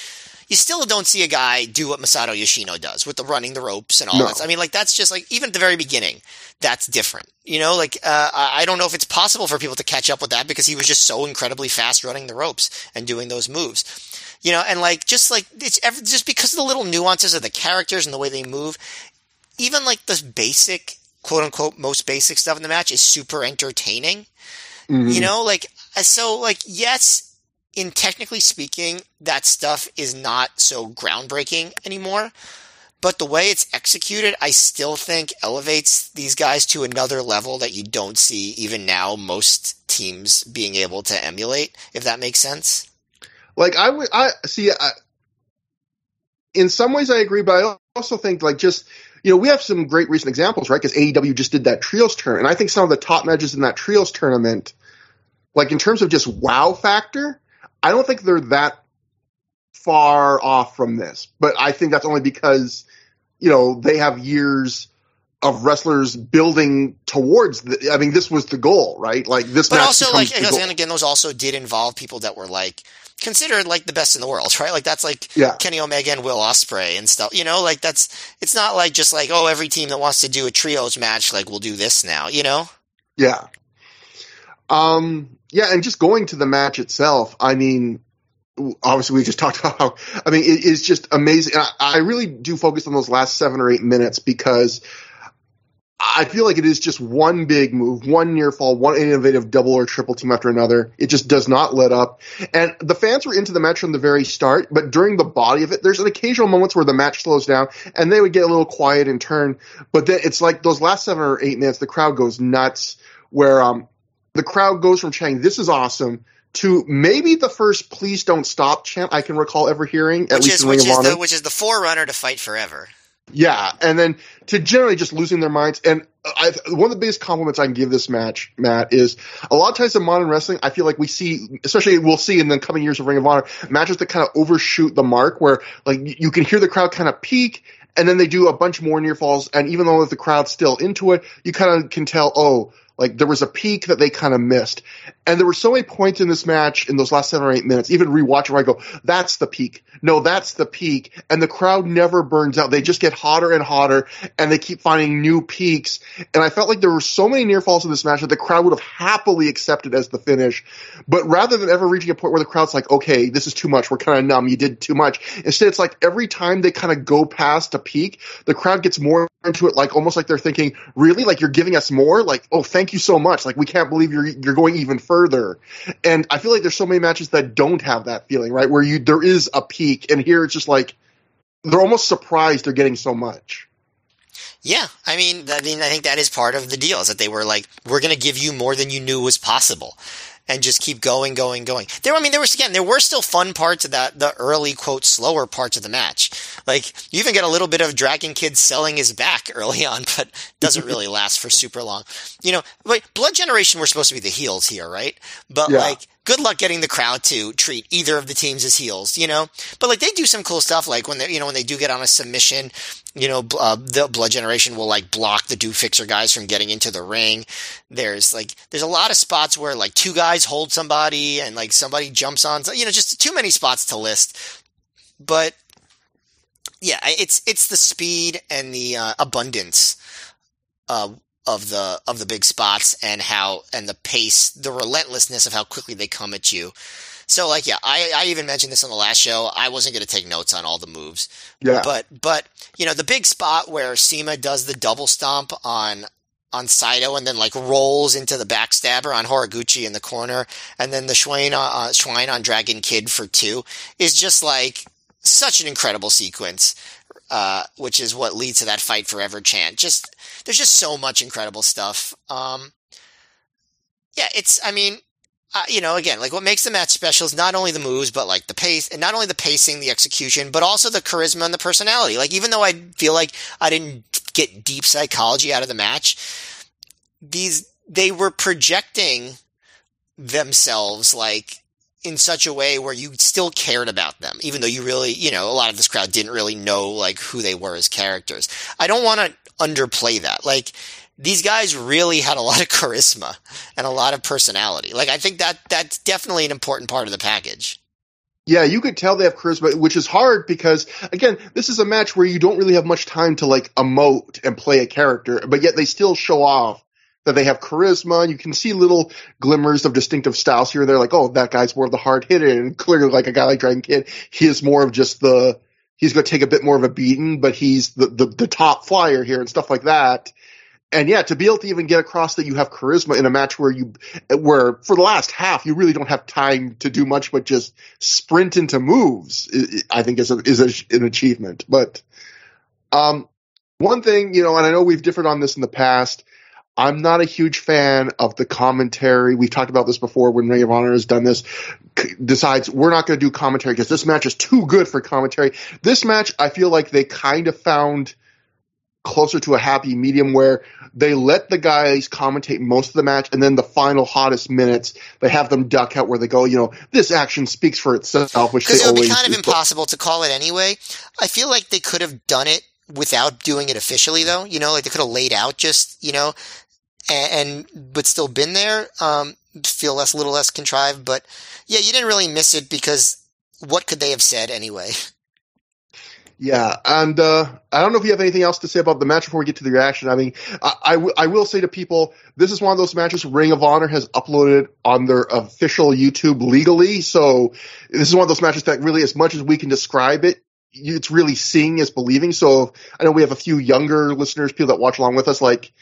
you still don't see a guy do what Masato Yoshino does with the running the ropes and all no. that. I mean, like, that's just, like, even at the very beginning, that's different. You know, like, uh, I don't know if it's possible for people to catch up with that because he was just so incredibly fast running the ropes and doing those moves. You know, and, like, just, like, it's ever, just because of the little nuances of the characters and the way they move, even, like, this basic, quote-unquote, most basic stuff in the match is super entertaining. Mm-hmm. You know, like, so, like, yes... in technically speaking, that stuff is not so groundbreaking anymore, but the way it's executed, I still think elevates these guys to another level that you don't see even now most teams being able to emulate, if that makes sense. Like, I would, I see, I, in some ways I agree, but I also think, like, just, you know, we have some great recent examples, right? Because A E W just did that trios tournament, and I think some of the top matches in that trios tournament, like, in terms of just wow factor, I don't think they're that far off from this, but I think that's only because, you know, they have years of wrestlers building towards the, I mean, this was the goal, right? Like, this but match also, like, the goal. And again, those also did involve people that were, like, considered, like, the best in the world, right? Like, that's, like, yeah. Kenny Omega and Will Ospreay and stuff, you know? Like, that's, it's not, like, just, like, oh, every team that wants to do a trios match, like, we'll do this now, you know? Yeah. Um... Yeah, and just going to the match itself, I mean, obviously we just talked about how, I mean, it is just amazing. I, I really do focus on those last seven or eight minutes because I feel like it is just one big move, one near fall, one innovative double or triple team after another. It just does not let up. And the fans were into the match from the very start, but during the body of it, there's an occasional moments where the match slows down and they would get a little quiet in turn. But then it's like those last seven or eight minutes, the crowd goes nuts where, um, the crowd goes from chanting, "This is awesome," to maybe the first "Please don't stop" chant I can recall ever hearing, which at least is, in Ring of Honor. Which is the forerunner to Fight Forever. Yeah, and then to generally just losing their minds. And I, one of the biggest compliments I can give this match, Matt, is a lot of times in modern wrestling, I feel like we see, especially we'll see in the coming years of Ring of Honor, matches that kind of overshoot the mark where, like, you can hear the crowd kind of peak, and then they do a bunch more near falls, and even though the crowd's still into it, you kind of can tell, oh, like, there was a peak that they kind of missed. And there were so many points in this match in those last seven or eight minutes, even rewatching, where I go, that's the peak. No, that's the peak. And the crowd never burns out. They just get hotter and hotter, and they keep finding new peaks. And I felt like there were so many near falls in this match that the crowd would have happily accepted as the finish. But rather than ever reaching a point where the crowd's like, okay, this is too much. We're kind of numb. You did too much. Instead, it's like every time they kind of go past a peak, the crowd gets more into it, like almost like they're thinking, really? Like, you're giving us more? Like, oh, thank you so much. Like, we can't believe you're you're going even further. And I feel like there's so many matches that don't have that feeling, right? Where you there is a peak, and here it's just like they're almost surprised they're getting so much. Yeah, I mean, I mean, I think that is part of the deal, is that they were like, we're going to give you more than you knew was possible, and just keep going, going, going. There, I mean, there was again, there were still fun parts of that, the early quote slower parts of the match. Like, you even get a little bit of Dragon Kid selling his back early on, but doesn't really last for super long. You know, but Blood Generation were supposed to be the heels here, right? But yeah. like. Good luck getting the crowd to treat either of the teams as heels, you know? But, like, they do some cool stuff, like, when they, you know, when they do get on a submission, you know, uh, the Blood Generation will, like, block the Do-Fixer guys from getting into the ring. There's, like, there's a lot of spots where, like, two guys hold somebody and, like, somebody jumps on, you know, just too many spots to list. But, yeah, it's, it's the speed and the, uh, abundance, uh, of the of the big spots and how and the pace, the relentlessness of how quickly they come at you. So, like, yeah, I, I even mentioned this on the last show. I wasn't going to take notes on all the moves. Yeah. But but you know, the big spot where SEMA does the double stomp on on Saito and then, like, rolls into the backstabber on Horiguchi in the corner, and then the Schwein uh, Schwein on Dragon Kid for two is just, like, such an incredible sequence. Uh, which is what leads to that Fight Forever chant. Just, there's just so much incredible stuff. Um, yeah, it's, I mean, uh, you know, again, like, what makes the match special is not only the moves, but, like, the pace, and not only the pacing, the execution, but also the charisma and the personality. Like, even though I feel like I didn't get deep psychology out of the match. These, they were projecting themselves like in such a way where you still cared about them, even though you really, you know, a lot of this crowd didn't really know like who they were as characters. I don't want to underplay that. Like, these guys really had a lot of charisma and a lot of personality. Like, I think that that's definitely an important part of the package. Yeah, you could tell they have charisma, which is hard because, again, this is a match where you don't really have much time to, like, emote and play a character, but yet they still show off that they have charisma, and you can see little glimmers of distinctive styles here. They're like, oh, that guy's more of the hard-hitting, and clearly, like, a guy like Dragon Gate, he is more of just the – he's going to take a bit more of a beating, but he's the, the, the top flyer here and stuff like that. And yeah, to be able to even get across that you have charisma in a match where you, where for the last half, you really don't have time to do much but just sprint into moves, I think is a, is a, an achievement. But, um, one thing, you know, and I know we've differed on this in the past, I'm not a huge fan of the commentary. We've talked about this before when Ring of Honor has done this, c- decides we're not going to do commentary because this match is too good for commentary. This match, I feel like they kind of found closer to a happy medium where they let the guys commentate most of the match, and then the final hottest minutes, they have them duck out where they go, you know, this action speaks for itself, which they always do. Because it would be kind of impossible to call it anyway. I feel like they could have done it without doing it officially, though. You know, like they could have laid out just, you know, and, and but still been there. Um, feel less, little less contrived. But yeah, you didn't really miss it because what could they have said anyway? Yeah, and uh, I don't know if you have anything else to say about the match before we get to the reaction. I mean, I, I, w- I will say to people, this is one of those matches Ring of Honor has uploaded on their official YouTube legally, so this is one of those matches that really, as much as we can describe it, you, it's really seeing is believing. So I know we have a few younger listeners, people that watch along with us, like,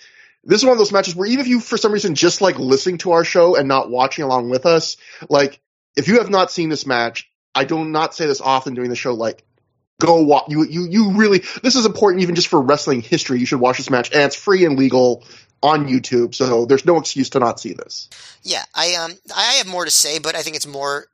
this is one of those matches where even if you, for some reason, just like listening to our show and not watching along with us, like, if you have not seen this match, I do not say this often during the show, like, go watch. You, you, you really, this is important even just for wrestling history. You should watch this match, and it's free and legal on YouTube, so there's no excuse to not see this. Yeah, I um, I have more to say, but I think it's more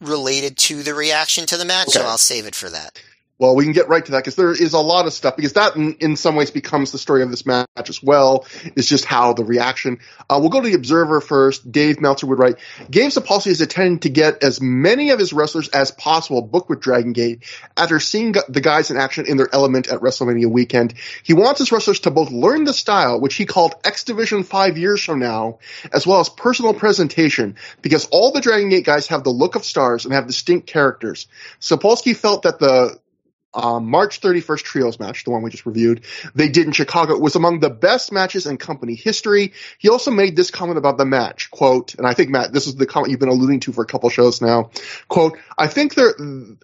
related to the reaction to the match, okay. So I'll save it for that. Well, we can get right to that, because there is a lot of stuff, because that in, in some ways becomes the story of this match as well. It's just how the reaction. Uh, we'll go to the Observer first. Dave Meltzer would write, Gabe's policy is intended to get as many of his wrestlers as possible booked with Dragon Gate after seeing the guys in action in their element at WrestleMania weekend. He wants his wrestlers to both learn the style, which he called X Division five years from now, as well as personal presentation, because all the Dragon Gate guys have the look of stars and have distinct characters. Sapolsky felt that the Um, March thirty-first trios match, the one we just reviewed, they did in Chicago, it was among the best matches in company history. He also made this comment about the match, quote, and I think, Matt, this is the comment you've been alluding to for a couple shows now, quote, I think there,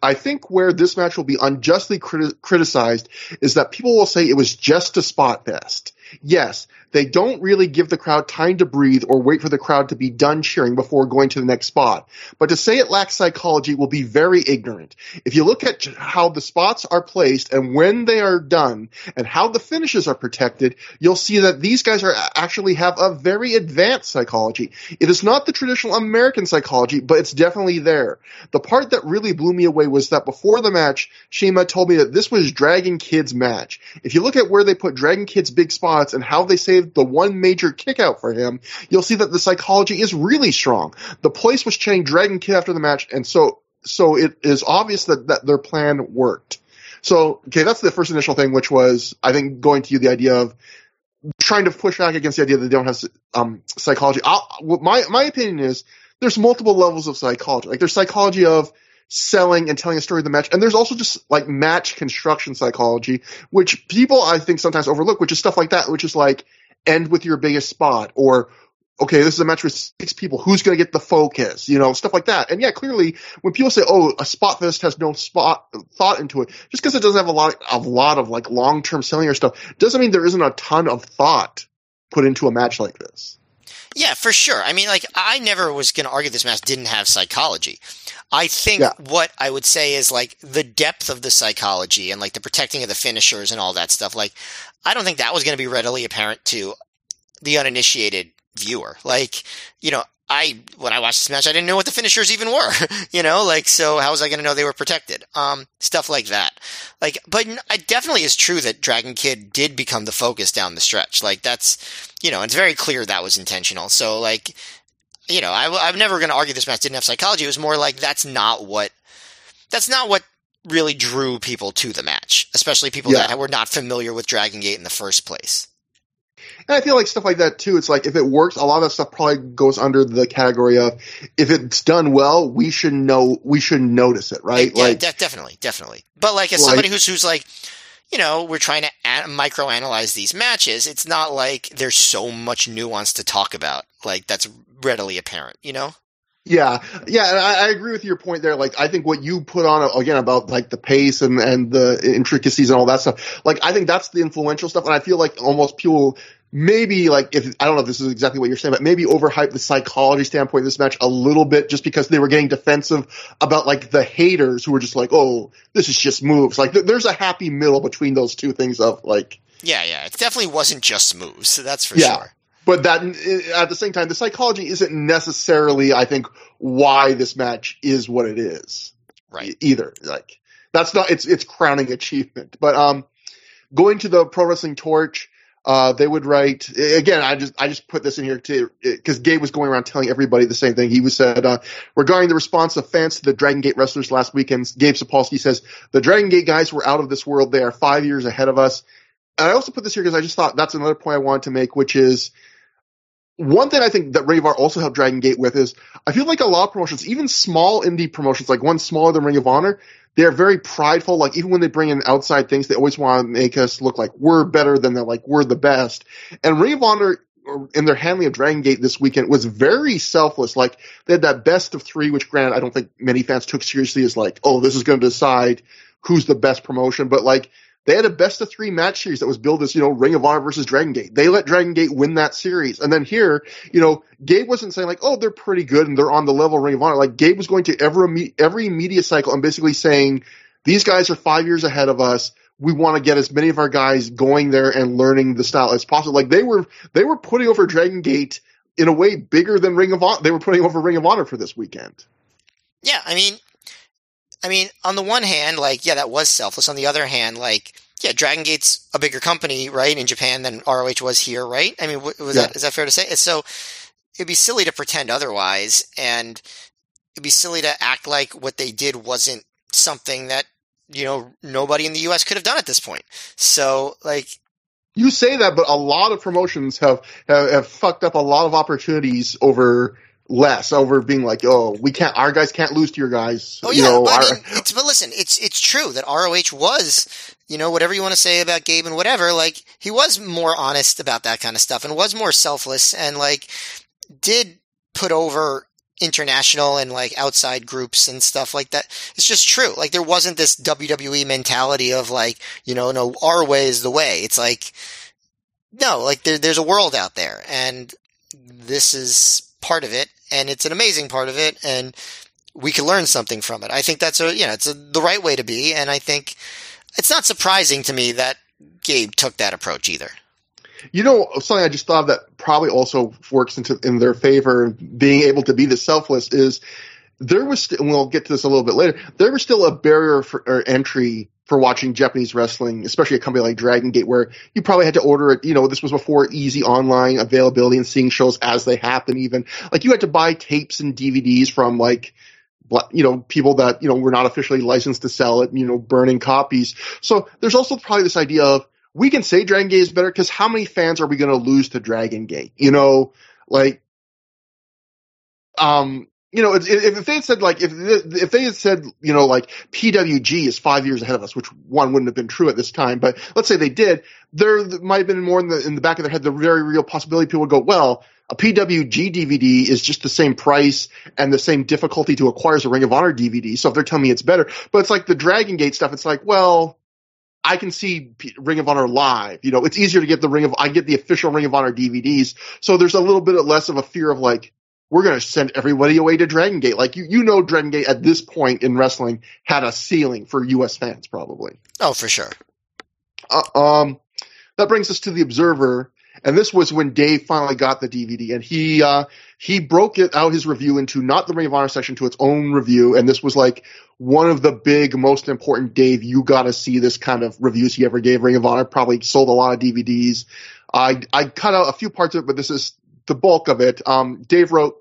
I think where this match will be unjustly criti- criticized is that people will say it was just a spot fest. Yes, they don't really give the crowd time to breathe or wait for the crowd to be done cheering before going to the next spot. But to say it lacks psychology will be very ignorant. If you look at how the spots are placed and when they are done and how the finishes are protected, you'll see that these guys are actually have a very advanced psychology. It is not the traditional American psychology, but it's definitely there. The part that really blew me away was that before the match, Shima told me that this was Dragon Kid's match. If you look at where they put Dragon Kid's big spots and how they saved the one major kick out for him, you'll see that the psychology is really strong. The place was chanting Dragon Kid after the match, and so so it is obvious that, that their plan worked. So, okay, that's the first initial thing, which was, I think, going to you, the idea of trying to push back against the idea that they don't have um, psychology. I'll, my, my opinion is there's multiple levels of psychology. Like, there's psychology of selling and telling a story of the match, and there's also just like match construction psychology, which people I think sometimes overlook, which is stuff like that, which is like end with your biggest spot, or okay, this is a match with six people, who's going to get the focus, you know, stuff like that. And yeah, clearly when people say, oh, a spot fest has no spot thought into it, just because it doesn't have a lot of, a lot of like long term selling or stuff doesn't mean there isn't a ton of thought put into a match like this. Yeah, for sure. I mean, like, I never was going to argue this match didn't have psychology. I think yeah. What I would say is, like, the depth of the psychology and, like, the protecting of the finishers and all that stuff. Like, I don't think that was going to be readily apparent to the uninitiated viewer. Like, you know, I, when I watched this match, I didn't know what the finishers even were, you know, like, so how was I going to know they were protected? Um, stuff like that. Like, but it definitely is true that Dragon Kid did become the focus down the stretch. Like, that's, you know, it's very clear that was intentional. So, like, you know, I, I'm never going to argue this match didn't have psychology. It was more like, that's not what, that's not what really drew people to the match, especially people yeah. that were not familiar with Dragon Gate in the first place. And I feel like stuff like that, too, it's like if it works, a lot of stuff probably goes under the category of if it's done well, we should know, we should notice it, right? It, yeah, like, de- definitely, definitely. But like as like, somebody who's who's like, you know, we're trying to an- microanalyze these matches, it's not like there's so much nuance to talk about. Like that's readily apparent, you know? Yeah, yeah, and I, I agree with your point there. Like, I think what you put on, again, about, like, the pace and, and the intricacies and all that stuff, like, I think that's the influential stuff, and I feel like almost people maybe, like, if I don't know if this is exactly what you're saying, but maybe overhyped the psychology standpoint of this match a little bit just because they were getting defensive about, like, the haters who were just like, oh, this is just moves. Like, th- there's a happy middle between those two things of, like... Yeah, yeah, it definitely wasn't just moves, that's for yeah. sure. But that at the same time, the psychology isn't necessarily, I think, why this match is what it is, right? Either like that's not it's it's crowning achievement. But um, going to the Pro Wrestling Torch, uh, they would write again. I just I just put this in here too because Gabe was going around telling everybody the same thing. He was said uh, regarding the response of fans to the Dragon Gate wrestlers last weekend. Gabe Sapolsky says the Dragon Gate guys were out of this world. They are five years ahead of us. And I also put this here because I just thought that's another point I wanted to make, which is. One thing I think that Ravar also helped Dragon Gate with is I feel like a lot of promotions, even small indie promotions, like one smaller than Ring of Honor, they're very prideful. Like even when they bring in outside things, they always want to make us look like we're better than they're like we're the best. And Ring of Honor in their handling of Dragon Gate this weekend was very selfless. Like they had that best of three, which granted I don't think many fans took seriously as like, oh, this is going to decide who's the best promotion. But like they had a best-of-three match series that was billed as, you know, Ring of Honor versus Dragon Gate. They let Dragon Gate win that series. And then here, you know, Gabe wasn't saying, like, oh, they're pretty good and they're on the level of Ring of Honor. Like, Gabe was going to every, every media cycle and basically saying, these guys are five years ahead of us. We want to get as many of our guys going there and learning the style as possible. Like, they were they were putting over Dragon Gate in a way bigger than Ring of Honor. They were putting over Ring of Honor for this weekend. Yeah, I mean... I mean, on the one hand, like, yeah, that was selfless. On the other hand, like, yeah, Dragon Gate's a bigger company, right, in Japan than R O H was here, right? I mean, was yeah. that, is that fair to say? So it'd be silly to pretend otherwise, and it'd be silly to act like what they did wasn't something that, you know, nobody in the U S could have done at this point. So, like... You say that, but a lot of promotions have, have, have fucked up a lot of opportunities over... less over being like, oh, we can't, our guys can't lose to your guys. Oh, yeah, you know, but, our- I mean, it's, but listen, it's, it's true that R O H was, you know, whatever you want to say about Gabe and whatever, like, he was more honest about that kind of stuff and was more selfless and, like, did put over international and, like, outside groups and stuff like that. It's just true. Like, there wasn't this W W E mentality of, like, you know, no, our way is the way. It's like, no, like, there, there's a world out there, and this is part of it. And it's an amazing part of it, and we can learn something from it. I think that's a, you know, it's a, the right way to be, and I think it's not surprising to me that Gabe took that approach either. You know, something I just thought that probably also works into in their favor, being able to be this selfless, is there was, st- and we'll get to this a little bit later, there was still a barrier for or entry for watching Japanese wrestling, especially a company like Dragon Gate, where you probably had to order it, you know, this was before easy online availability and seeing shows as they happen even. Like, you had to buy tapes and D V Ds from, like, you know, people that, you know, were not officially licensed to sell it, you know, burning copies. So there's also probably this idea of, we can say Dragon Gate is better, because how many fans are we going to lose to Dragon Gate? You know, like, um... You know, if, if they had said, like, if if they had said, you know, like, P W G is five years ahead of us, which one wouldn't have been true at this time, but let's say they did, there might have been more in the in the back of their head the very real possibility people would go, well, a P W G D V D is just the same price and the same difficulty to acquire as a Ring of Honor D V D, so if they're telling me it's better. But it's like the Dragon Gate stuff, it's like, well... I can see Ring of Honor live. You know, it's easier to get the Ring of – I get the official Ring of Honor D V Ds. So there's a little bit less of a fear of, like, we're going to send everybody away to Dragon Gate. Like, you, you know Dragon Gate at this point in wrestling had a ceiling for U S fans probably. Oh, for sure. Uh, um, that brings us to the Observer. And this was when Dave finally got the D V D, and he uh, he broke it out his review into not the Ring of Honor section, to its own review. And this was like one of the big, most important Dave, you got to see this kind of reviews he ever gave Ring of Honor. Probably sold a lot of D V Ds. I I cut out a few parts of it, but this is the bulk of it. Um, Dave wrote,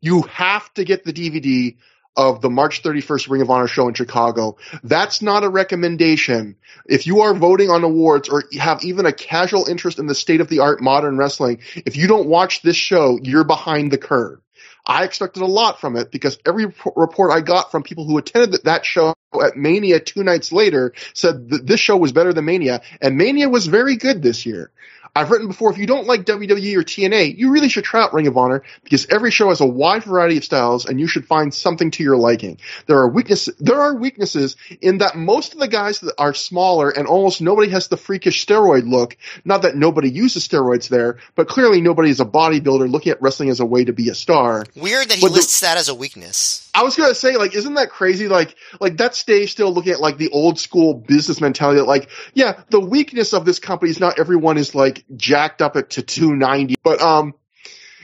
"You have to get the D V D of the March thirty-first Ring of Honor show in Chicago. That's not a recommendation. If you are voting on awards or have even a casual interest in the state-of-the-art modern wrestling, if you don't watch this show, you're behind the curve." I expected a lot from it, because every report I got from people who attended that show at Mania two nights later said that this show was better than Mania, and Mania was very good this year. I've written before, if you don't like W W E or T N A, you really should try out Ring of Honor, because every show has a wide variety of styles, and you should find something to your liking. There are weaknesses, there are weaknesses in that most of the guys that are smaller, and almost nobody has the freakish steroid look. Not that nobody uses steroids there, but clearly nobody is a bodybuilder looking at wrestling as a way to be a star. Weird that he but lists the, that as a weakness. I was gonna say, like, isn't that crazy? Like, like that's Dave still looking at like the old school business mentality. That, like, yeah, the weakness of this company is not everyone is like jacked up it to two ninety, but um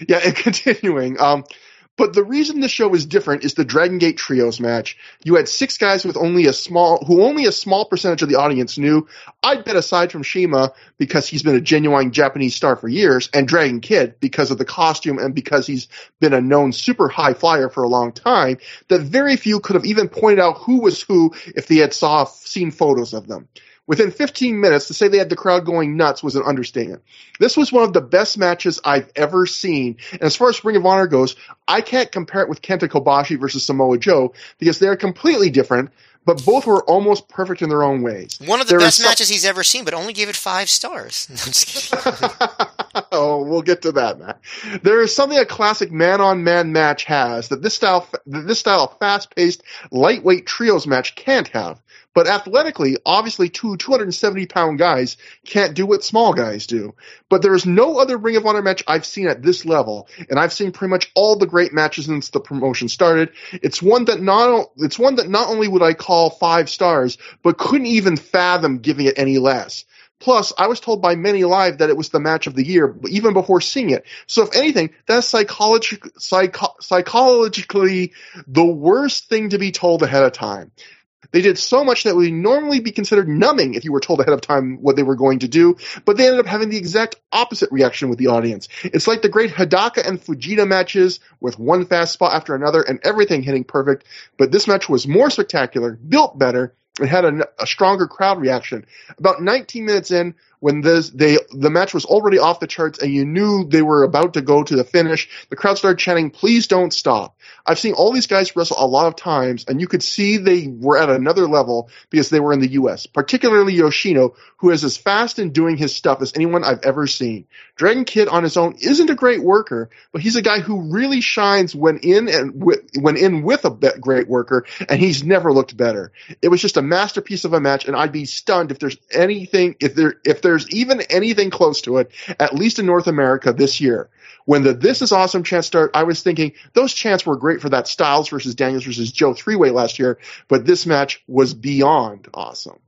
yeah and continuing um but the reason the show is different is the Dragon Gate trios match. You had six guys with only a small who only a small percentage of the audience knew. I'd bet aside from Shima, because he's been a genuine Japanese star for years, and Dragon Kid, because of the costume and because he's been a known super high flyer for a long time, that very few could have even pointed out who was who if they had saw seen photos of them. Within fifteen minutes, to say they had the crowd going nuts was an understatement. This was one of the best matches I've ever seen. And as far as Ring of Honor goes, I can't compare it with Kenta Kobashi versus Samoa Joe, because they're completely different, but both were almost perfect in their own ways. One of the there best some- matches he's ever seen, but only gave it five stars. No, I'm just kidding. Oh, we'll get to that, Matt. There is something a classic man-on-man match has that this style, that this style of fast-paced, lightweight trios match can't have. But athletically, obviously two two hundred seventy pound guys can't do what small guys do. But there is no other Ring of Honor match I've seen at this level, and I've seen pretty much all the great matches since the promotion started. It's one that not it's one that not only would I call five stars, but couldn't even fathom giving it any less. Plus, I was told by many live that it was the match of the year, even before seeing it. So if anything, that's psychologi- psycho- psychologically the worst thing to be told ahead of time. They did so much that would normally be considered numbing if you were told ahead of time what they were going to do, but they ended up having the exact opposite reaction with the audience. It's like the great Hidaka and Fujita matches, with one fast spot after another and everything hitting perfect, but this match was more spectacular, built better, and had a, a stronger crowd reaction. About nineteen minutes in, when this, they, the match was already off the charts and you knew they were about to go to the finish, the crowd started chanting, "Please don't stop." I've seen all these guys wrestle a lot of times, and you could see they were at another level because they were in the U S, particularly Yoshino, who is as fast in doing his stuff as anyone I've ever seen. Dragon Kid on his own isn't a great worker, but he's a guy who really shines when in and with, when in with a be- great worker, and he's never looked better. It was just a masterpiece of a match, and I'd be stunned if there's anything, if there, if there there's even anything close to it, at least in North America this year. When the This Is Awesome chants start, I was thinking those chants were great for that Styles versus Daniels versus Joe three-way last year, but this match was beyond awesome.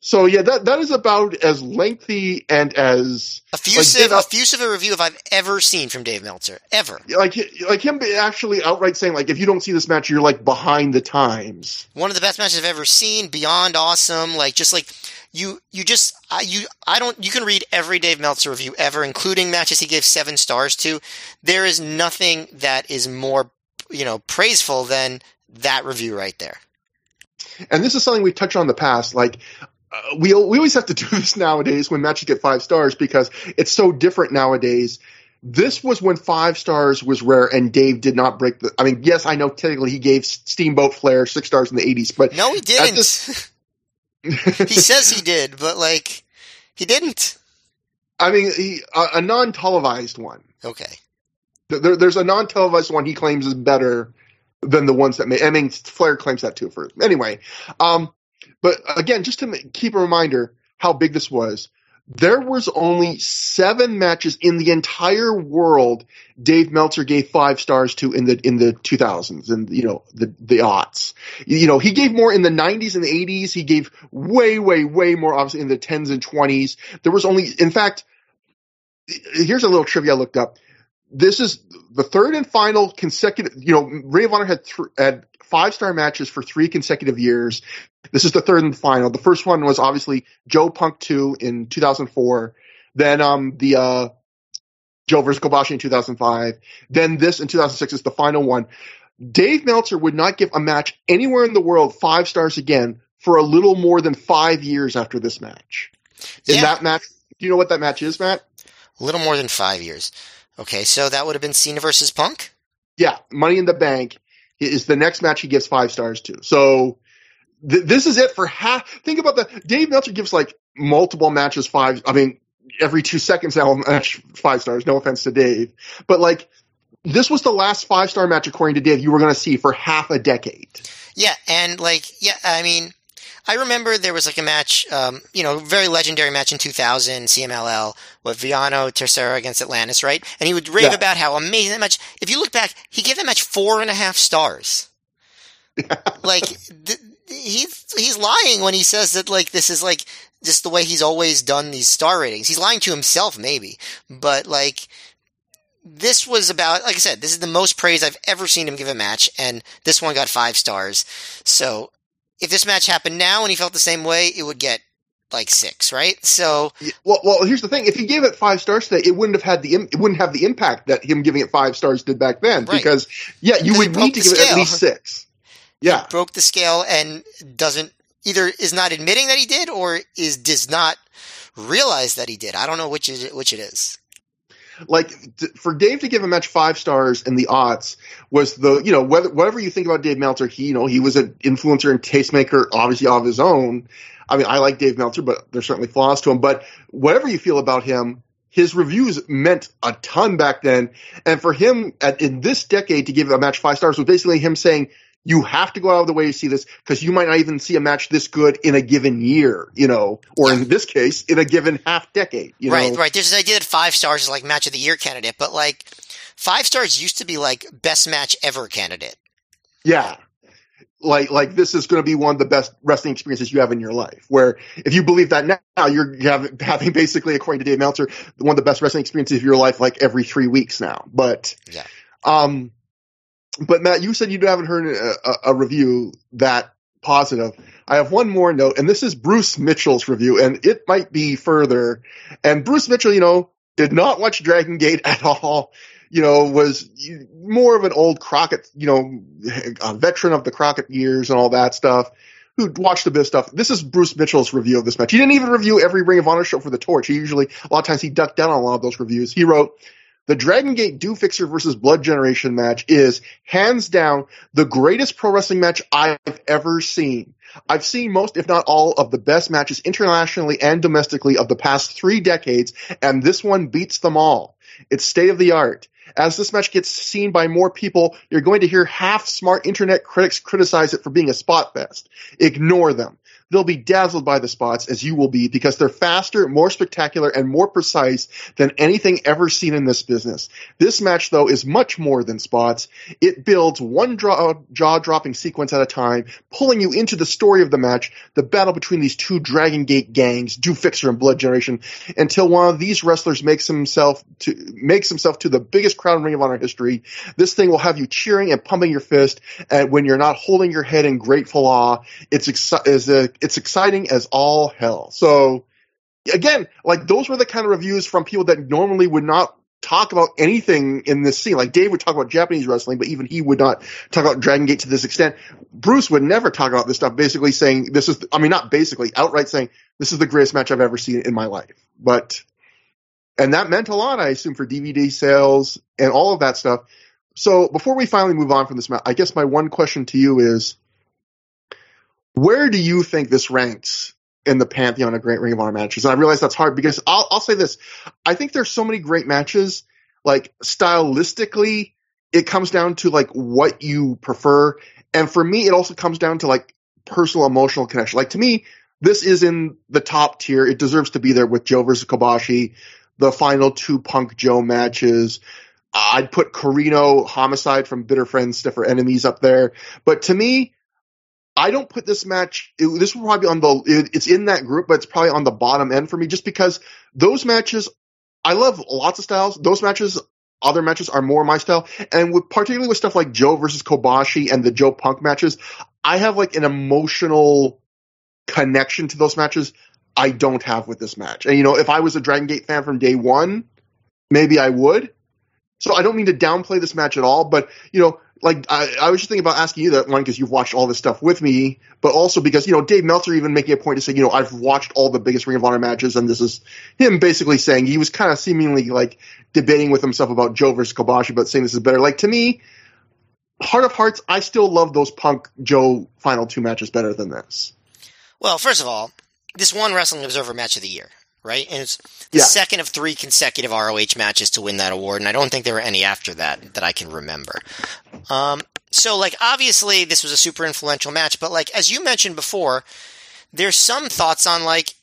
So yeah, that that is about as lengthy and as effusive, like, effusive a review if I've ever seen from Dave Meltzer, ever. Like like him actually outright saying, like, if you don't see this match, you're like behind the times. One of the best matches I've ever seen, beyond awesome, like just like. You, you just, I, you, I don't, you can read every Dave Meltzer review ever, including matches he gave seven stars to. There is nothing that is more, you know, praiseful than that review right there. And this is something we touched on in the past. Like, uh, we, we always have to do this nowadays when matches get five stars because it's so different nowadays. This was when five stars was rare, and Dave did not break the, I mean, yes, I know technically he gave Steamboat Flair six stars in the eighties, but. No, he didn't. This, he says he did, but like he didn't. I mean, he, uh, a non-televised one. Okay, there, there's a non-televised one he claims is better than the ones that made. I mean, Flair claims that too. For anyway, um, but again, just to make, keep a reminder how big this was. There was only seven matches in the entire world Dave Meltzer gave five stars to in the in the two thousands and, you know, the the aughts. You know, he gave more in the nineties and the eighties. He gave way, way, way more, obviously, in the tens and twenties. There was only – in fact, here's a little trivia I looked up. This is the third and final consecutive, you know, Ring of Honor had, th- had five-star matches for three consecutive years. This is the third and final. The first one was obviously Joe Punk two in two thousand four. Then um, the uh, Joe versus Kobashi in two thousand five. Then this in two thousand six is the final one. Dave Meltzer would not give a match anywhere in the world five stars again for a little more than five years after this match. In yeah. that match, do you know what that match is, Matt? A little more than five years. Okay, so that would have been Cena versus Punk? Yeah, Money in the Bank is the next match he gives five stars to. So th- this is it for half. Think about that. Dave Meltzer gives like multiple matches five. I mean, every two seconds now, match five stars. No offense to Dave. But like, this was the last five-star match, according to Dave, you were going to see for half a decade. Yeah, and like, yeah, I mean, I remember there was like a match, um, you know, very legendary match in two thousand, C M L L, with Viano Tercera against Atlantis, right? And he would rave yeah. about how amazing that match. If you look back, he gave that match four and a half stars. Yeah. Like, th- he's, he's lying when he says that, like, this is like just the way he's always done these star ratings. He's lying to himself, maybe. But, like, this was about, like I said, this is the most praise I've ever seen him give a match, and this one got five stars. So if this match happened now and he felt the same way, it would get like six, right? So yeah, well, well, here's the thing: if he gave it five stars today, it wouldn't have had the im- it wouldn't have the impact that him giving it five stars did back then, right? Because yeah, you would need to give it at least six. Yeah, it broke the scale and doesn't either is not admitting that he did or is does not realize that he did. I don't know which is which it is. Like, for Dave to give a match five stars in the aughts was the, you know, whether, whatever you think about Dave Meltzer, he, you know, he was an influencer and tastemaker, obviously, of his own. I mean, I like Dave Meltzer, but there's certainly flaws to him. But whatever you feel about him, his reviews meant a ton back then. And for him, at, in this decade, to give a match five stars was basically him saying, you have to go out of the way to see this because you might not even see a match this good in a given year, you know, or in this case, in a given half decade. You right, know? right. There's this idea that five stars is like match of the year candidate, but like five stars used to be like best match ever candidate. Yeah. Like, like this is going to be one of the best wrestling experiences you have in your life, where if you believe that now, you're having basically, according to Dave Meltzer, one of the best wrestling experiences of your life, like every three weeks now. But, yeah. um, But Matt, you said you haven't heard a, a, a review that positive. I have one more note, and this is Bruce Mitchell's review, and it might be further. And Bruce Mitchell, you know, did not watch Dragon Gate at all. You know, was more of an old Crockett, you know, a veteran of the Crockett years and all that stuff, who watched the bit of stuff. This is Bruce Mitchell's review of this match. He didn't even review every Ring of Honor show for the Torch. He usually, a lot of times he ducked down on a lot of those reviews. He wrote, "The Dragon Gate Do-Fixer versus Blood Generation match is, hands down, the greatest pro wrestling match I've ever seen. I've seen most, if not all, of the best matches internationally and domestically of the past three decades, and this one beats them all. It's state-of-the-art. As this match gets seen by more people, you're going to hear half-smart internet critics criticize it for being a spot fest. Ignore them. They'll be dazzled by the spots, as you will be, because they're faster, more spectacular, and more precise than anything ever seen in this business. This match, though, is much more than spots. It builds one draw, jaw-dropping sequence at a time, pulling you into the story of the match, the battle between these two Dragon Gate gangs, Do-Fixer and Blood Generation, until one of these wrestlers makes himself to, makes himself to the biggest crowd in Ring of Honor history. This thing will have you cheering and pumping your fist, and when you're not holding your head in grateful awe, it's exci- is a It's exciting as all hell." So again, like those were the kind of reviews from people that normally would not talk about anything in this scene. Like Dave would talk about Japanese wrestling, but even he would not talk about Dragon Gate to this extent. Bruce would never talk about this stuff, basically saying this is, I mean, not basically, outright saying this is the greatest match I've ever seen in my life. But, and that meant a lot, I assume, for D V D sales and all of that stuff. So before we finally move on from this match, I guess my one question to you is, where do you think this ranks in the pantheon of great Ring of Honor matches? And I realize that's hard because I'll, I'll say this. I think there's so many great matches, like stylistically, it comes down to like what you prefer. And for me, it also comes down to like personal emotional connection. Like to me, this is in the top tier. It deserves to be there with Joe versus Kobashi, the final two Punk Joe matches. I'd put Corino, Homicide from Bitter Friends, Stiffer Enemies up there. But to me, I don't put this match – this will probably be on the it, – it's in that group, but it's probably on the bottom end for me just because those matches I love lots of styles. Those matches, other matches, are more my style. And with, particularly with stuff like Joe versus Kobashi and the Joe Punk matches, I have like an emotional connection to those matches I don't have with this match. And, you know, if I was a Dragon Gate fan from day one, maybe I would. So I don't mean to downplay this match at all, but, you know, like, I, I was just thinking about asking you that one because you've watched all this stuff with me, but also because, you know, Dave Meltzer even making a point to say, you know, I've watched all the biggest Ring of Honor matches, and this is him basically saying he was kind of seemingly, like, debating with himself about Joe versus Kobashi, but saying this is better. Like, to me, heart of hearts, I still love those Punk-Joe final two matches better than this. Well, first of all, this one Wrestling Observer match of the year, right? And it's the yeah. second of three consecutive R O H matches to win that award, and I don't think there were any after that that I can remember. Um, so, like, obviously this was a super influential match, but, like, as you mentioned before, there's some thoughts on, like,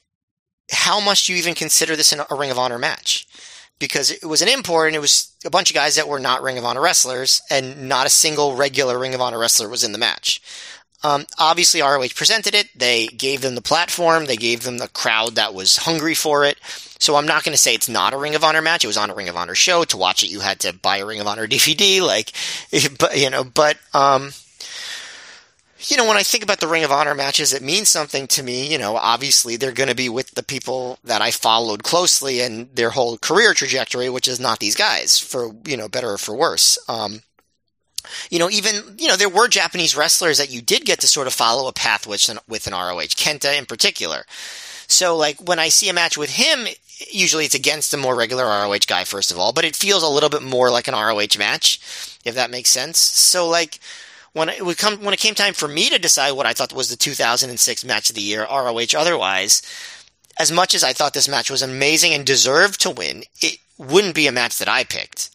how much do you even consider this a Ring of Honor match? Because it was an import, and it was a bunch of guys that were not Ring of Honor wrestlers, and not a single regular Ring of Honor wrestler was in the match. Um, obviously R O H presented it, they gave them the platform, they gave them the crowd that was hungry for it, so I'm not going to say it's not a Ring of Honor match. It was on a Ring of Honor show. To watch it, you had to buy a Ring of Honor D V D, like, but, you know, but, um, you know, when I think about the Ring of Honor matches, it means something to me. You know, obviously they're going to be with the people that I followed closely and their whole career trajectory, which is not these guys, for, you know, better or for worse. Um, You know, even, you know, there were Japanese wrestlers that you did get to sort of follow a path with, with an R O H, Kenta in particular. So, like, when I see a match with him, usually it's against a more regular R O H guy, first of all, but it feels a little bit more like an R O H match, if that makes sense. So, like, when it, would come, when it came time for me to decide what I thought was the two thousand six match of the year, R O H otherwise, as much as I thought this match was amazing and deserved to win, it wouldn't be a match that I picked.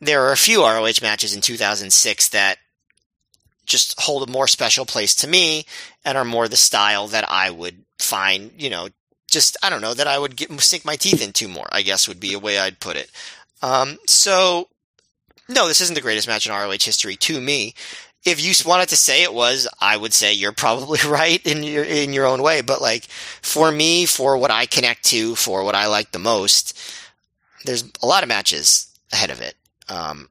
There are a few R O H matches in two thousand six that just hold a more special place to me and are more the style that I would find, you know, just, I don't know, that I would get, sink my teeth into more, I guess would be a way I'd put it. Um, so, no, this isn't the greatest match in R O H history to me. If you wanted to say it was, I would say you're probably right in your, in your own way. But, like, for me, for what I connect to, for what I like the most, there's a lot of matches ahead of it. Um,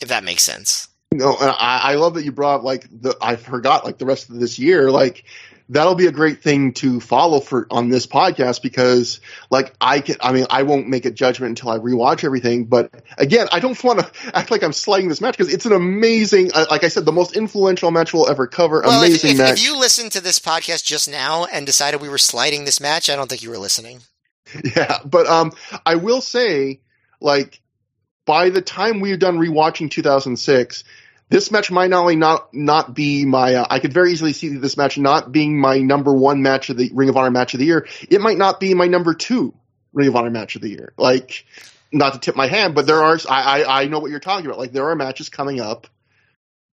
if that makes sense. No, and I, I love that you brought up, like, the, I forgot, like, the rest of this year, like, that'll be a great thing to follow for on this podcast because, like, I can, I mean, I won't make a judgment until I rewatch everything. But again, I don't want to act like I'm slighting this match because it's an amazing, uh, like I said, the most influential match we'll ever cover. Well, amazing if, if, match. If you listened to this podcast just now and decided we were slighting this match, I don't think you were listening. Yeah, but um, I will say, like, by the time we're done rewatching two thousand six, this match might not only not, not be my uh, – I could very easily see this match not being my number one match of the Ring of Honor match of the year. It might not be my number two Ring of Honor match of the year. Like, not to tip my hand, but there are I, – I, I know what you're talking about. Like, there are matches coming up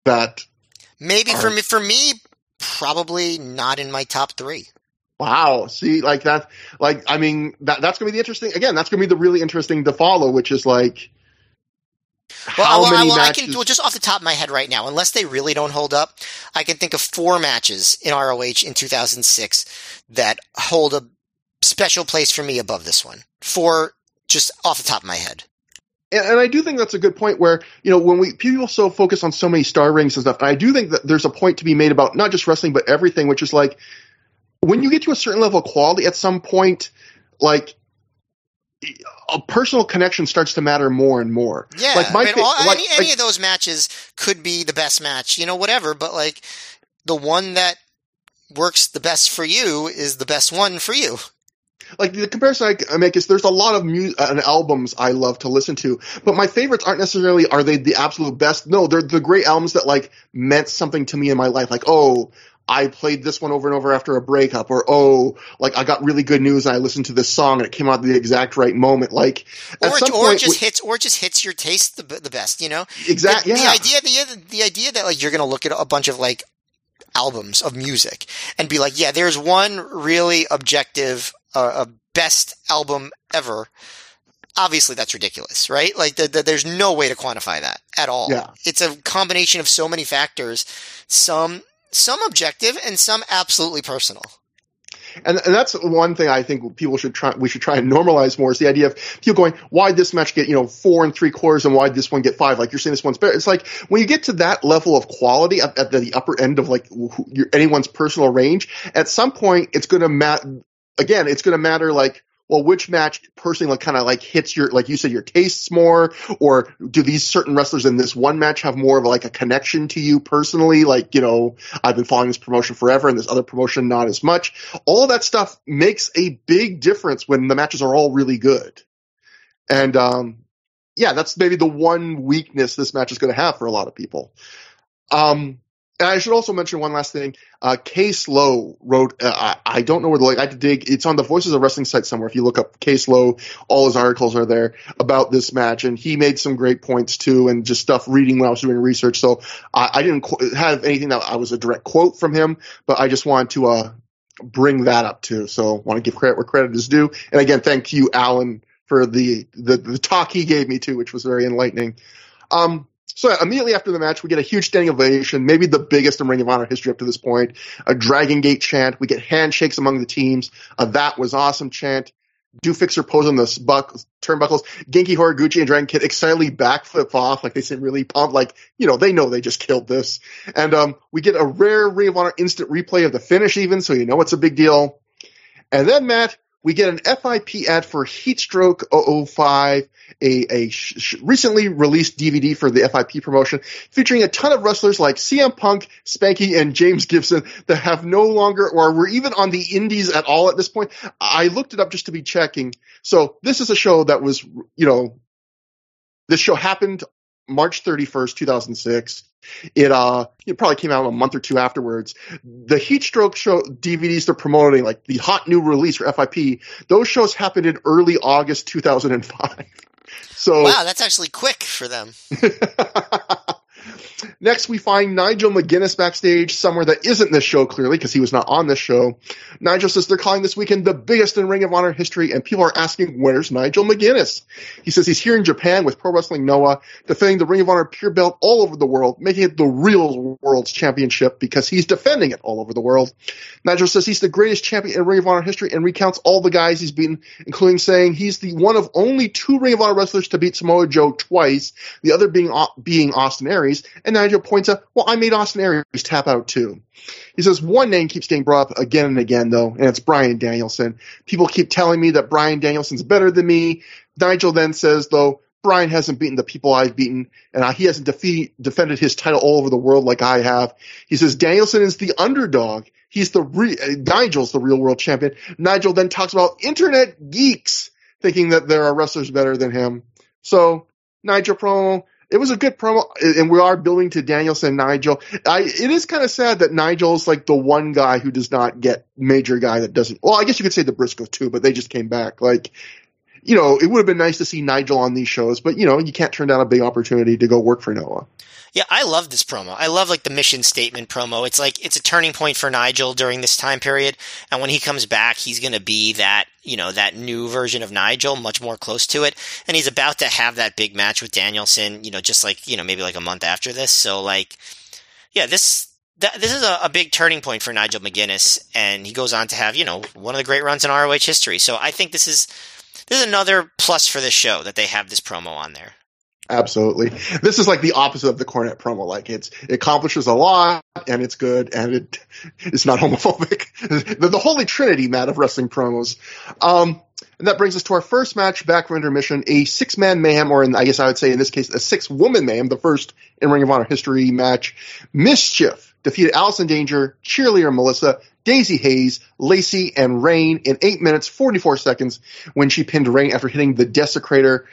that – Maybe are, for me, for me, probably not in my top three. Wow. See, like that – like, I mean, that that's going to be the interesting – again, that's going to be the really interesting to follow, which is like – How well, many well, matches? I can, well, just off the top of my head right now, unless they really don't hold up, I can think of four matches in R O H in two thousand six that hold a special place for me above this one. Four, just off the top of my head. And, and I do think that's a good point where, you know, when we people so focus on so many star rings and stuff, and I do think that there's a point to be made about not just wrestling, but everything, which is like, when you get to a certain level of quality at some point, like, a personal connection starts to matter more and more. Yeah, like my I mean, all, like, any, any like, of those matches could be the best match, you know, whatever, but, like, the one that works the best for you is the best one for you. Like, the comparison I make is there's a lot of mu- and albums I love to listen to, but my favorites aren't necessarily are they the absolute best. No, they're the great albums that, like, meant something to me in my life. Like, oh, I played this one over and over after a breakup, or, oh, like, I got really good news and I listened to this song and it came out at the exact right moment. Like, or, at some or point, just we, hits, or just hits your taste the, the best, you know? Exactly. The, yeah. the idea, the, the idea that, like, you're going to look at a bunch of, like, albums of music and be like, yeah, there's one really objective, uh, best album ever. Obviously, that's ridiculous, right? Like, the, the, there's no way to quantify that at all. Yeah. It's a combination of so many factors. Some, Some objective and some absolutely personal. And, and that's one thing I think people should try, we should try and normalize more, is the idea of people going, why'd this match get, you know, four and three quarters and why'd this one get five? Like, you're saying this one's better. It's like, when you get to that level of quality at, at the upper end of like who, your, anyone's personal range, at some point it's going to matter. Again, it's going to matter like, well, which match personally kind of like hits your, like you said, your tastes more, or do these certain wrestlers in this one match have more of like a connection to you personally? Like, you know, I've been following this promotion forever and this other promotion not as much. All that stuff makes a big difference when the matches are all really good. And um, yeah, that's maybe the one weakness this match is going to have for a lot of people. Um, And I should also mention one last thing. Uh, Case Lowe wrote, uh, I, I don't know where the link, I had to dig. It's on the Voices of Wrestling site somewhere. If you look up Case Lowe, all his articles are there about this match. And he made some great points too, and just stuff reading when I was doing research. So I, I didn't qu- have anything that I was a direct quote from him, but I just wanted to uh, bring that up too. So I want to give credit where credit is due. And again, thank you, Alan, for the, the, the talk he gave me too, which was very enlightening. Um, So immediately after the match, we get a huge standing ovation, maybe the biggest in Ring of Honor history up to this point, a Dragon Gate chant. We get handshakes among the teams. A "that was awesome" chant. Do Fixer pose on the buck, turnbuckles. Genki Horiguchi and Dragon Kid excitedly backflip off like they seem really pumped. Like, you know, they know they just killed this. And um, we get a rare Ring of Honor instant replay of the finish even, so you know it's a big deal. And then, Matt, we get an F I P ad for Heatstroke oh oh five, a, a sh- sh- recently released D V D for the F I P promotion, featuring a ton of wrestlers like C M Punk, Spanky, and James Gibson that have no longer or were even on the indies at all at this point. I looked it up just to be checking. So this is a show that was, you know, this show happened March thirty-first, two thousand six. It uh, it probably came out a month or two afterwards. The Heatstroke show D V Ds they're promoting, like the hot new release for F I P, those shows happened in early August two thousand five. So wow, that's actually quick for them. Next, we find Nigel McGuinness backstage somewhere that isn't this show, clearly, because he was not on this show. Nigel says they're calling this weekend the biggest in Ring of Honor history, and people are asking, where's Nigel McGuinness? He says he's here in Japan with Pro Wrestling Noah, defending the Ring of Honor Pure Belt all over the world, making it the real world's championship because he's defending it all over the world. Nigel says he's the greatest champion in Ring of Honor history and recounts all the guys he's beaten, including saying he's the one of only two Ring of Honor wrestlers to beat Samoa Joe twice, the other being, being Austin Aries. And Nigel points out, well, I made Austin Aries tap out too. He says, one name keeps getting brought up again and again, though, and it's Brian Danielson. People keep telling me that Brian Danielson's better than me. Nigel then says, though, Brian hasn't beaten the people I've beaten, and he hasn't defe- defended his title all over the world like I have. He says, Danielson is the underdog. He's the re- Nigel's the real world champion. Nigel then talks about internet geeks thinking that there are wrestlers better than him. So, Nigel promo. It was a good promo, and we are building to Danielson and Nigel. I, it is kind of sad that Nigel's like the one guy who does not get major guy that doesn't. Well, I guess you could say the Briscoes too, but they just came back. Like, you know, it would have been nice to see Nigel on these shows, but you know, you can't turn down a big opportunity to go work for Noah. Yeah, I love this promo. I love like the mission statement promo. It's like it's a turning point for Nigel during this time period, and when he comes back, he's going to be that, you know, that new version of Nigel, much more close to it. And he's about to have that big match with Danielson, you know, just like, you know, maybe like a month after this. So like, yeah, this, that, this is a, a big turning point for Nigel McGuinness. And he goes on to have, you know, one of the great runs in R O H history. So I think this is, this is another plus for this show that they have this promo on there. Absolutely. This is like the opposite of the Cornette promo. Like it's, it accomplishes a lot and it's good and it, it's not homophobic. the, the holy trinity, Matt, of wrestling promos. Um, and that brings us to our first match back from intermission, a six man mayhem, or in, I guess I would say in this case, a six woman mayhem, the first in Ring of Honor history match. Mischief defeated Allison Danger, Cheerleader Melissa, Daizee Haze, Lacey, and Rain in eight minutes, forty-four seconds when she pinned Rain after hitting the Desecrator.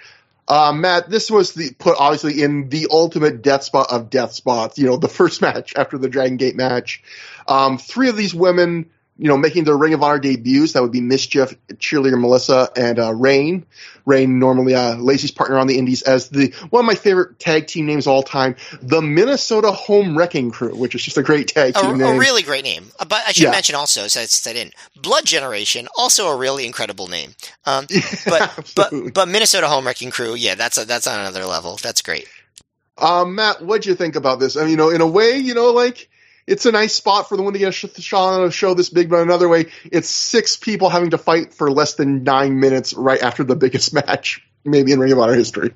Uh, Matt, this was the, put obviously in the ultimate death spot of death spots, you know, the first match after the Dragon Gate match. Um, three of these women, you know, making their Ring of Honor debuts. That would be Mischief, Cheerleader Melissa, and uh, Rain. Rain, normally uh, Lacey's partner on the indies, as the one of my favorite tag team names of all time, the Minnesota Home Wrecking Crew, which is just a great tag team a, name. A really great name. But I should yeah. mention also, since I didn't, Blood Generation, also a really incredible name. Um, yeah, but, but but Minnesota Home Wrecking Crew, yeah, that's a, that's on another level. That's great. Um, Matt, what'd you think about this? I mean, you know, in a way, you know, like, it's a nice spot for the one to get a shot on a show this big, but another way, it's six people having to fight for less than nine minutes right after the biggest match, maybe in Ring of Honor history.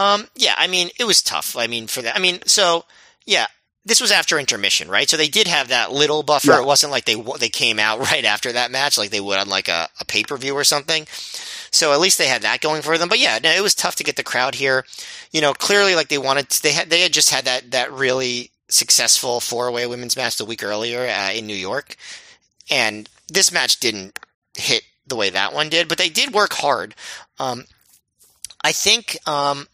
Um, yeah, I mean, it was tough. I mean, for that, I mean, so yeah, this was after intermission, right? So they did have that little buffer. Yeah. It wasn't like they they came out right after that match like they would on like a, a pay-per-view or something. So at least they had that going for them. But yeah, no, it was tough to get the crowd here. You know, clearly like they wanted to, they had they had just had that that really successful four-way women's match the week earlier uh, in New York, and this match didn't hit the way that one did. But they did work hard. Um, I think. Um,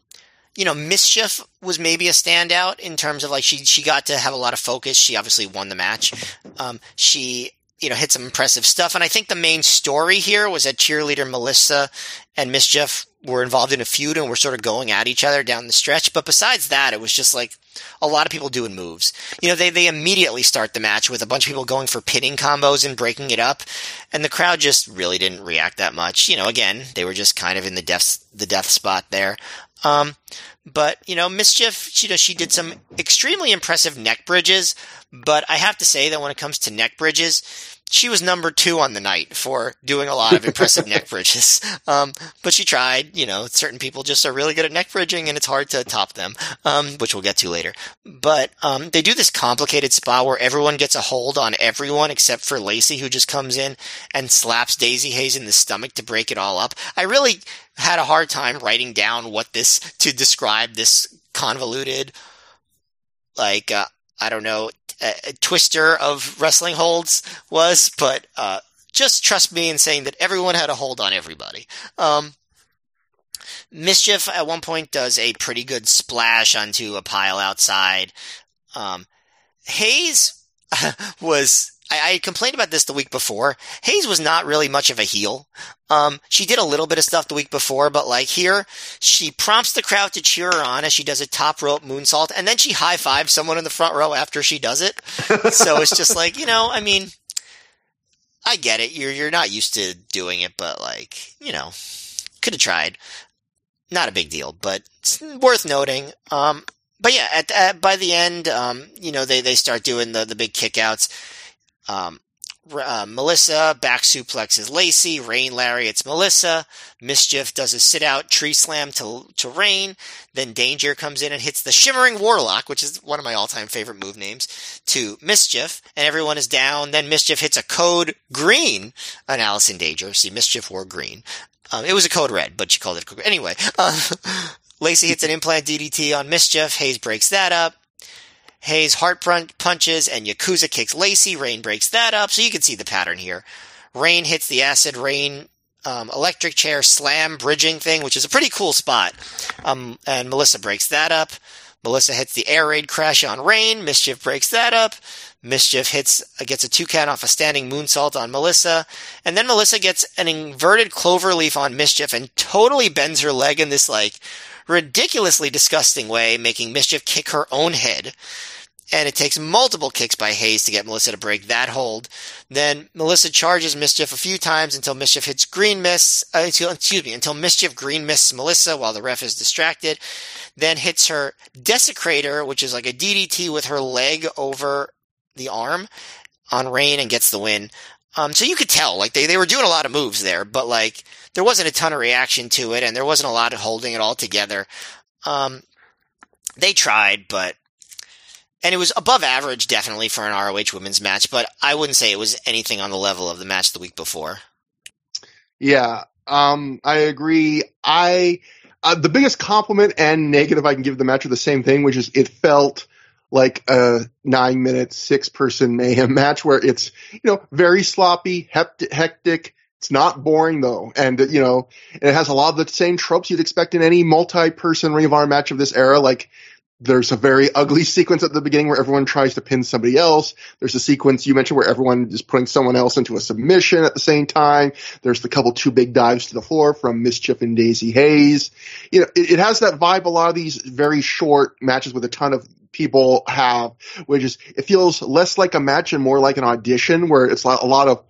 You know, Mischief was maybe a standout in terms of like she she got to have a lot of focus. She obviously won the match. Um, she, you know, hit some impressive stuff. And I think the main story here was that Cheerleader Melissa and Mischief were involved in a feud and were sort of going at each other down the stretch. But besides that, it was just like a lot of people doing moves. You know, they, they immediately start the match with a bunch of people going for pinning combos and breaking it up. And the crowd just really didn't react that much. You know, again, they were just kind of in the death, the death spot there. Um, but, you know, Mischief, she does, she did some extremely impressive neck bridges, but I have to say that when it comes to neck bridges, she was number two on the night for doing a lot of impressive neck bridges. Um, but she tried, you know, certain people just are really good at neck bridging and it's hard to top them, um, which we'll get to later. But, um, they do this complicated spot where everyone gets a hold on everyone except for Lacey, who just comes in and slaps Daizee Haze in the stomach to break it all up. I really had a hard time writing down what this, to describe this convoluted, like, uh, I don't know, a twister of wrestling holds was, but uh, just trust me in saying that everyone had a hold on everybody. Um, Mischief at one point does a pretty good splash onto a pile outside. Um, Haze was... I, I complained about this the week before. Haze was not really much of a heel. Um, she did a little bit of stuff the week before, but like here, she prompts the crowd to cheer her on as she does a top rope moonsault, and then she high-fives someone in the front row after she does it. So it's just like, you know, I mean, I get it. You're, you're not used to doing it, but like, you know, could have tried. Not a big deal, but it's worth noting. Um, but yeah, at, at, by the end, um, you know, they, they start doing the, the big kickouts. Um, uh, Melissa back suplexes Lacey. Rain lariats Melissa. Mischief does a sit out tree slam to to Rain. Then Danger comes in and hits the Shimmering Warlock, which is one of my all time favorite move names, to Mischief, and everyone is down. Then Mischief hits a code green on Allison Danger. See, Mischief wore green. Um, it was a code red, but she called it a code. Anyway, uh, Lacey hits an implant D D T on Mischief. Hayes breaks that up. Haze heart punches and Yakuza kicks Lacey. Rain breaks that up, so you can see the pattern here. Rain hits the acid rain um, electric chair slam bridging thing, which is a pretty cool spot. Um, and Melissa breaks that up. Melissa hits the air raid crash on Rain. Mischief breaks that up. Mischief hits gets a two count off a standing moonsault on Melissa. And then Melissa gets an inverted clover leaf on Mischief and totally bends her leg in this, like, ridiculously disgusting way, making Mischief kick her own head. And it takes multiple kicks by Haze to get Melissa to break that hold. Then Melissa charges Mischief a few times until Mischief hits green miss, uh, until, excuse me, until Mischief green miss Melissa while the ref is distracted. Then hits her desecrator, which is like a D D T with her leg over the arm on Rain, and gets the win. Um, so you could tell, like, they, they were doing a lot of moves there, but, like, there wasn't a ton of reaction to it, and there wasn't a lot of holding it all together. Um, they tried, but... And it was above average, definitely, for an R O H women's match, but I wouldn't say it was anything on the level of the match the week before. Yeah, um, I agree. I uh, the biggest compliment and negative I can give the match are the same thing, which is it felt... like a nine-minute, six-person mayhem match where it's, you know, very sloppy, hectic. It's not boring, though. And, you know, it has a lot of the same tropes you'd expect in any multi-person Ring of Honor match of this era. Like, there's a very ugly sequence at the beginning where everyone tries to pin somebody else. There's a sequence you mentioned where everyone is putting someone else into a submission at the same time. There's the couple two big dives to the floor from Mischief and Daizee Haze. You know, it, it has that vibe a lot of these very short matches with a ton of people have, which is, it feels less like a match and more like an audition where it's a lot of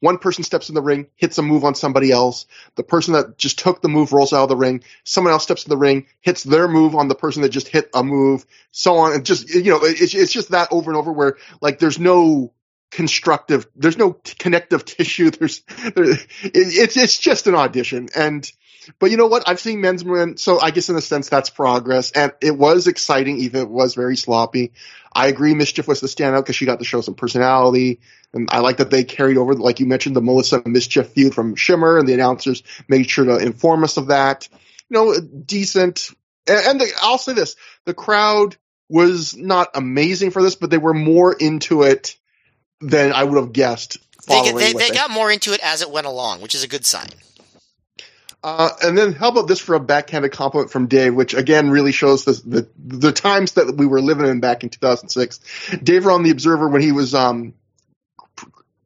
One person steps in the ring, hits a move on somebody else. The person that just took the move rolls out of the ring. Someone else steps in the ring, hits their move on the person that just hit a move, so on. And just, you know, it's, it's just that over and over where, like, there's no constructive, there's no t- connective tissue. There's, there, it, it's, it's just an audition. And, but you know what? I've seen men's men, so I guess in a sense that's progress. And it was exciting, even if it was very sloppy. I agree Mischief was the standout because she got to show some personality. And I like that they carried over, like you mentioned, the Melissa Mischief feud from Shimmer, and the announcers made sure to inform us of that. You know, decent. And, and the, I'll say this, the crowd was not amazing for this, but they were more into it than I would have guessed. They, get, they, they got more into it as it went along, which is a good sign. Uh, and then how about this for a backhanded compliment from Dave, which again really shows the, the, the times that we were living in back in two thousand six. Dave on The Observer, when he was um,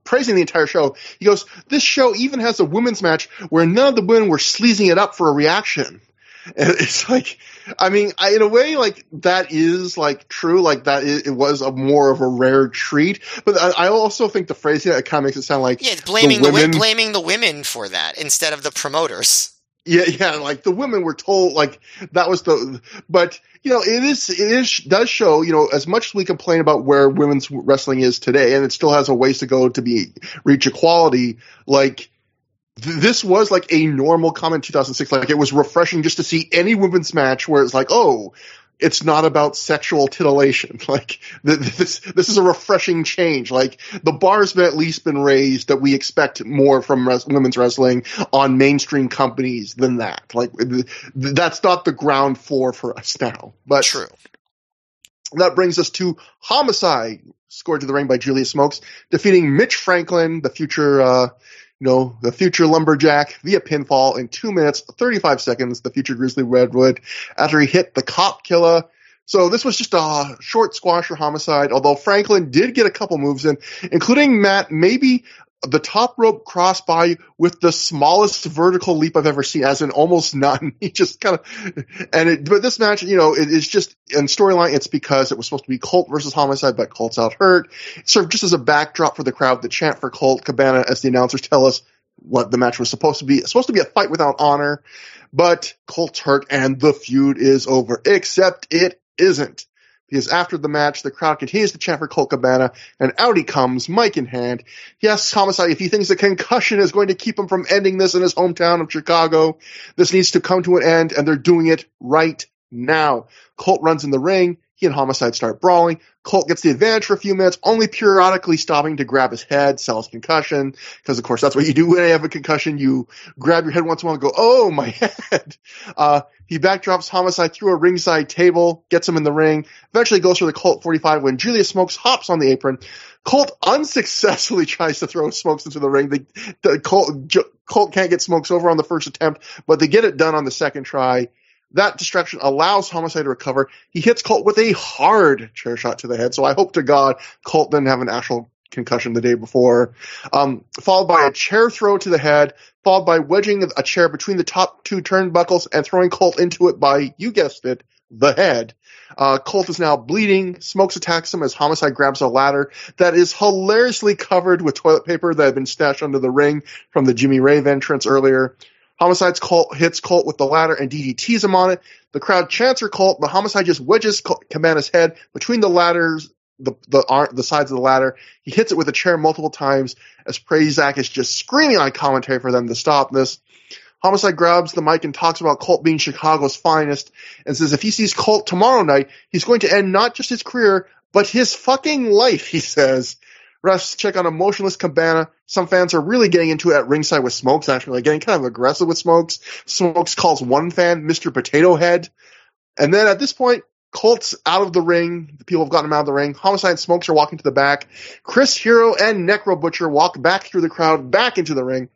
praising the entire show, he goes, "This show even has a women's match where none of the women were sleazing it up for a reaction." And it's like, I mean, I, in a way, like, that is, like, true. Like, that is, it was a more of a rare treat. But I, I also think the phrase here, it kind of makes it sound like, yeah, it's blaming the women, the, blaming the women for that instead of the promoters. Yeah, yeah, like, the women were told, like, that was the, but, you know, it is, it is, does show, you know, as much as we complain about where women's wrestling is today, and it still has a ways to go to be, reach equality, like, this was like a normal comment in two thousand six. Like, it was refreshing just to see any women's match where it's like, oh, it's not about sexual titillation. Like, this this is a refreshing change. Like, the bar's been at least been raised that we expect more from res- women's wrestling on mainstream companies than that. Like, th- that's not the ground floor for us now. But true. That brings us to Homicide, scored to the ring by Julius Smokes, defeating Mitch Franklin, the future uh, you know, the future lumberjack, via pinfall in two minutes, thirty-five seconds, the future Grizzly Redwood, after he hit the cop killer. So this was just a short squash for Homicide, although Franklin did get a couple moves in, including, Matt, maybe the top rope crossbody with the smallest vertical leap I've ever seen, as in almost none. He just kind of, and it, but this match, you know, it is just, in storyline, it's because it was supposed to be Colt versus Homicide, but Colt's out hurt. It served just as a backdrop for the crowd to chant for Colt Cabana as the announcers tell us what the match was supposed to be. It's supposed to be a fight without honor, but Colt's hurt and the feud is over, except it isn't. Because after the match, the crowd continues to chant for Colt Cabana, and out he comes, mic in hand. He asks Homicide if he thinks a concussion is going to keep him from ending this in his hometown of Chicago. This needs to come to an end, and they're doing it right now. Colt runs in the ring. He and Homicide start brawling. Colt gets the advantage for a few minutes, only periodically stopping to grab his head, sell his concussion, because, of course, that's what you do when you have a concussion. You grab your head once in a while and go, oh, my head. Uh, he backdrops Homicide through a ringside table, gets him in the ring, eventually goes for the Colt forty-five when Julius Smokes hops on the apron. Colt unsuccessfully tries to throw Smokes into the ring. The, the Colt, J- Colt can't get Smokes over on the first attempt, but they get it done on the second try. That distraction allows Homicide to recover. He hits Colt with a hard chair shot to the head. So I hope to God Colt didn't have an actual concussion the day before. Um, followed by a chair throw to the head, followed by wedging a chair between the top two turnbuckles and throwing Colt into it by, you guessed it, the head. Uh, Colt is now bleeding. Smokes attacks him as Homicide grabs a ladder that is hilariously covered with toilet paper that had been stashed under the ring from the Jimmy Rave entrance earlier. Homicide's Colt hits Colt with the ladder and D D Ts him on it. The crowd chants for Colt, but Homicide just wedges Colt, Cabana's head between the ladders, the, the the sides of the ladder. He hits it with a chair multiple times as Prazak is just screaming on commentary for them to stop this. Homicide grabs the mic and talks about Colt being Chicago's finest and says if he sees Colt tomorrow night, he's going to end not just his career, but his fucking life, he says. Refs check on emotionless Cabana. Some fans are really getting into it at ringside with Smokes, actually, like getting kind of aggressive with Smokes. Smokes calls one fan Mister Potato Head. And then at this point, Colt's out of the ring. The people have gotten him out of the ring. Homicide and Smokes are walking to the back. Chris Hero and Necro Butcher walk back through the crowd, back into the ring.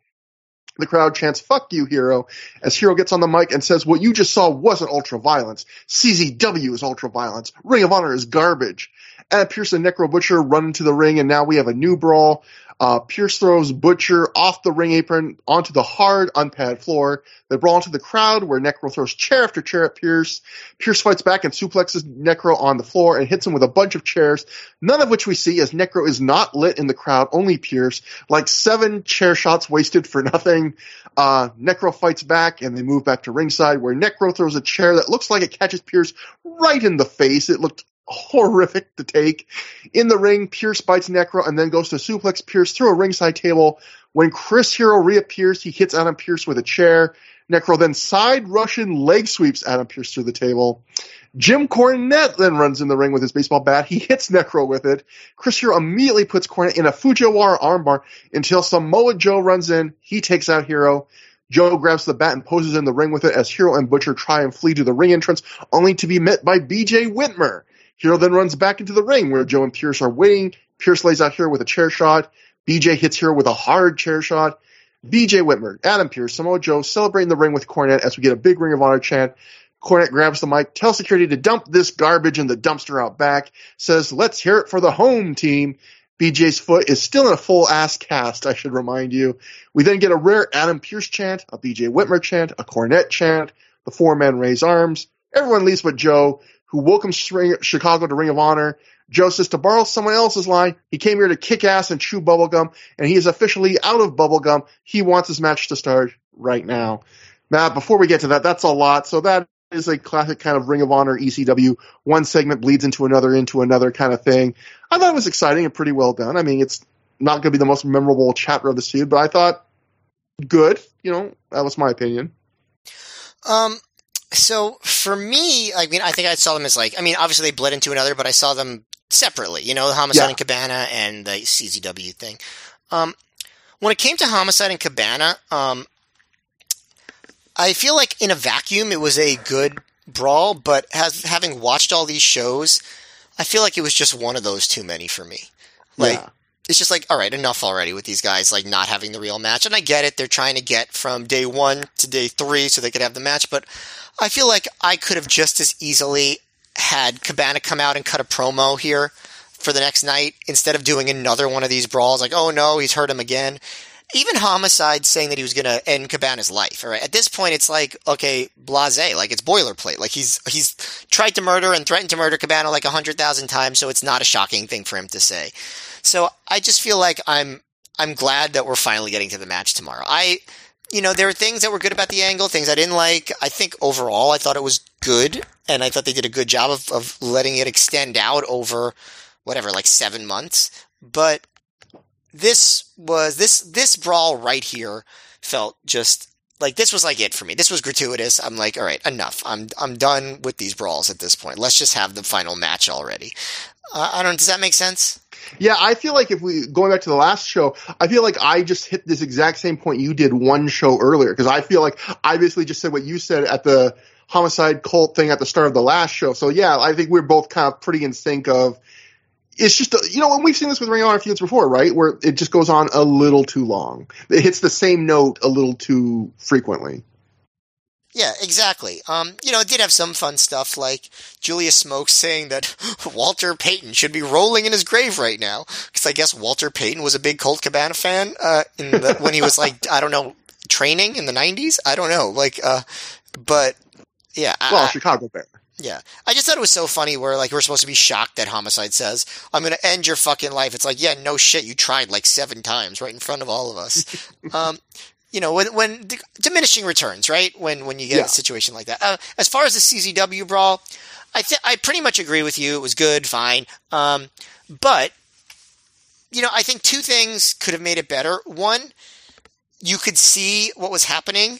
The crowd chants, fuck you, Hero, as Hero gets on the mic and says, what you just saw wasn't ultra-violence. C Z W is ultra-violence. Ring of Honor is garbage. And it appears the Necro Butcher run into the ring, and now we have a new brawl. Uh, Pierce throws Butcher off the ring apron onto the hard, unpadded floor. They brawl into the crowd where Necro throws chair after chair at Pierce. Pierce fights back and suplexes Necro on the floor and hits him with a bunch of chairs, none of which we see as Necro is not lit in the crowd, only Pierce. Like seven chair shots wasted for nothing. Uh, Necro fights back and they move back to ringside where Necro throws a chair that looks like it catches Pierce right in the face. It looked horrific to take. In the ring, Pierce bites Necro and then goes to suplex Pierce through a ringside table. When Chris Hero reappears, he hits Adam Pierce with a chair. Necro then side Russian leg sweeps Adam Pierce through the table. Jim Cornette then runs in the ring with his baseball bat. He hits Necro with it. Chris Hero immediately puts Cornette in a Fujiwara armbar until Samoa Joe runs in. He takes out Hero. Joe grabs the bat and poses in the ring with it as Hero and Butcher try and flee to the ring entrance, only to be met by B J Whitmer. Hero then runs back into the ring where Joe and Pierce are waiting. Pierce lays out Hero with a chair shot. B J hits Hero with a hard chair shot. B J Whitmer, Adam Pierce, Samoa Joe celebrating the ring with Cornette as we get a big Ring of Honor chant. Cornette grabs the mic, tells security to dump this garbage in the dumpster out back, says, let's hear it for the home team. B J's foot is still in a full-ass cast, I should remind you. We then get a rare Adam Pierce chant, a B J Whitmer chant, a Cornette chant. The four-man raise arms. Everyone leaves but Joe, who welcomes Chicago to Ring of Honor. Joe says to borrow someone else's line, he came here to kick ass and chew bubblegum, and he is officially out of bubblegum. He wants his match to start right now. Now, before we get to that, that's a lot. So that is a classic kind of Ring of Honor E C W. One segment bleeds into another, into another kind of thing. I thought it was exciting and pretty well done. I mean, it's not going to be the most memorable chapter of the feud, but I thought good. You know, that was my opinion. Um. So for me, I mean, I think I saw them as like, I mean, obviously they bled into another, but I saw them separately, you know, the Homicide yeah. and Cabana and the C Z W thing. Um, when it came to Homicide and Cabana, um, I feel like in a vacuum, it was a good brawl, but has, having watched all these shows, I feel like it was just one of those too many for me. Like, yeah. It's just like, all right, enough already with these guys, like, not having the real match. And I get it. They're trying to get from day one to day three so they could have the match. But I feel like I could have just as easily had Cabana come out and cut a promo here for the next night instead of doing another one of these brawls. Like, oh, no, he's hurt him again. Even Homicide saying that he was going to end Cabana's life. All right, at this point, it's like, okay, blasé. Like, it's boilerplate. Like, he's he's tried to murder and threatened to murder Cabana like one hundred thousand times, so it's not a shocking thing for him to say. So I just feel like I'm I'm glad that we're finally getting to the match tomorrow. I, you know, there were things that were good about the angle, things I didn't like. I think overall I thought it was good, and I thought they did a good job of, of letting it extend out over whatever, like seven months. But this was this this brawl right here felt just like this was like it for me. This was gratuitous. I'm like, all right, enough. I'm I'm done with these brawls at this point. Let's just have the final match already. Uh, I don't. Does that make sense? Yeah, I feel like if we, going back to the last show, I feel like I just hit this exact same point you did one show earlier, because I feel like I basically just said what you said at the Homicide Cult thing at the start of the last show. So yeah, I think we're both kind of pretty in sync of, it's just, a, you know, and we've seen this with Ring of Honor feuds before, right? Where it just goes on a little too long. It hits the same note a little too frequently. Yeah, exactly. Um, you know, it did have some fun stuff like Julius Smokes saying that Walter Payton should be rolling in his grave right now. Because I guess Walter Payton was a big Colt Cabana fan uh, in the, when he was like, I don't know, training in the nineties? I don't know. Like, uh, but, yeah. Well, I, Chicago Bear. Yeah. I just thought it was so funny where, like, we're supposed to be shocked that Homicide says, I'm going to end your fucking life. It's like, yeah, no shit. You tried like seven times right in front of all of us. Um You know, when, when the diminishing returns, right? When when you get yeah. in a situation like that. Uh, as far as the C Z W brawl, I th- I pretty much agree with you. It was good, fine. Um, but, you know, I think two things could have made it better. One, you could see what was happening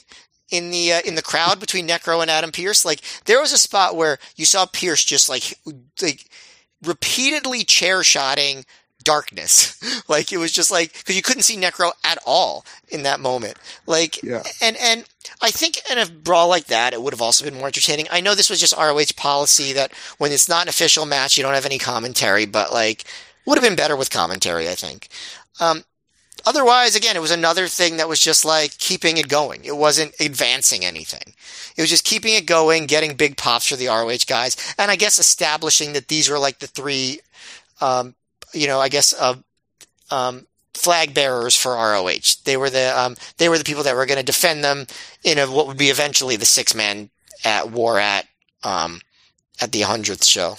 in the uh, in the crowd between Necro and Adam Pierce. Like, there was a spot where you saw Pierce just, like, like repeatedly chair-shotting darkness. Like, it was just like, because you couldn't see Necro at all in that moment. Like, yeah. and and I think in a brawl like that, it would have also been more entertaining. I know this was just R O H policy that when it's not an official match, you don't have any commentary, but like, would have been better with commentary, I think. Um, otherwise, again, it was another thing that was just like keeping it going. It wasn't advancing anything. It was just keeping it going, getting big pops for the R O H guys, and I guess establishing that these were like the three, um, you know, I guess, uh, um, flag bearers for R O H. They were the um, they were the people that were going to defend them in a, what would be eventually the six man at war at um, at the hundredth show.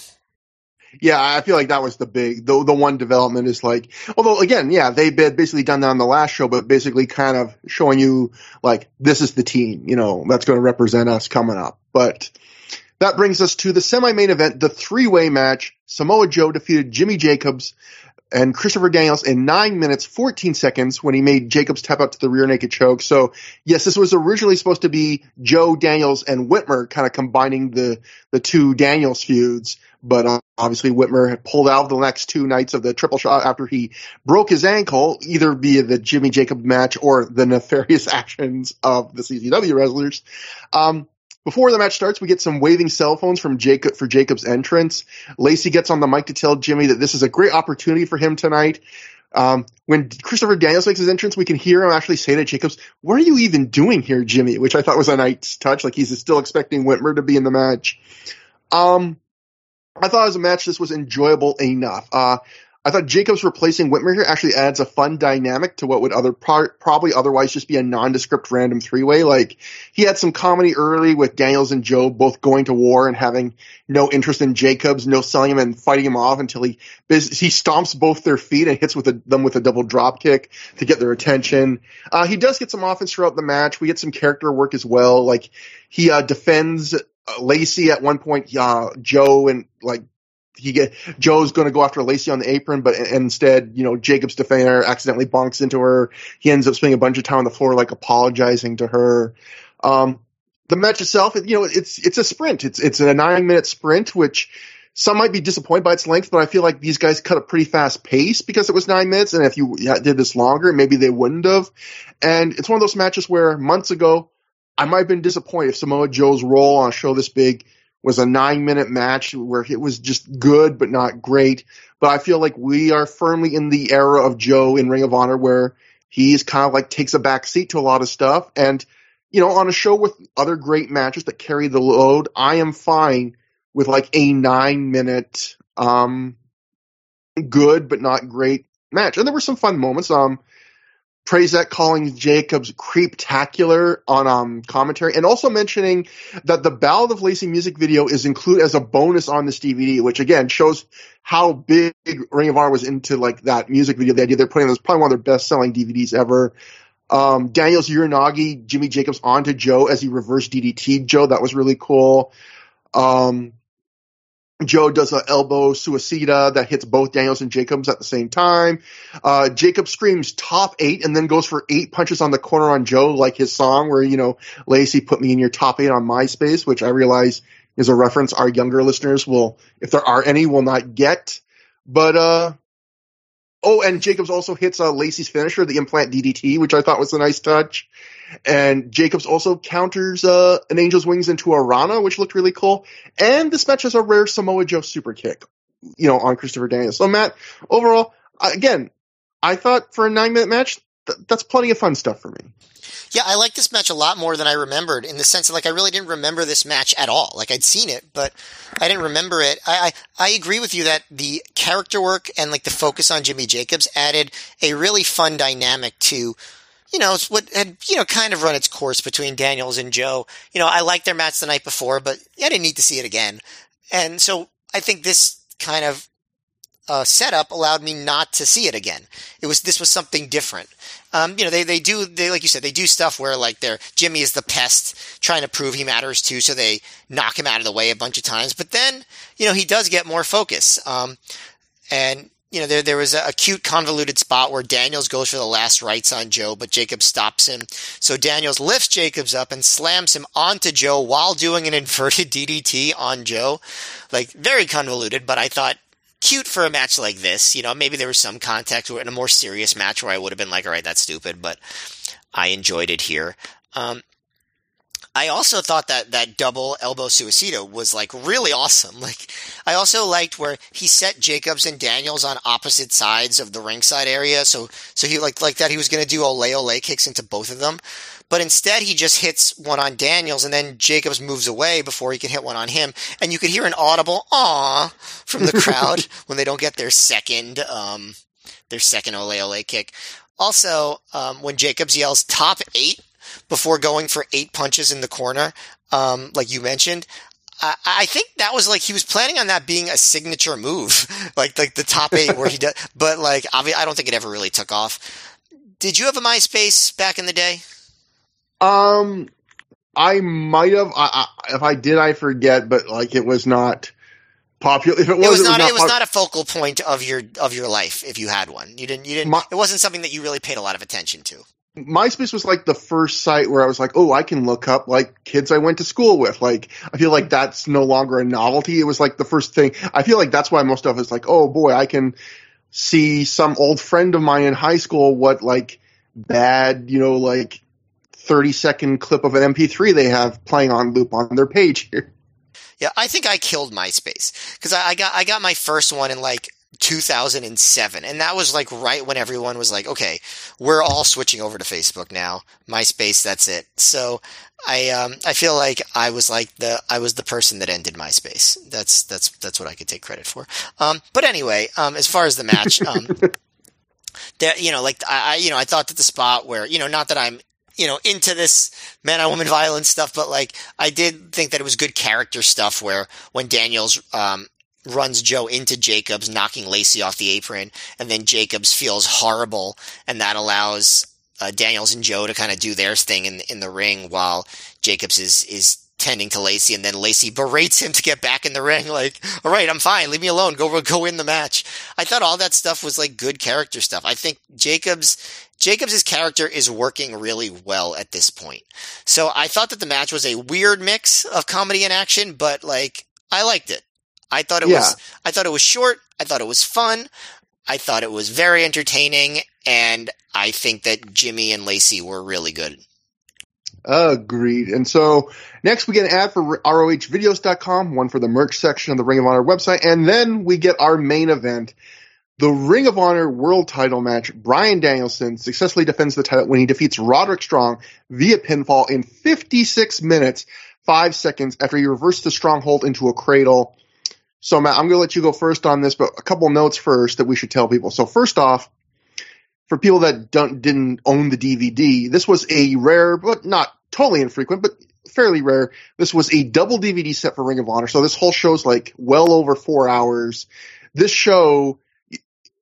Yeah, I feel like that was the big, the the one development is like, although again, yeah, they basically done that on the last show, but basically kind of showing you like, this is the team, you know, that's going to represent us coming up. But that brings us to the semi-main event, the three-way match. Samoa Joe defeated Jimmy Jacobs and Christopher Daniels in nine minutes, fourteen seconds when he made Jacobs tap out to the rear naked choke. So, yes, this was originally supposed to be Joe, Daniels, and Whitmer kind of combining the, the two Daniels feuds. But uh, obviously Whitmer had pulled out the next two nights of the triple shot after he broke his ankle, either via the Jimmy Jacobs match or the nefarious actions of the C Z W wrestlers. Um, Before the match starts, we get some waving cell phones from Jacob for Jacob's entrance. Lacey gets on the mic to tell Jimmy that this is a great opportunity for him tonight. Um, when Christopher Daniels makes his entrance, we can hear him actually say to Jacobs, "What are you even doing here, Jimmy?" Which I thought was a nice touch. Like, he's still expecting Whitmer to be in the match. Um, I thought as a match, this was enjoyable enough. Uh, I thought Jacobs replacing Whitmer here actually adds a fun dynamic to what would other pro- probably otherwise just be a nondescript random three-way. Like, he had some comedy early with Daniels and Joe both going to war and having no interest in Jacobs, no selling him and fighting him off until he he stomps both their feet and hits with a, them with a double drop kick to get their attention. Uh, he does get some offense throughout the match. We get some character work as well. Like, he uh, defends Lacey at one point, uh, Joe, and like, He get Joe's going to go after Lacey on the apron, but instead, you know, Jacob's defender accidentally bonks into her. He ends up spending a bunch of time on the floor, like apologizing to her. Um, the match itself, you know, it's it's a sprint. It's it's a nine minute sprint, which some might be disappointed by its length, but I feel like these guys cut a pretty fast pace because it was nine minutes. And if you did this longer, maybe they wouldn't have. And it's one of those matches where months ago I might have been disappointed if Samoa Joe's role on a show this big was a nine-minute match where it was just good but not great. But I feel like we are firmly in the era of Joe in Ring of Honor where he's kind of like takes a back seat to a lot of stuff. And, you know, on a show with other great matches that carry the load, I am fine with like a nine-minute um, good but not great match. And there were some fun moments. Um, Prezak calling Jacobs creeptacular on um, commentary, and also mentioning that the Ballad of Lacey music video is included as a bonus on this D V D, which again shows how big Ring of Honor was into like that music video. The idea they're putting it was probably one of their best selling D V Ds ever. Um, Daniels Uranagi, Jimmy Jacobs onto Joe as he reverse D D T'd Joe. That was really cool. Um, Joe does an elbow suicida that hits both Daniels and Jacobs at the same time. Uh, Jacobs screams top eight and then goes for eight punches on the corner on Joe, like his song where, you know, Lacey put me in your top eight on MySpace, which I realize is a reference our younger listeners will, if there are any, will not get. But, uh, oh, and Jacobs also hits uh, Lacey's finisher, the implant D D T, which I thought was a nice touch. And Jacobs also counters uh, an Angel's Wings into a Rana, which looked really cool. And this match has a rare Samoa Joe super kick, you know, on Christopher Daniels. So, Matt, overall, again, I thought for a nine-minute match, th- that's plenty of fun stuff for me. Yeah, I like this match a lot more than I remembered, in the sense that, like, I really didn't remember this match at all. Like, I'd seen it, but I didn't remember it. I, I, I agree with you that the character work and, like, the focus on Jimmy Jacobs added a really fun dynamic to – you know, it's what had, you know, kind of run its course between Daniels and Joe. You know, I liked their match the night before, but I didn't need to see it again. And so I think this kind of uh, setup allowed me not to see it again. It was, this was something different. Um, you know, they, they do, they, like you said, they do stuff where like they're, Jimmy is the pest trying to prove he matters too. So they knock him out of the way a bunch of times, but then, you know, he does get more focus. Um, and, You know, there there was a, a cute, convoluted spot where Daniels goes for the last rights on Joe, but Jacobs stops him. So Daniels lifts Jacobs up and slams him onto Joe while doing an inverted D D T on Joe. Like, very convoluted, but I thought cute for a match like this. You know, maybe there was some context in a more serious match where I would have been like, all right, that's stupid, but I enjoyed it here. Um I also thought that that double elbow suicida was, like, really awesome. Like, I also liked where he set Jacobs and Daniels on opposite sides of the ringside area. So, so he, like, like that he was going to do ole ole kicks into both of them. But instead, he just hits one on Daniels, and then Jacobs moves away before he can hit one on him. And you could hear an audible, aw, from the crowd when they don't get their second, um, their second ole ole kick. Also, um, when Jacobs yells top eight before going for eight punches in the corner, um, like you mentioned, I, I think that was like, he was planning on that being a signature move, like, like the top eight where he does, but like, I don't think it ever really took off. Did you have a MySpace back in the day? Um, I might have. I, I, if I did, I forget. But like, it was not popular. If it was, it was, it not, was not. It was pop- not a focal point of your of your life. If you had one, you didn't. You didn't. My, it wasn't something that you really paid a lot of attention to. MySpace was like the first site where I was like, oh, I can look up like kids I went to school with. Like, I feel like that's no longer a novelty. It was like the first thing. I feel like that's why most of us like, oh boy, I can see some old friend of mine in high school. What like bad, you know, like. thirty second clip of an M P three they have playing on loop on their page here. Yeah, I think I killed MySpace because I, I got I got my first one in like two thousand seven, and that was like right when everyone was like, okay, we're all switching over to Facebook now. MySpace, that's it. So I um I feel like I was like the I was the person that ended MySpace. That's that's that's what I could take credit for. Um, but anyway, um, as far as the match, um, there, you know, like I, I you know I thought that the spot where you know not that I'm you know, into this man on woman violence stuff, but like I did think that it was good character stuff where when Daniels um, runs Joe into Jacobs, knocking Lacey off the apron, and then Jacobs feels horrible, and that allows uh, Daniels and Joe to kind of do their thing in in the ring while Jacobs is is tending to Lacey, and then Lacey berates him to get back in the ring, like, all right, I'm fine, leave me alone, go go win the match. I thought all that stuff was like good character stuff. I think Jacobs... Jacobs' character is working really well at this point. So I thought that the match was a weird mix of comedy and action, but like I liked it. I thought it yeah. was I thought it was short, I thought it was fun, I thought it was very entertaining, and I think that Jimmy and Lacey were really good. Agreed. And so next we get an ad for R O H videos dot com, one for the merch section of the Ring of Honor website, and then we get our main event. The Ring of Honor World Title match, Brian Danielson successfully defends the title when he defeats Roderick Strong via pinfall in fifty-six minutes, five seconds after he reversed the stronghold into a cradle. So, Matt, I'm going to let you go first on this, but a couple notes first that we should tell people. So, first off, for people that don't, didn't own the D V D, this was a rare, but not totally infrequent, but fairly rare. This was a double D V D set for Ring of Honor. So, this whole show's like well over four hours. This show...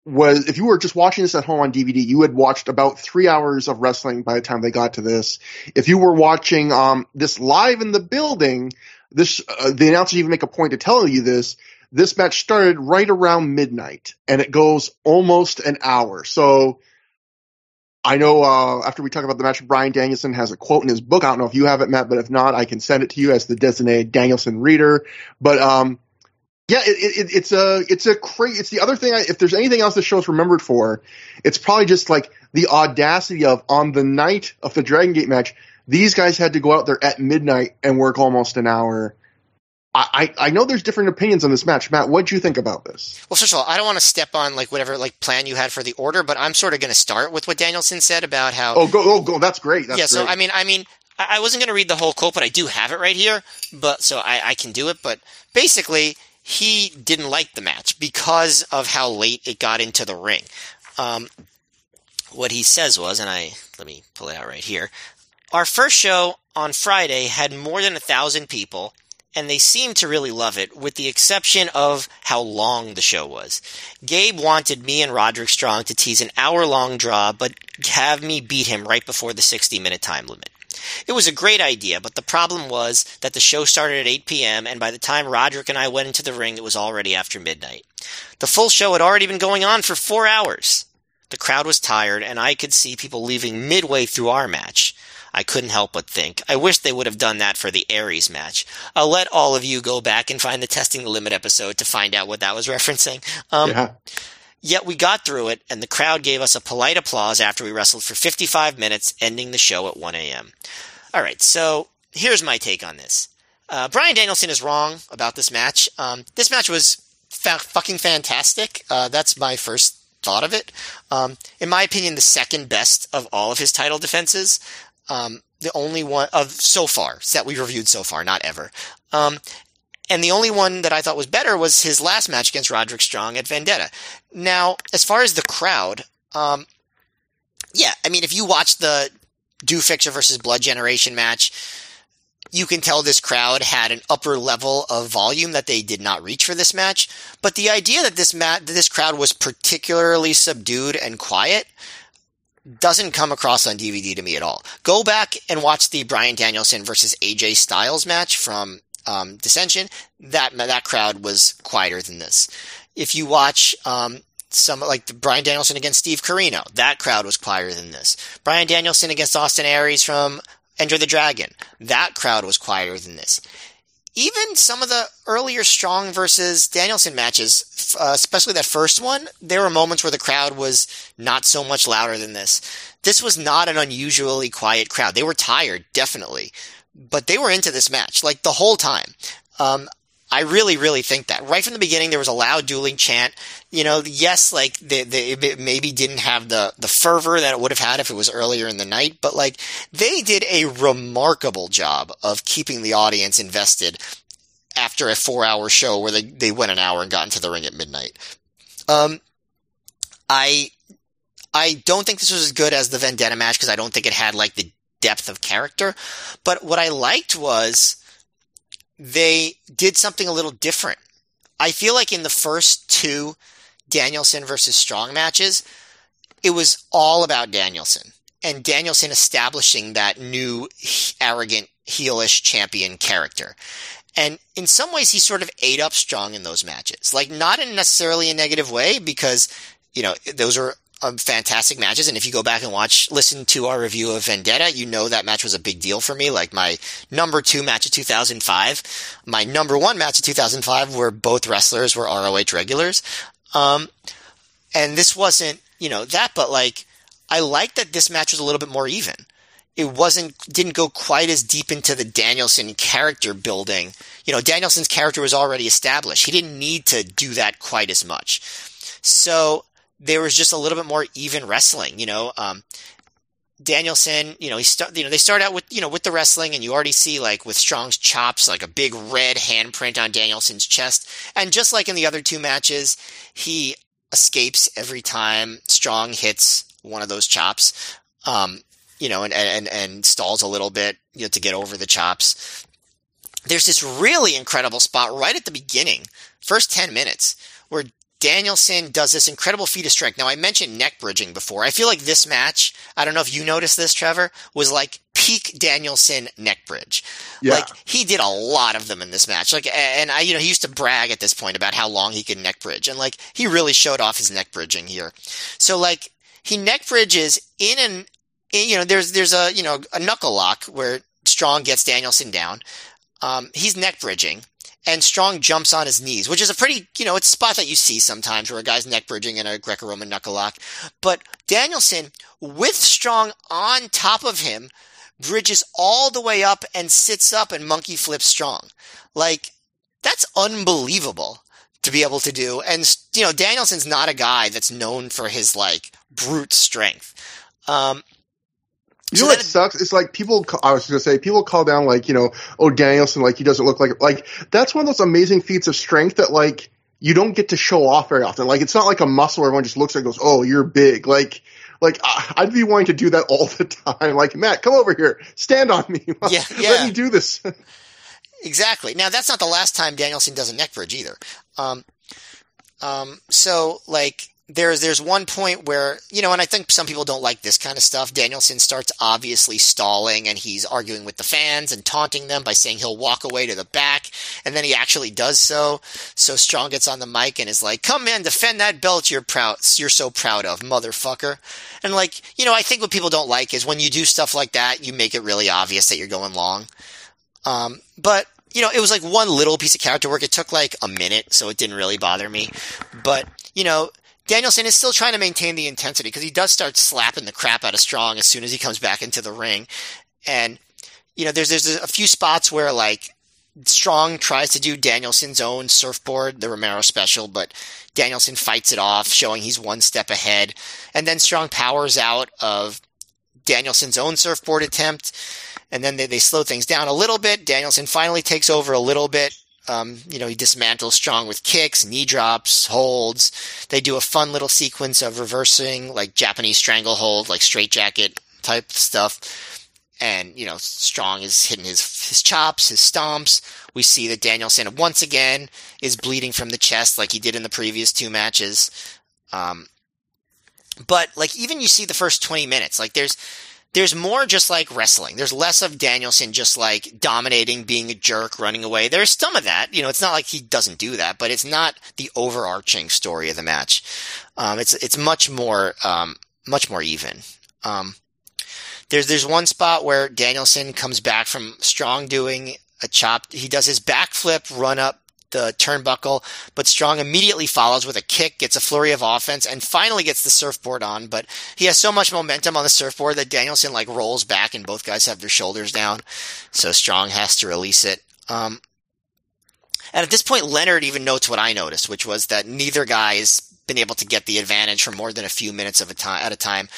was if you were just watching this at home on D V D, you had watched about three hours of wrestling by the time they got to this. If you were watching um, this live in the building, this uh, the announcers even make a point to tell you this. This match started right around midnight, and it goes almost an hour. So I know uh, after we talk about the match, Brian Danielson has a quote in his book. I don't know if you have it, Matt, but if not, I can send it to you as the designated Danielson reader. But um, Yeah, it, it, it's a it's a cra- it's the other thing. I, if there's anything else the show's remembered for, it's probably just like the audacity of on the night of the Dragon Gate match, these guys had to go out there at midnight and work almost an hour. I, I, I know there's different opinions on this match, Matt. What do you think about this? Well, first of all, I don't want to step on like whatever like plan you had for the order, but I'm sort of going to start with what Danielson said about how. Oh, go, oh, go! That's great. That's yeah. Great. So I mean, I mean. I wasn't going to read the whole quote, but I do have it right here, but so I, I can do it. But basically, he didn't like the match because of how late it got into the ring. Um, what he says was, and I let me pull it out right here. Our first show on Friday had more than a thousand people, and they seemed to really love it, with the exception of how long the show was. Gabe wanted me and Roderick Strong to tease an hour-long draw, but have me beat him right before the sixty minute time limit. It was a great idea, but the problem was that the show started at eight p.m., and by the time Roderick and I went into the ring, it was already after midnight. The full show had already been going on for four hours. The crowd was tired, and I could see people leaving midway through our match. I couldn't help but think, I wish they would have done that for the Aries match. I'll let all of you go back and find the Testing the Limit episode to find out what that was referencing. Um, yeah. Yet we got through it, and the crowd gave us a polite applause after we wrestled for fifty-five minutes, ending the show at one a.m. All right, so here's my take on this. Uh, Brian Danielson is wrong about this match. Um, this match was fa- fucking fantastic. Uh, that's my first thought of it. Um, in my opinion, the second best of all of his title defenses. Um, the only one of so far that we've reviewed so far, not ever. Um, And the only one that I thought was better was his last match against Roderick Strong at Vendetta. Now, as far as the crowd, um, yeah, I mean, if you watch the Do Fixer versus Blood Generation match, you can tell this crowd had an upper level of volume that they did not reach for this match. But the idea that this ma- that this crowd was particularly subdued and quiet doesn't come across on D V D to me at all. Go back and watch the Brian Danielson versus A J Styles match from um, Dissension. That that crowd was quieter than this. If you watch um, some like the Brian Danielson against Steve Corino, that crowd was quieter than this. Brian Danielson against Austin Aries from Enter the Dragon, that crowd was quieter than this. Even some of the earlier Strong versus Danielson matches, uh, especially that first one, there were moments where the crowd was not so much louder than this. This was not an unusually quiet crowd. They were tired, definitely, but they were into this match, like, the whole time. Um, I really, really think that. Right from the beginning, there was a loud dueling chant. You know, yes, like, they, they it maybe didn't have the, the fervor that it would have had if it was earlier in the night, but, like, they did a remarkable job of keeping the audience invested after a four-hour show where they, they went an hour and got into the ring at midnight. Um, I I don't think this was as good as the Vendetta match because I don't think it had, like, the depth of character, but what I liked was they did something a little different. I feel like in the first two Danielson versus Strong matches, it was all about Danielson and Danielson establishing that new arrogant, heelish champion character. And in some ways, he sort of ate up Strong in those matches. Like, not in necessarily a negative way, because, you know, those are Um, fantastic matches, and if you go back and watch, listen to our review of Vendetta, you know that match was a big deal for me. Like, my number two match of two thousand five, my number one match of two thousand five, where both wrestlers were R O H regulars. Um, and this wasn't, you know, that, but, like, I like that this match was a little bit more even. It wasn't, didn't go quite as deep into the Danielson character building. You know, Danielson's character was already established. He didn't need to do that quite as much. So there was just a little bit more even wrestling, you know. Um, Danielson, you know, he start, you know, they start out with, you know, with the wrestling, and you already see, like, with Strong's chops, like, a big red handprint on Danielson's chest. And just like in the other two matches, he escapes every time Strong hits one of those chops, um, you know, and, and, and stalls a little bit, you know, to get over the chops. There's this really incredible spot right at the beginning, first ten minutes, where Danielson does this incredible feat of strength. Now, I mentioned neck bridging before. I feel like this match, I don't know if you noticed this, Trevor, was like peak Danielson neck bridge. Yeah. Like, he did a lot of them in this match. Like, and I, you know, he used to brag at this point about how long he could neck bridge. And, like, he really showed off his neck bridging here. So, like, he neck bridges in an, in, you know, there's, there's a, you know, a knuckle lock where Strong gets Danielson down. Um, he's neck bridging. And Strong jumps on his knees, which is a pretty, you know, it's a spot that you see sometimes where a guy's neck bridging in a Greco-Roman knuckle lock. But Danielson, with Strong on top of him, bridges all the way up and sits up and monkey flips Strong. Like, that's unbelievable to be able to do. And, you know, Danielson's not a guy that's known for his, like, brute strength. Um, You so know what it, sucks? It's like people, I was going to say, people call down, like, you know, oh, Danielson, like, he doesn't look like, like, that's one of those amazing feats of strength that, like, you don't get to show off very often. Like, it's not like a muscle where everyone just looks at it and goes, oh, you're big. Like, like, I'd be wanting to do that all the time. Like, Matt, come over here. Stand on me. Yeah, yeah. Let me do this. Exactly. Now, that's not the last time Danielson does a neck bridge either. Um, um, so, like, There's there's one point where, you know, and I think some people don't like this kind of stuff. Danielson starts obviously stalling, and he's arguing with the fans and taunting them by saying he'll walk away to the back, and then he actually does so. So Strong gets on the mic and is like, "Come in, defend that belt you're proud you're so proud of, motherfucker." And, like, you know, I think what people don't like is when you do stuff like that, you make it really obvious that you're going long. Um, but you know, it was like one little piece of character work. It took like a minute, so it didn't really bother me. But, you know, Danielson is still trying to maintain the intensity because he does start slapping the crap out of Strong as soon as he comes back into the ring. And, you know, there's, there's a few spots where, like, Strong tries to do Danielson's own surfboard, the Romero special, but Danielson fights it off, showing he's one step ahead. And then Strong powers out of Danielson's own surfboard attempt. And then they, they slow things down a little bit. Danielson finally takes over a little bit. Um, you know, he dismantles Strong with kicks, knee drops, holds. They do a fun little sequence of reversing, like Japanese stranglehold, like straitjacket type stuff. And, you know, Strong is hitting his his chops, his stomps. We see that Danielson once again is bleeding from the chest like he did in the previous two matches. Um, but, like, even you see the first twenty minutes, like, there's there's more just, like, wrestling. There's less of Danielson just, like, dominating, being a jerk, running away. There's some of that. You know, it's not like he doesn't do that, but it's not the overarching story of the match. Um, it's it's much more, um, much more even. Um There's there's one spot where Danielson comes back from Strong doing a chop. He does his backflip, run up the turnbuckle, but Strong immediately follows with a kick, gets a flurry of offense, and finally gets the surfboard on. But he has so much momentum on the surfboard that Danielson, like, rolls back, and both guys have their shoulders down. So Strong has to release it. Um, and at this point, Leonard even notes what I noticed, which was that neither guy has been able to get the advantage for more than a few minutes of a time at a time.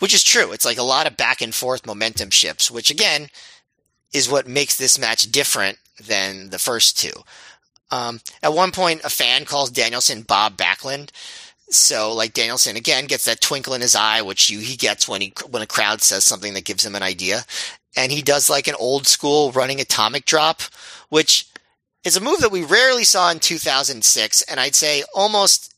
Which is true. It's like a lot of back and forth momentum shifts, which again is what makes this match different than the first two. Um, at one point, a fan calls Danielson Bob Backlund. So, like, Danielson again gets that twinkle in his eye, which you, he gets when he when a crowd says something that gives him an idea, and he does, like, an old school running atomic drop, which is a move that we rarely saw in two thousand six, and I'd say almost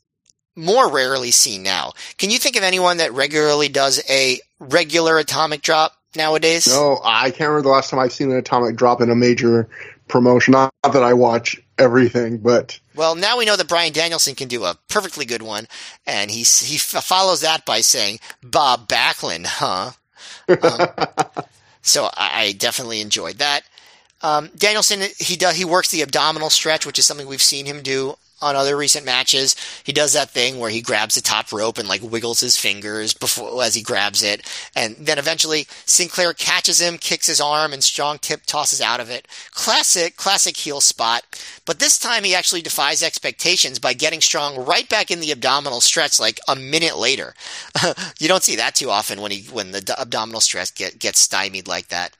more rarely seen now. Can you think of anyone that regularly does a regular atomic drop nowadays? No, I can't remember the last time I've seen an atomic drop in a major promotion. Not that I watch everything, but... Well, now we know that Brian Danielson can do a perfectly good one, and he, he f- follows that by saying, Bob Backlund, huh? Um, so I, I definitely enjoyed that. Um, Danielson, he does, he works the abdominal stretch, which is something we've seen him do on other recent matches. He does that thing where he grabs the top rope and, like, wiggles his fingers before as he grabs it. And then eventually Sinclair catches him, kicks his arm, and Strong tip tosses out of it. Classic, classic heel spot. But this time he actually defies expectations by getting Strong right back in the abdominal stretch like a minute later. You don't see that too often when he when the d- abdominal stretch get, gets stymied like that.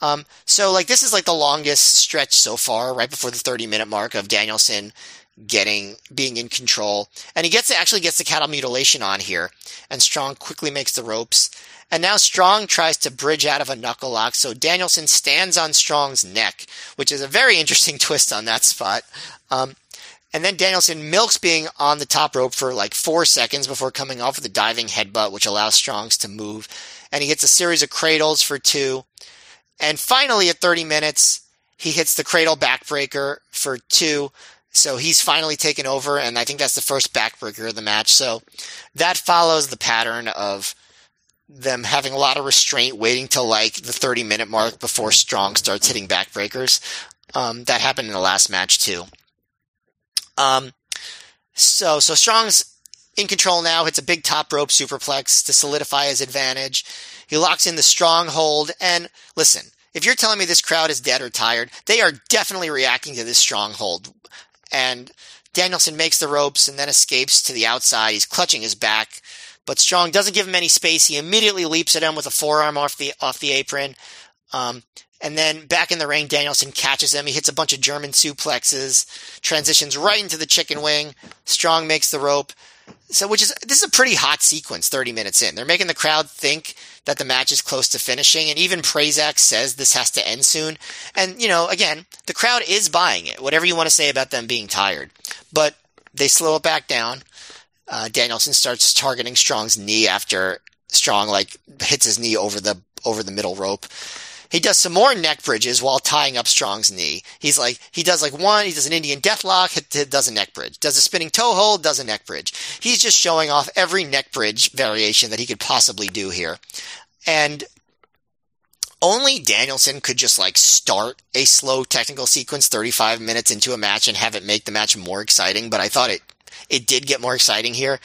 Um, so, like, this is, like, the longest stretch so far, right before the thirty-minute mark, of Danielson getting, being in control. And he gets, actually gets the cattle mutilation on here. And Strong quickly makes the ropes. And now Strong tries to bridge out of a knuckle lock. So Danielson stands on Strong's neck, which is a very interesting twist on that spot. Um, and then Danielson milks being on the top rope for like four seconds before coming off with a diving headbutt, which allows Strong's to move. And he hits a series of cradles for two. And finally, at thirty minutes, he hits the cradle backbreaker for two. So he's finally taken over, and I think that's the first backbreaker of the match. So that follows the pattern of them having a lot of restraint, waiting till, like, the thirty-minute mark before Strong starts hitting backbreakers. Um, that happened in the last match, too. Um, so, so Strong's in control now, hits a big top rope superplex to solidify his advantage. He locks in the stronghold, and listen, if you're telling me this crowd is dead or tired, they are definitely reacting to this stronghold. And Danielson makes the ropes and then escapes to the outside. He's clutching his back, but Strong doesn't give him any space. He immediately leaps at him with a forearm off the off the apron. Um, and then back in the ring, Danielson catches him. He hits a bunch of German suplexes, transitions right into the chicken wing. Strong makes the rope. So, which is, this is a pretty hot sequence thirty minutes in. They're making the crowd think that the match is close to finishing, and even Prazak says this has to end soon. And, you know, again, the crowd is buying it, whatever you want to say about them being tired. But they slow it back down. Uh, Danielson starts targeting Strong's knee after Strong, like, hits his knee over the over the middle rope. He does some more neck bridges while tying up Strong's knee. He's like, he does like one, he does an Indian deathlock, does a neck bridge. Does a spinning toe hold, does a neck bridge. He's just showing off every neck bridge variation that he could possibly do here. And only Danielson could just, like, start a slow technical sequence thirty-five minutes into a match and have it make the match more exciting. But I thought it, it did get more exciting here.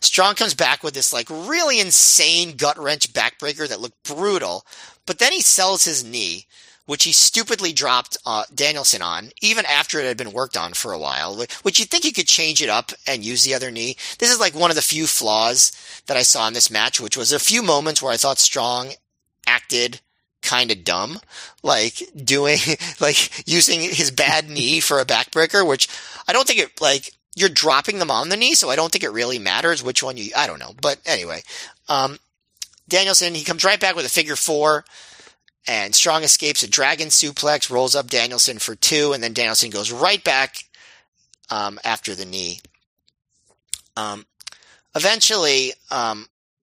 Strong comes back with this, like, really insane gut-wrench backbreaker that looked brutal, but then he sells his knee, which he stupidly dropped uh, Danielson on, even after it had been worked on for a while, which you'd think he could change it up and use the other knee. This is, like, one of the few flaws that I saw in this match, which was a few moments where I thought Strong acted kind of dumb, like doing, like using his bad knee for a backbreaker, which I don't think it, like, you're dropping them on the knee, so I don't think it really matters which one you, I don't know. But anyway, um, Danielson, he comes right back with a figure four, and Strong escapes a dragon suplex, rolls up Danielson for two, and then Danielson goes right back um, after the knee. Um, eventually, um,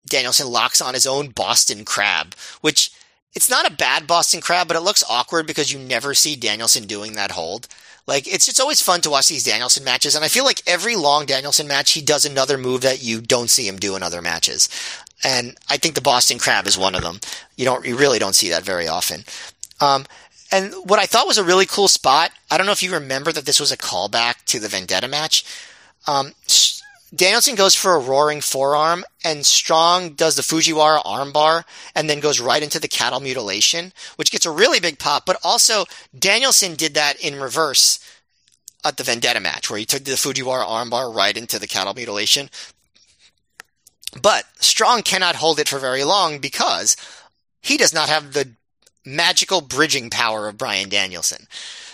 Danielson locks on his own Boston Crab, which it's not a bad Boston Crab, but it looks awkward because you never see Danielson doing that hold. Like, it's it's always fun to watch these Danielson matches, and I feel like every long Danielson match, he does another move that you don't see him do in other matches. And I think the Boston Crab is one of them. You don't, you really don't see that very often. Um, and what I thought was a really cool spot, I don't know if you remember that this was a callback to the Vendetta match. Um, Danielson goes for a roaring forearm, and Strong does the Fujiwara armbar, and then goes right into the cattle mutilation, which gets a really big pop. But also, Danielson did that in reverse at the Vendetta match, where he took the Fujiwara armbar right into the cattle mutilation. But Strong cannot hold it for very long because he does not have the magical bridging power of Brian Danielson.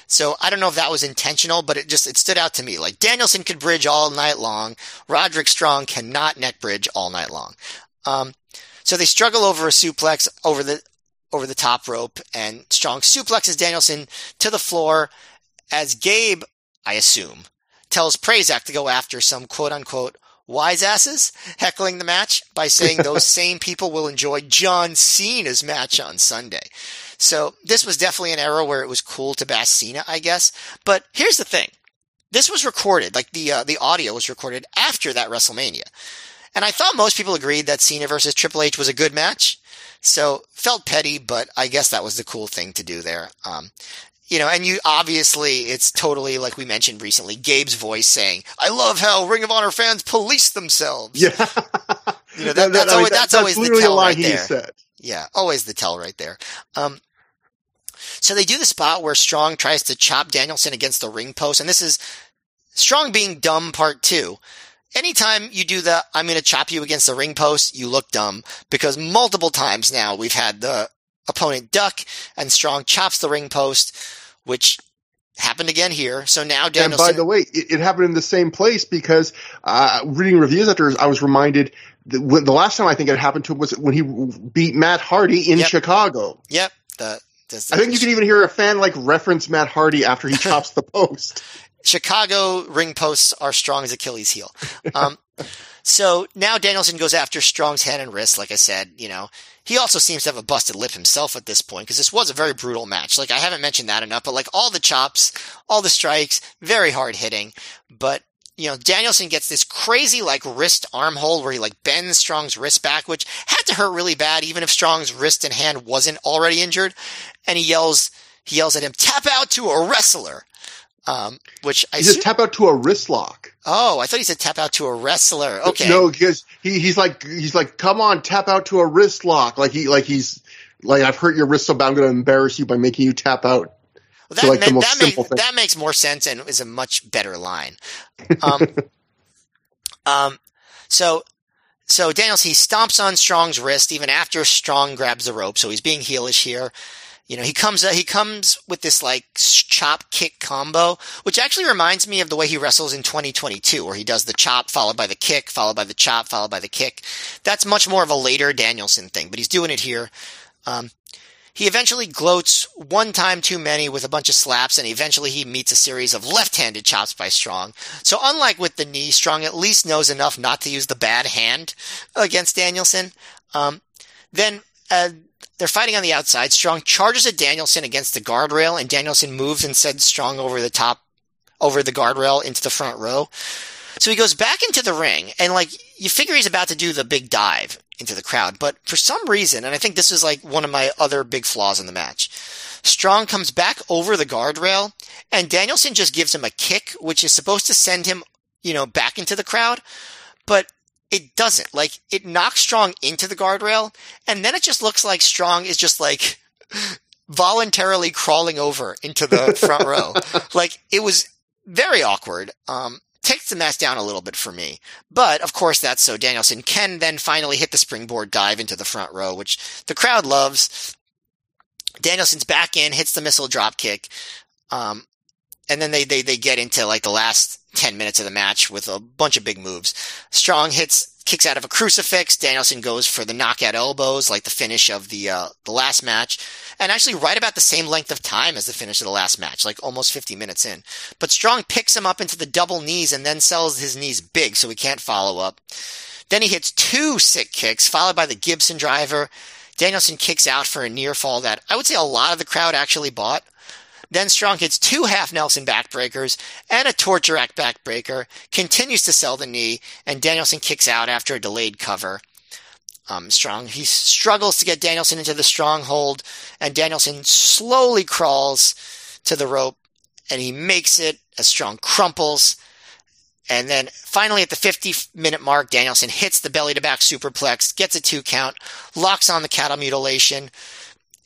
So I don't know if that was intentional, but it just, it stood out to me. Like, Danielson could bridge all night long. Roderick Strong cannot neck bridge all night long. Um, so they struggle over a suplex over the, over the top rope, and Strong suplexes Danielson to the floor as Gabe, I assume, tells Prazak to go after some quote unquote wise asses heckling the match by saying those same people will enjoy John Cena's match on Sunday. So this was definitely an era where it was cool to bash Cena, I guess. But here's the thing. This was recorded, like the uh, the audio was recorded after that WrestleMania. And I thought most people agreed that Cena versus Triple H was a good match. So felt petty, but I guess that was the cool thing to do there. Um, you know, and you obviously, it's totally, like we mentioned recently, Gabe's voice saying, "I love how Ring of Honor fans police themselves." Yeah. You know, that, that, that's, I mean, always, that, that's, that's always the tell right there. Said. Yeah, always the tell right there. Um, so they do the spot where Strong tries to chop Danielson against the ring post, and this is Strong being dumb part two. Anytime you do the, I'm going to chop you against the ring post, you look dumb, because multiple times now we've had the opponent duck, and Strong chops the ring post, which happened again here. So now Danielson... And by the way, it, it happened in the same place, because uh, reading reviews after, I was reminded... The, the last time I think it happened to him was when he beat Matt Hardy in yep. Chicago. Yep. The, the, I think you can even hear a fan like reference Matt Hardy after he chops the post. Chicago ring posts are Strong's Achilles heel. Um, so now Danielson goes after Strong's hand and wrist. Like I said, you know, he also seems to have a busted lip himself at this point, because this was a very brutal match. Like, I haven't mentioned that enough, but like all the chops, all the strikes, very hard hitting, but you know, Danielson gets this crazy, like, wrist arm hold where he, like, bends Strong's wrist back, which had to hurt really bad, even if Strong's wrist and hand wasn't already injured. And he yells, he yells at him, "Tap out to a wrestler." Um, which I He says, su- "Tap out to a wrist lock." Oh, I thought he said "tap out to a wrestler." Okay. No, because he, he's like, he's like, "Come on, tap out to a wrist lock." Like, he, like, he's like, "I've hurt your wrist so bad, I'm going to embarrass you by making you tap out." Well, that, so like ma- that, makes, that makes more sense and is a much better line. Um, um, so, so Danielson, he stomps on Strong's wrist even after Strong grabs the rope. So he's being heelish here. You know, he comes, uh, he comes with this like chop kick combo, which actually reminds me of the way he wrestles in twenty twenty-two, where he does the chop followed by the kick, followed by the chop, followed by the kick. That's much more of a later Danielson thing, but he's doing it here. Um, He eventually gloats one time too many with a bunch of slaps, and eventually he meets a series of left-handed chops by Strong. So unlike with the knee, Strong at least knows enough not to use the bad hand against Danielson. Um, then uh, they're fighting on the outside. Strong charges at Danielson against the guardrail, and Danielson moves and sends Strong over the top, over the guardrail into the front row. So he goes back into the ring, and like you figure he's about to do the big dive into the crowd, but for some reason, and I think this is like one of my other big flaws in the match, Strong comes back over the guardrail, and Danielson just gives him a kick, which is supposed to send him, you know, back into the crowd, but it doesn't. Like, it knocks Strong into the guardrail, and then it just looks like Strong is just like voluntarily crawling over into the front row. Like, it was very awkward. Um, Takes the match down a little bit for me. But, of course, that's so Danielson can then finally hit the springboard dive into the front row, which the crowd loves. Danielson's back in, hits the missile drop kick. Um, and then they, they, they get into like the last ten minutes of the match with a bunch of big moves. Strong hits, kicks out of a crucifix. Danielson goes for the knockout elbows, like the finish of the, uh, the last match. And actually right about the same length of time as the finish of the last match, like almost fifty minutes in. But Strong picks him up into the double knees and then sells his knees big so he can't follow up. Then he hits two sick kicks, followed by the Gibson driver. Danielson kicks out for a near fall that I would say a lot of the crowd actually bought. Then Strong hits two half Nelson backbreakers and a torture rack backbreaker, continues to sell the knee, and Danielson kicks out after a delayed cover. Um, Strong, he struggles to get Danielson into the stronghold, and Danielson slowly crawls to the rope, and he makes it as Strong crumples. And then finally at the fifty minute mark, Danielson hits the belly to back superplex, gets a two count, locks on the cattle mutilation,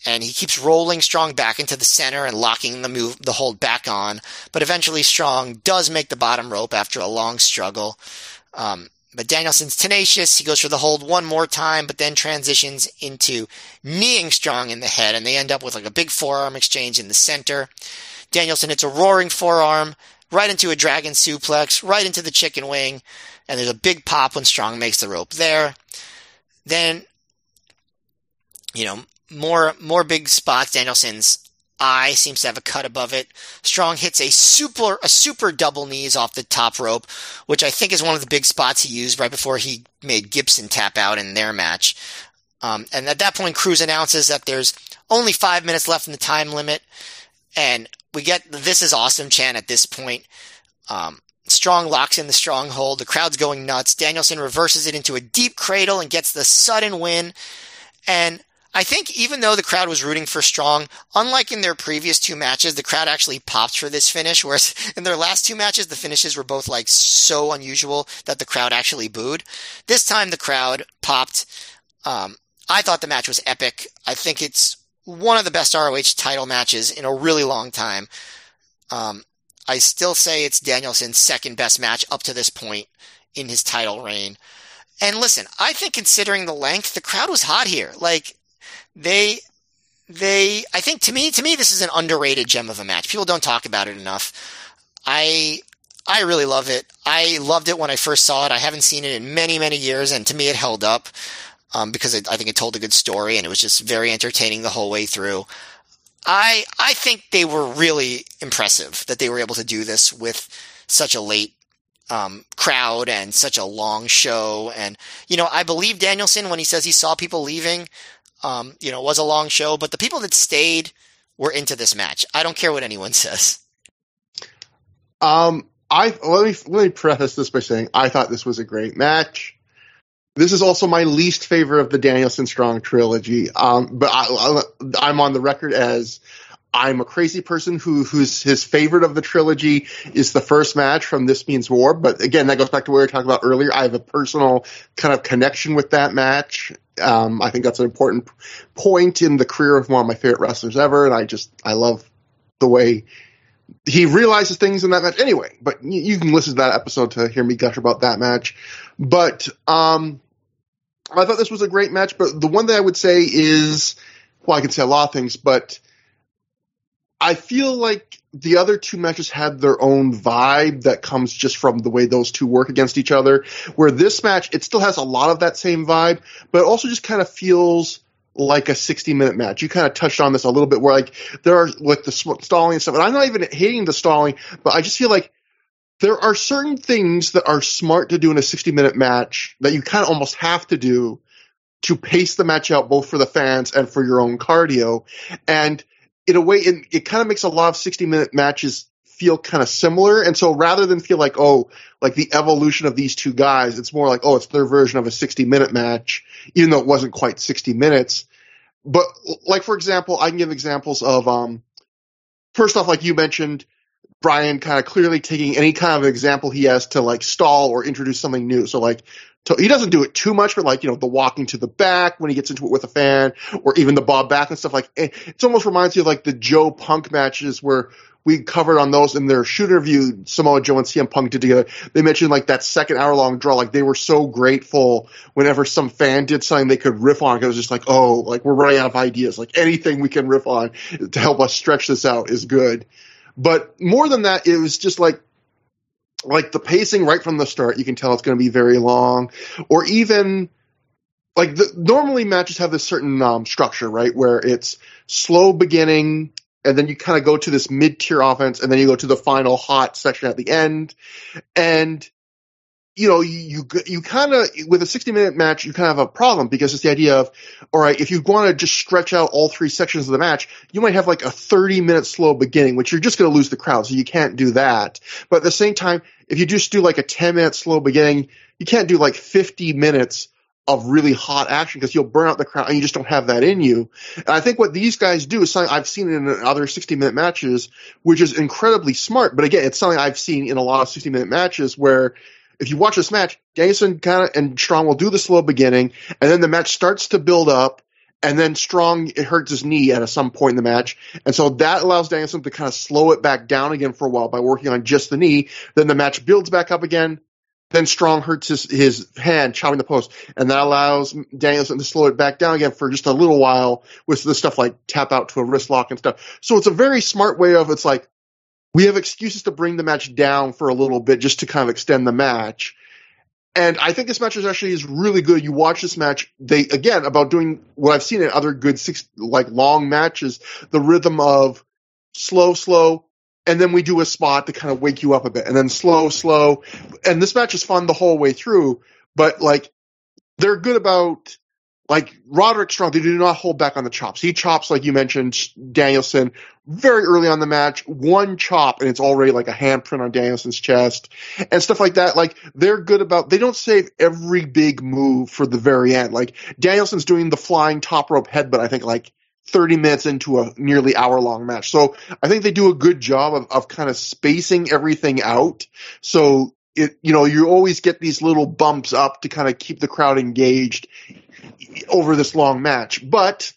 and he keeps rolling Strong back into the center and locking the move, the hold back on. But eventually Strong does make the bottom rope after a long struggle. Um, but Danielson's tenacious. He goes for the hold one more time, but then transitions into kneeing Strong in the head, and they end up with like a big forearm exchange in the center. Danielson hits a roaring forearm, right into a dragon suplex, right into the chicken wing, and there's a big pop when Strong makes the rope there. Then, you know, more more big spots. Danielson's eye seems to have a cut above it. Strong hits a super a super double knees off the top rope, which I think is one of the big spots he used right before he made Gibson tap out in their match. Um, and at that point, Cruz announces that there's only five minutes left in the time limit, and we get the "This is awesome" chant at this point. Um, Strong locks in the stronghold. The crowd's going nuts. Danielson reverses it into a deep cradle and gets the sudden win. And I think even though the crowd was rooting for Strong, unlike in their previous two matches, the crowd actually popped for this finish, whereas in their last two matches, the finishes were both like so unusual that the crowd actually booed. This time the crowd popped. Um, I thought the match was epic. I think it's one of the best R O H title matches in a really long time. Um, I still say it's Danielson's second best match up to this point in his title reign. And listen, I think considering the length, the crowd was hot here. Like they, they, I think to me, to me, this is an underrated gem of a match. People don't talk about it enough. I, I really love it. I loved it when I first saw it. I haven't seen it in many, many years. And to me, it held up. Um, because it, I think it told a good story and it was just very entertaining the whole way through. I I think they were really impressive that they were able to do this with such a late um, crowd and such a long show. And, you know, I believe Danielson when he says he saw people leaving, um, you know, it was a long show, but the people that stayed were into this match. I don't care what anyone says. Um, I let me, let me preface this by saying I thought this was a great match. This is also my least favorite of the Danielson Strong trilogy, um, but I, I'm on the record as I'm a crazy person who who's his favorite of the trilogy is the first match from This Means War. But again, that goes back to what we were talking about earlier. I have a personal kind of connection with that match. Um, I think that's an important point in the career of one of my favorite wrestlers ever, and I just I love the way he realizes things in that match. Anyway, but you, you can listen to that episode to hear me gush about that match. But um. I thought this was a great match, but the one thing I would say is, well, I can say a lot of things, but I feel like the other two matches had their own vibe that comes just from the way those two work against each other, where this match, it still has a lot of that same vibe, but it also just kind of feels like a sixty minute match. You kind of touched on this a little bit where like there are like the stalling and stuff, and I'm not even hating the stalling, but I just feel like there are certain things that are smart to do in a sixty minute match that you kind of almost have to do to pace the match out both for the fans and for your own cardio. And in a way, it, it kind of makes a lot of sixty minute matches feel kind of similar. And so rather than feel like, oh, like the evolution of these two guys, it's more like, oh, it's their version of a sixty minute match, even though it wasn't quite sixty minutes. But like, for example, I can give examples of, um, first off, like you mentioned, Brian kind of clearly taking any kind of example he has to like stall or introduce something new. So like to, he doesn't do it too much, but like, you know, the walking to the back when he gets into it with a fan, or even the Bob back and stuff. Like it, it almost reminds you of like the Joe Punk matches where we covered on those in their shooter view, Samoa Joe and C M Punk did together. They mentioned like that second hour long draw. Like they were so grateful whenever some fan did something they could riff on. It was just like, oh, like we're running out of ideas. Like anything we can riff on to help us stretch this out is good. But more than that, it was just like like the pacing right from the start. You can tell it's going to be very long. Or even like the, normally matches have this certain um, structure, right, where it's slow beginning and then you kind of go to this mid-tier offense and then you go to the final hot section at the end. And, you know, you you kind of – with a sixty-minute match, you kind of have a problem because it's the idea of, all right, if you want to just stretch out all three sections of the match, you might have like a thirty-minute slow beginning, which you're just going to lose the crowd, so you can't do that. But at the same time, if you just do like a ten-minute slow beginning, you can't do like fifty minutes of really hot action because you'll burn out the crowd and you just don't have that in you. And I think what these guys do is something I've seen in other sixty-minute matches, which is incredibly smart. But again, it's something I've seen in a lot of sixty-minute matches where – if you watch this match, Danielson kind of and Strong will do the slow beginning, and then the match starts to build up, and then Strong it hurts his knee at some point in the match, and so that allows Danielson to kind of slow it back down again for a while by working on just the knee. Then the match builds back up again. Then Strong hurts his, his hand chopping the post, and that allows Danielson to slow it back down again for just a little while with the stuff like tap out to a wrist lock and stuff. So it's a very smart way of it's like, we have excuses to bring the match down for a little bit just to kind of extend the match. And I think this match is actually is really good. You watch this match, they again, about doing what I've seen in other good six, like long matches, the rhythm of slow, slow, and then we do a spot to kind of wake you up a bit, and then slow, slow. And this match is fun the whole way through, but like they're good about – like Roderick Strong, they do not hold back on the chops. He chops, like you mentioned, Danielson very early on in the match. One chop, and it's already like a handprint on Danielson's chest and stuff like that. Like they're good about. They don't save every big move for the very end. Like Danielson's doing the flying top rope headbutt, I think, like thirty minutes into a nearly hour long match. So I think they do a good job of, of kind of spacing everything out. So it, you know, you always get these little bumps up to kind of keep the crowd engaged over this long match. But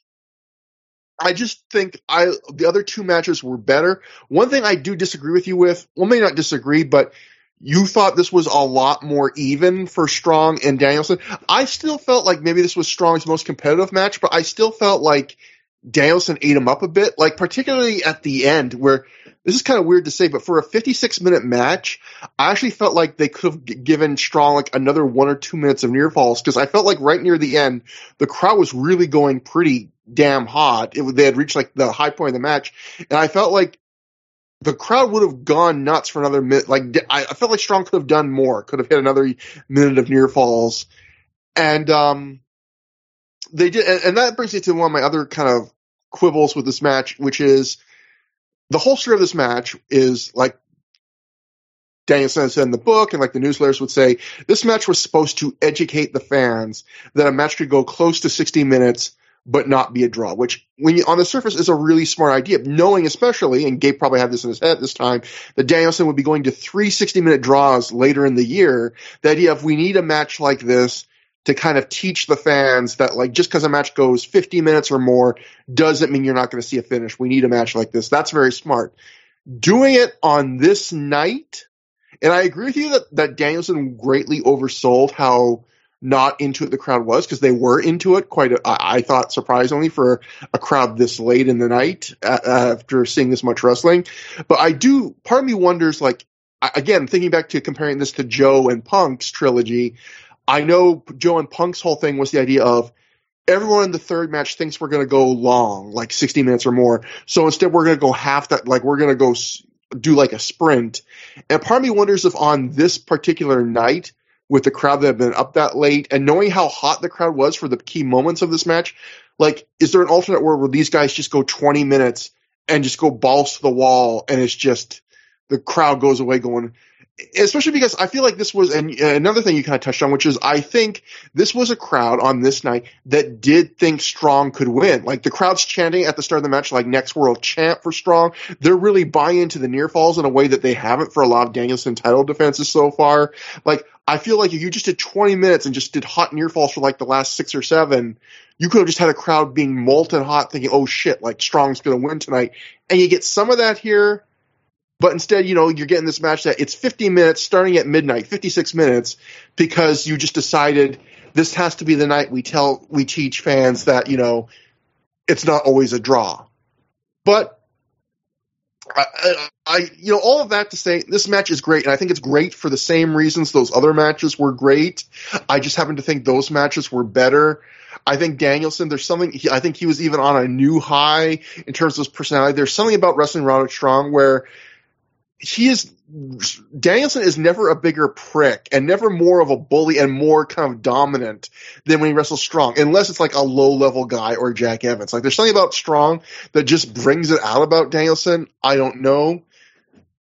I just think I the other two matches were better. One thing I do disagree with you with, well, maybe not disagree, but you thought this was a lot more even for Strong and Danielson. I still felt like maybe this was Strong's most competitive match, but I still felt like Danielson ate him up a bit, like particularly at the end where this is kind of weird to say, but for a fifty-six minute match, I actually felt like they could have given Strong like another one or two minutes of near falls because I felt like right near the end, the crowd was really going pretty damn hot. It, they had reached like the high point of the match, and I felt like the crowd would have gone nuts for another minute. Like I, I felt like Strong could have done more, could have hit another minute of near falls, and um, they did. And, and that brings me to one of my other kind of quibbles with this match, which is. The whole story of this match is, like Danielson said in the book and like the newsletters would say, this match was supposed to educate the fans that a match could go close to sixty minutes but not be a draw, which when you, on the surface is a really smart idea, knowing especially, and Gabe probably had this in his head this time, that Danielson would be going to three sixty-minute draws later in the year. The idea of we need a match like this to kind of teach the fans that, like, just because a match goes fifty minutes or more doesn't mean you're not going to see a finish. We need a match like this. That's very smart. Doing it on this night, and I agree with you that, that Danielson greatly oversold how not into it the crowd was, because they were into it quite, a, I, I thought, surprisingly, for a crowd this late in the night uh, after seeing this much wrestling. But I do, part of me wonders, like, again, thinking back to comparing this to Joe and Punk's trilogy, I know Joe and Punk's whole thing was the idea of everyone in the third match thinks we're going to go long, like sixty minutes or more. So instead we're going to go half that, like we're going to go s- do like a sprint. And part of me wonders if on this particular night with the crowd that had been up that late and knowing how hot the crowd was for the key moments of this match, like is there an alternate world where these guys just go twenty minutes and just go balls to the wall and it's just the crowd goes away going, especially because I feel like this was, and another thing you kind of touched on, which is I think this was a crowd on this night that did think Strong could win. Like the crowd's chanting at the start of the match, like next world champ for Strong. They're really buying into the near falls in a way that they haven't for a lot of Danielson title defenses so far. Like I feel like if you just did twenty minutes and just did hot near falls for like the last six or seven, you could have just had a crowd being molten hot thinking, oh shit, like Strong's going to win tonight. And you get some of that here. But instead, you know, you're getting this match that it's fifty minutes starting at midnight, fifty-six minutes, because you just decided this has to be the night we tell, we teach fans that, you know, it's not always a draw. But I, I, I you know, all of that to say this match is great, and I think it's great for the same reasons those other matches were great. I just happen to think those matches were better. I think Danielson, there's something, he, I think he was even on a new high in terms of his personality. There's something about wrestling Roderick Strong where he is, Danielson is never a bigger prick and never more of a bully and more kind of dominant than when he wrestles Strong, unless it's like a low level guy or Jack Evans. Like there's something about Strong that just brings it out about Danielson. I don't know.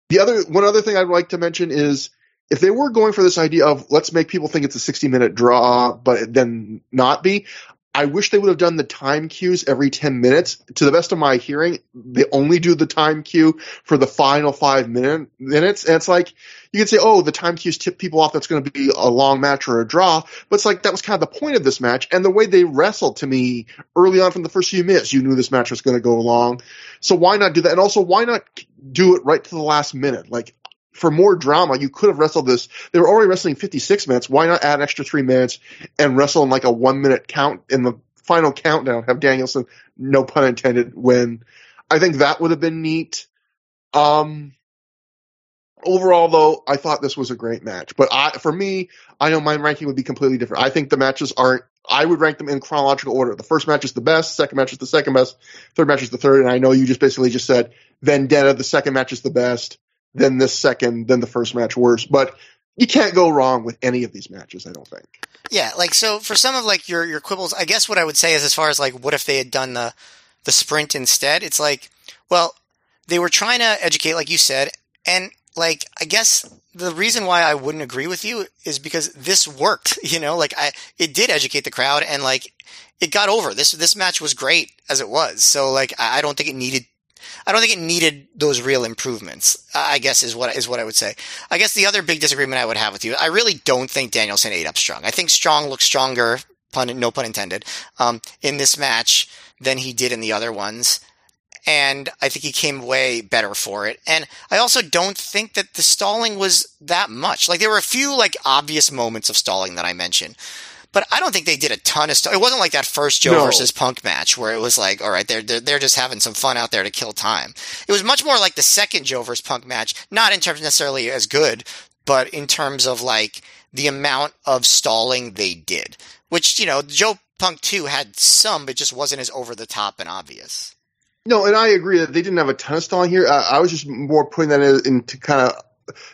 The other, one other thing I'd like to mention is if they were going for this idea of let's make people think it's a sixty minute draw, but then not be, I wish they would have done the time cues every ten minutes. To the best of my hearing, they only do the time cue for the final five minute, minutes. And it's like, you can say, oh, the time cues tip people off that's going to be a long match or a draw. But it's like, that was kind of the point of this match. And the way they wrestled to me early on from the first few minutes, you knew this match was going to go long. So why not do that? And also, why not do it right to the last minute? Like, for more drama, you could have wrestled this. They were already wrestling fifty-six minutes. Why not add an extra three minutes and wrestle in like a one-minute count in the final countdown? Have Danielson, no pun intended, win. I think that would have been neat. Um, overall, though, I thought this was a great match. But I, for me, I know my ranking would be completely different. I think the matches aren't – I would rank them in chronological order. The first match is the best. Second match is the second best. Third match is the third. And I know you just basically just said Vendetta, the second match is the best. Then this second, then the first match worse. But you can't go wrong with any of these matches, I don't think. Yeah, like, so for some of, like, your your quibbles, I guess what I would say is as far as, like, what if they had done the, the sprint instead? It's like, well, they were trying to educate, like you said, and, like, I guess the reason why I wouldn't agree with you is because this worked, you know? Like, I it did educate the crowd, and, like, it got over. This this match was great as it was. So, like, I, I don't think it needed... I don't think it needed those real improvements, I guess is what is what I would say. I guess the other big disagreement I would have with you, I really don't think Danielson ate up Strong. I think Strong looked stronger, pun, no pun intended, um, in this match than he did in the other ones. And I think he came away better for it. And I also don't think that the stalling was that much. Like there were a few like obvious moments of stalling that I mentioned. But I don't think they did a ton of stuff. It wasn't like that first Joe no. versus Punk match where it was like, all right, they're, they're they're just having some fun out there to kill time. It was much more like the second Joe versus Punk match, not in terms necessarily as good, but in terms of like the amount of stalling they did, which, you know, Joe Punk two had some, but just wasn't as over the top and obvious. No, and I agree that they didn't have a ton of stalling here. I, I was just more putting that in, in to kind of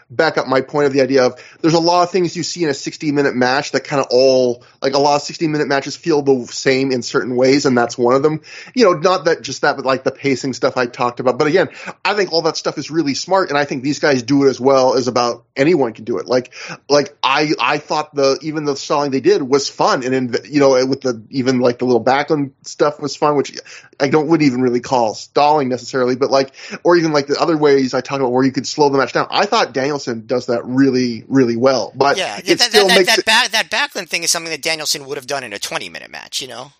back up my point of the idea of there's a lot of things you see in a sixty minute match that kind of all like a lot of sixty minute matches feel the same in certain ways. And that's one of them, you know, not that just that, but like the pacing stuff I talked about. But again, I think all that stuff is really smart. And I think these guys do it as well as about anyone can do it. Like, like I, I thought the, even the stalling they did was fun. And in, you know, with the, even like the little backland stuff was fun, which I don't, wouldn't even really call stalling necessarily, but like, or even like the other ways I talked about where you could slow the match down. I thought Danielson does that really, really well. But yeah, yeah, that, still that, makes that, it, back, that Backlund thing is something that Danielson would have done in a twenty minute match, you know?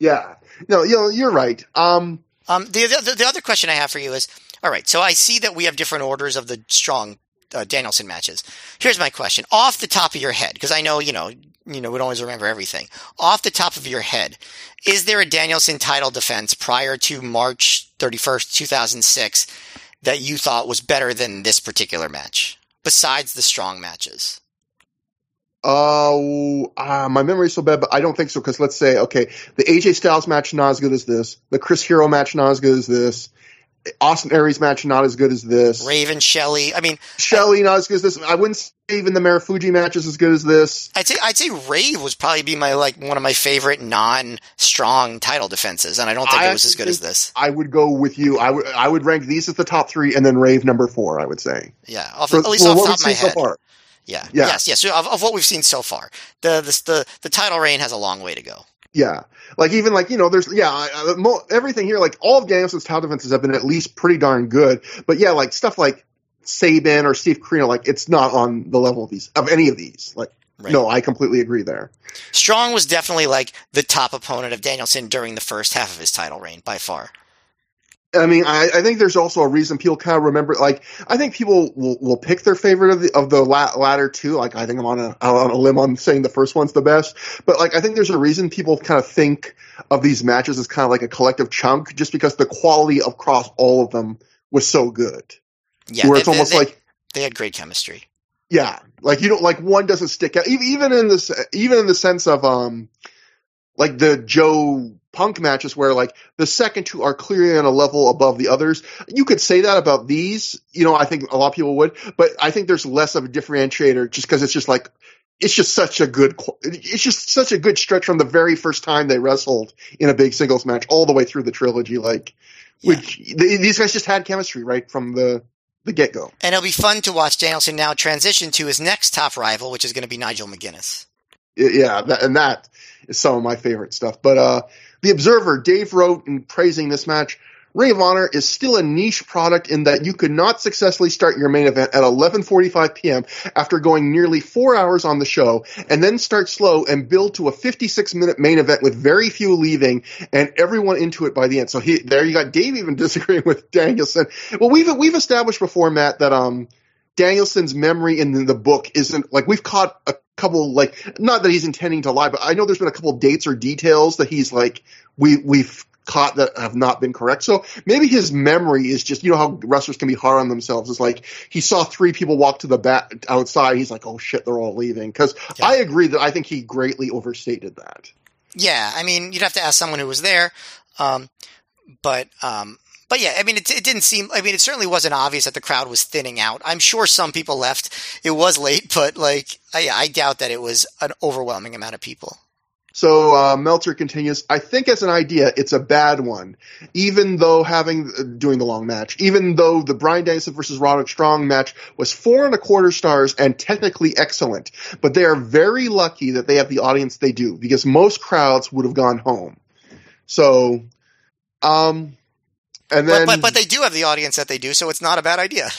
Yeah. No, you know, you're right. Um, um, the, the, the other question I have for you is, all right, so I see that we have different orders of the Strong uh, Danielson matches. Here's my question. Off the top of your head, because I know, you know, you know, we don't always remember everything. Off the top of your head, is there a Danielson title defense prior to March thirty-first, two thousand six that you thought was better than this particular match, besides the Strong matches? Oh, uh, uh, my memory's so bad, but I don't think so, because let's say, okay, the A J Styles match, not as good as this. The Chris Hero match, not as good as this. Austin Aries match not as good as this. Raven Shelley. I mean, Shelley not as good as this. I wouldn't say even the Marufuji match is as good as this. I'd say I'd say Rave was probably be my like one of my favorite non-strong title defenses, and I don't think I it was as good as this. I would go with you. I would I would rank these as the top three, and then Rave number four. I would say. Yeah, off, For, at least well, off the top of my head. So far. Yeah. yeah. Yes. Yes. Of, of what we've seen so far, the, the the the title reign has a long way to go. Yeah. Like even like, you know, there's, yeah, I, mo- everything here, like all of Danielson's title defenses have been at least pretty darn good. But yeah, like stuff like Sabin or Steve Corino, like it's not on the level of these, of any of these. Like, right. No, I completely agree there. Strong was definitely like the top opponent of Danielson during the first half of his title reign by far. I mean, I, I think there's also a reason people kind of remember. Like, I think people will, will pick their favorite of the of the la- latter two. Like, I think I'm on a I'm on a limb on saying the first one's the best. But like, I think there's a reason people kind of think of these matches as kind of like a collective chunk, just because the quality across all of them was so good. Yeah, where they, it's almost they, they, like they had great chemistry. Yeah, like you don't like one doesn't stick out. Even in this, even in the sense of um, like the Joe Punk matches where like the second two are clearly on a level above the others. You could say that about these, you know, I think a lot of people would, but I think there's less of a differentiator just because it's just like, it's just such a good, it's just such a good stretch from the very first time they wrestled in a big singles match all the way through the trilogy. Like, yeah. which they, these guys just had chemistry right from the, the get go. And it'll be fun to watch Danielson now transition to his next top rival, which is going to be Nigel McGuinness. Yeah. That, and that is some of my favorite stuff, but, uh, The Observer, Dave wrote in praising this match, Ring of Honor is still a niche product in that you could not successfully start your main event at eleven forty-five p.m. after going nearly four hours on the show and then start slow and build to a fifty-six minute main event with very few leaving and everyone into it by the end. So he, there you got Dave even disagreeing with Danielson. Well, we've we've established before, Matt, that um Danielson's memory in the book isn't like we've caught a couple like not that he's intending to lie, but I know there's been a couple dates or details that he's like we we've caught that have not been correct. So maybe his memory is just, you know how wrestlers can be hard on themselves. It's like he saw three people walk to the back outside. He's like, oh shit, they're all leaving. Because yeah. I agree that I think he greatly overstated that. Yeah, I mean, you'd have to ask someone who was there, um, but. Um... But yeah, I mean, it, it didn't seem, I mean, it certainly wasn't obvious that the crowd was thinning out. I'm sure some people left. It was late, but like, I, I doubt that it was an overwhelming amount of people. So uh, Meltzer continues, I think as an idea, it's a bad one, even though having uh, doing the long match, even though the Brian Danielson versus Roderick Strong match was four and a quarter stars and technically excellent, but they are very lucky that they have the audience they do because most crowds would have gone home. So, um... And then, but, but but they do have the audience that they do, so it's not a bad idea.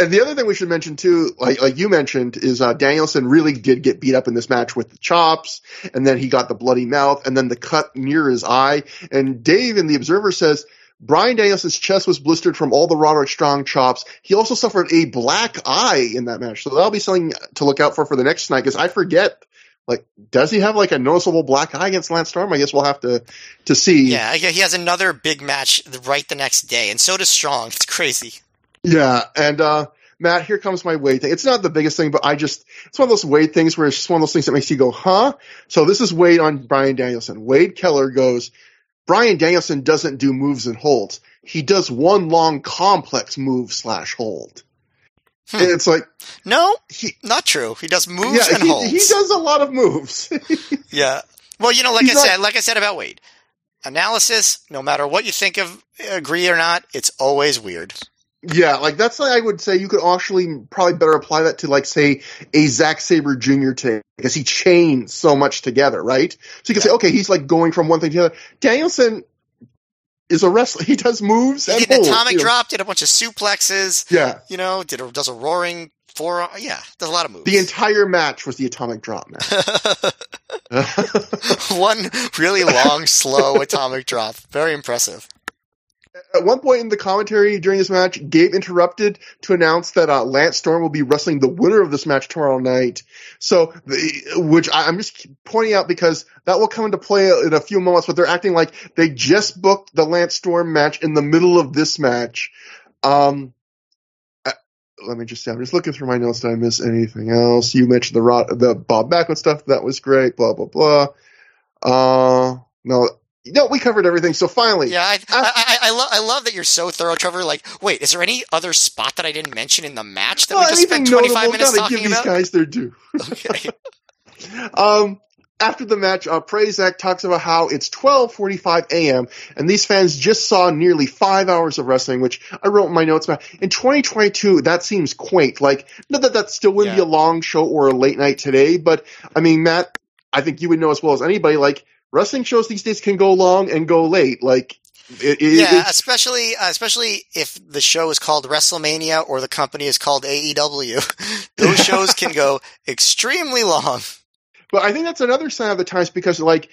And the other thing we should mention too, like like you mentioned, is uh, Danielson really did get beat up in this match with the chops, and then he got the bloody mouth, and then the cut near his eye. And Dave in The Observer says, Brian Danielson's chest was blistered from all the Roderick Strong chops. He also suffered a black eye in that match, so that'll be something to look out for for the next night, because I forget. Like, does he have like a noticeable black eye against Lance Storm? I guess we'll have to, to see. Yeah, he has another big match right the next day, and so does Strong. It's crazy. Yeah, and uh, Matt, here comes my Wade thing. It's not the biggest thing, but I just – it's one of those Wade things where it's just one of those things that makes you go, huh? So this is Wade on Brian Danielson. Wade Keller goes, Brian Danielson doesn't do moves and holds. He does one long complex move slash hold. Hmm. It's like no, he, not true. He does moves yeah, and he, holds. He does a lot of moves. Yeah. Well, you know, like He's I not, said, like I said about Wade, analysis. No matter what you think of, agree or not, it's always weird. Yeah, like that's like I would say you could actually probably better apply that to like say a Zack Sabre Junior take because he chains so much together, right? So you could yeah. say, okay, he's like going from one thing to the other. Danielson is a wrestler. He does moves. He and did an holds, atomic you know. drop, did a bunch of suplexes. Yeah. You know, did a, does a roaring forearm. Yeah, does a lot of moves. The entire match was the atomic drop match. One really long, slow atomic drop. Very impressive. At one point in the commentary during this match, Gabe interrupted to announce that uh, Lance Storm will be wrestling the winner of this match tomorrow night. So, the, which I, I'm just pointing out because that will come into play in a few moments, but they're acting like they just booked the Lance Storm match in the middle of this match. Um, I, let me just say, I'm just looking through my notes. Did I miss anything else? You mentioned the, Rod, the Bob Backlund stuff. That was great. Blah, blah, blah. Uh, no, No, we covered everything. So finally, yeah, I I, I, I love I love that you're so thorough, Trevor. Like, wait, is there any other spot that I didn't mention in the match that well, we just spent twenty-five minutes talking give about? These guys their due. Okay. um. After the match, uh, Prazak talks about how it's twelve forty-five a.m. and these fans just saw nearly five hours of wrestling, which I wrote in my notes about. In twenty twenty-two, that seems quaint. Like, not that that still wouldn't yeah. be a long show or a late night today, but, I mean, Matt, I think you would know as well as anybody, like, wrestling shows these days can go long and go late. Like, it, it, yeah, especially uh, especially if the show is called WrestleMania or the company is called A E W. Those shows can go extremely long. But I think that's another sign of the times because, like,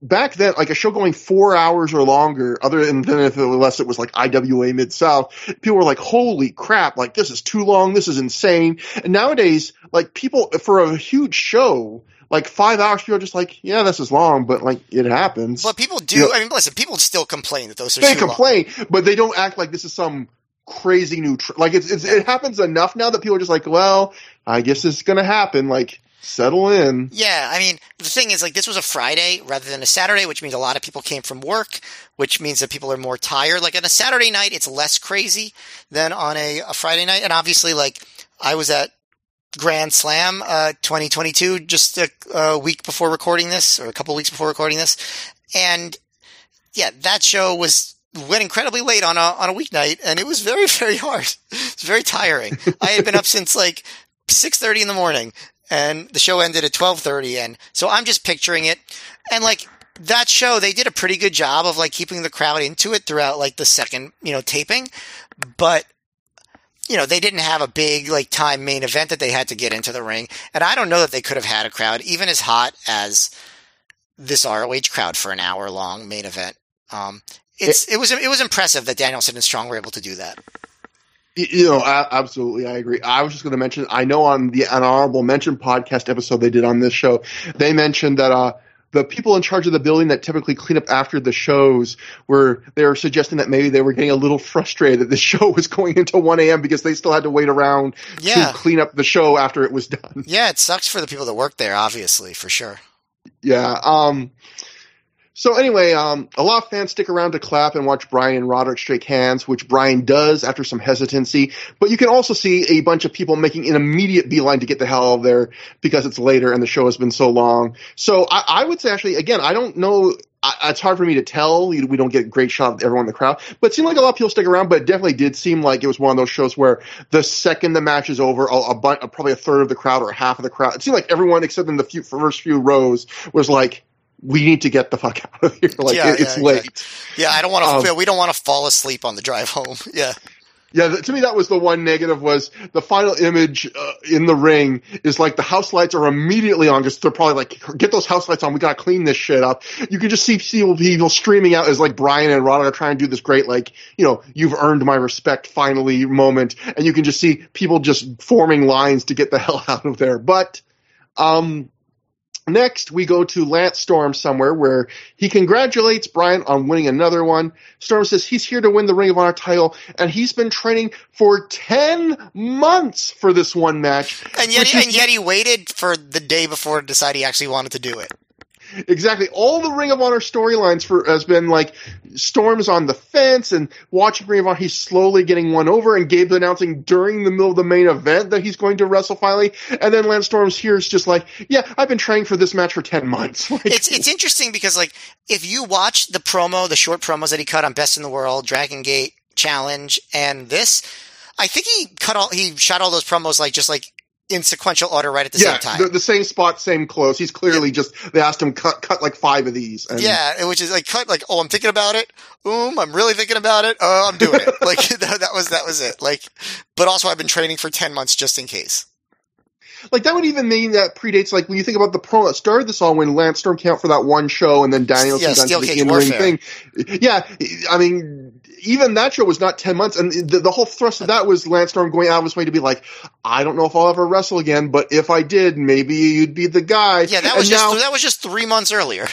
back then, like, a show going four hours or longer, other than, than if, unless it was, like, I W A Mid-South, people were like, holy crap, like, this is too long, this is insane. And nowadays, like, people, for a huge show, like, five hours, people are just like, yeah, this is long, but, like, it happens. But people do, you know, I mean, listen, people still complain that those are too long. They complain, but they don't act like this is some crazy new, tr- like, it's, it's it happens enough now that people are just like, well, I guess it's gonna happen, like... Settle in. Yeah, I mean, the thing is, like, this was a Friday rather than a Saturday, which means a lot of people came from work, which means that people are more tired. Like, on a Saturday night, it's less crazy than on a, a Friday night. And obviously, like, I was at Grand Slam uh, twenty twenty-two just a, a week before recording this, or a couple weeks before recording this. And, yeah, that show was... went incredibly late on a, on a weeknight, and it was very, very hard. It's very tiring. I had been up since, like, six thirty in the morning. And the show ended at twelve thirty, and so I'm just picturing it. And, like, that show, they did a pretty good job of, like, keeping the crowd into it throughout, like, the second, you know, taping. But, you know, they didn't have a big, like, time main event that they had to get into the ring. And I don't know that they could have had a crowd even as hot as this R O H crowd for an hour-long main event. Um, it's it, it was it was impressive that Danielson and Strong were able to do that. You know, absolutely, I agree. I was just going to mention, I know on the an Honorable Mention podcast episode they did on this show, they mentioned that uh, the people in charge of the building that typically clean up after the shows were they were suggesting that maybe they were getting a little frustrated that the show was going into one a.m. because they still had to wait around yeah. to clean up the show after it was done. Yeah, it sucks for the people that work there, obviously, for sure. Yeah, um... So anyway, um, a lot of fans stick around to clap and watch Brian and Roderick shake hands, which Brian does after some hesitancy. But you can also see a bunch of people making an immediate beeline to get the hell out of there because it's later and the show has been so long. So I, I would say, actually, again, I don't know. I, it's hard for me to tell. We don't get a great shot of everyone in the crowd. But it seemed like a lot of people stick around, but it definitely did seem like it was one of those shows where the second the match is over, a, a bunch, probably a third of the crowd or half of the crowd, it seemed like everyone except in the few, first few rows was like, we need to get the fuck out of here. Like, yeah, it, it's yeah, late. Yeah. yeah, I don't want to. Um, we don't want to fall asleep on the drive home. Yeah, yeah. To me, that was the one negative. Was the final image uh, in the ring is like the house lights are immediately on. Just they're probably like, get those house lights on. We gotta clean this shit up. You can just see people streaming out as like Brian and Roderick are trying to do this great, like, you know, you've earned my respect finally moment, and you can just see people just forming lines to get the hell out of there. But, um. Next, we go to Lance Storm somewhere where he congratulates Brian on winning another one. Storm says he's here to win the Ring of Honor title, and he's been training for ten months for this one match. And yet, he, and yet he waited for the day before to decide he actually wanted to do it. Exactly. All the Ring of Honor storylines for has been like Storm's on the fence and watching Ring of Honor. He's slowly getting one over, and Gabe's announcing during the middle of the main event that he's going to wrestle finally. And then Lance Storm's here is just like, yeah, I've been training for this match for ten months. Like, it's it's interesting because, like, if you watch the promo, the short promos that he cut on Best in the World, Dragon Gate, Challenge, and this, I think he cut all he shot all those promos like just like. in sequential order right at the yeah, same time. Yeah, the, the same spot, same clothes. He's clearly yeah. just, they asked him, cut cut like five of these. And yeah, which is like, cut like, oh, I'm thinking about it. Oom, I'm really thinking about it. Oh, I'm doing it. Like, that, that was that was it. Like, but also I've been training for ten months just in case. Like, that would even mean that predates, like, when you think about the promo that started this all when Lance Storm came out for that one show and then Danielson yeah, done the in-ring thing. Yeah, I mean, even that show was not ten months. And the, the whole thrust of that was Lance Storm going out of his way to be like, I don't know if I'll ever wrestle again, but if I did, maybe you'd be the guy. Yeah, that was, just, now, that was just three months earlier.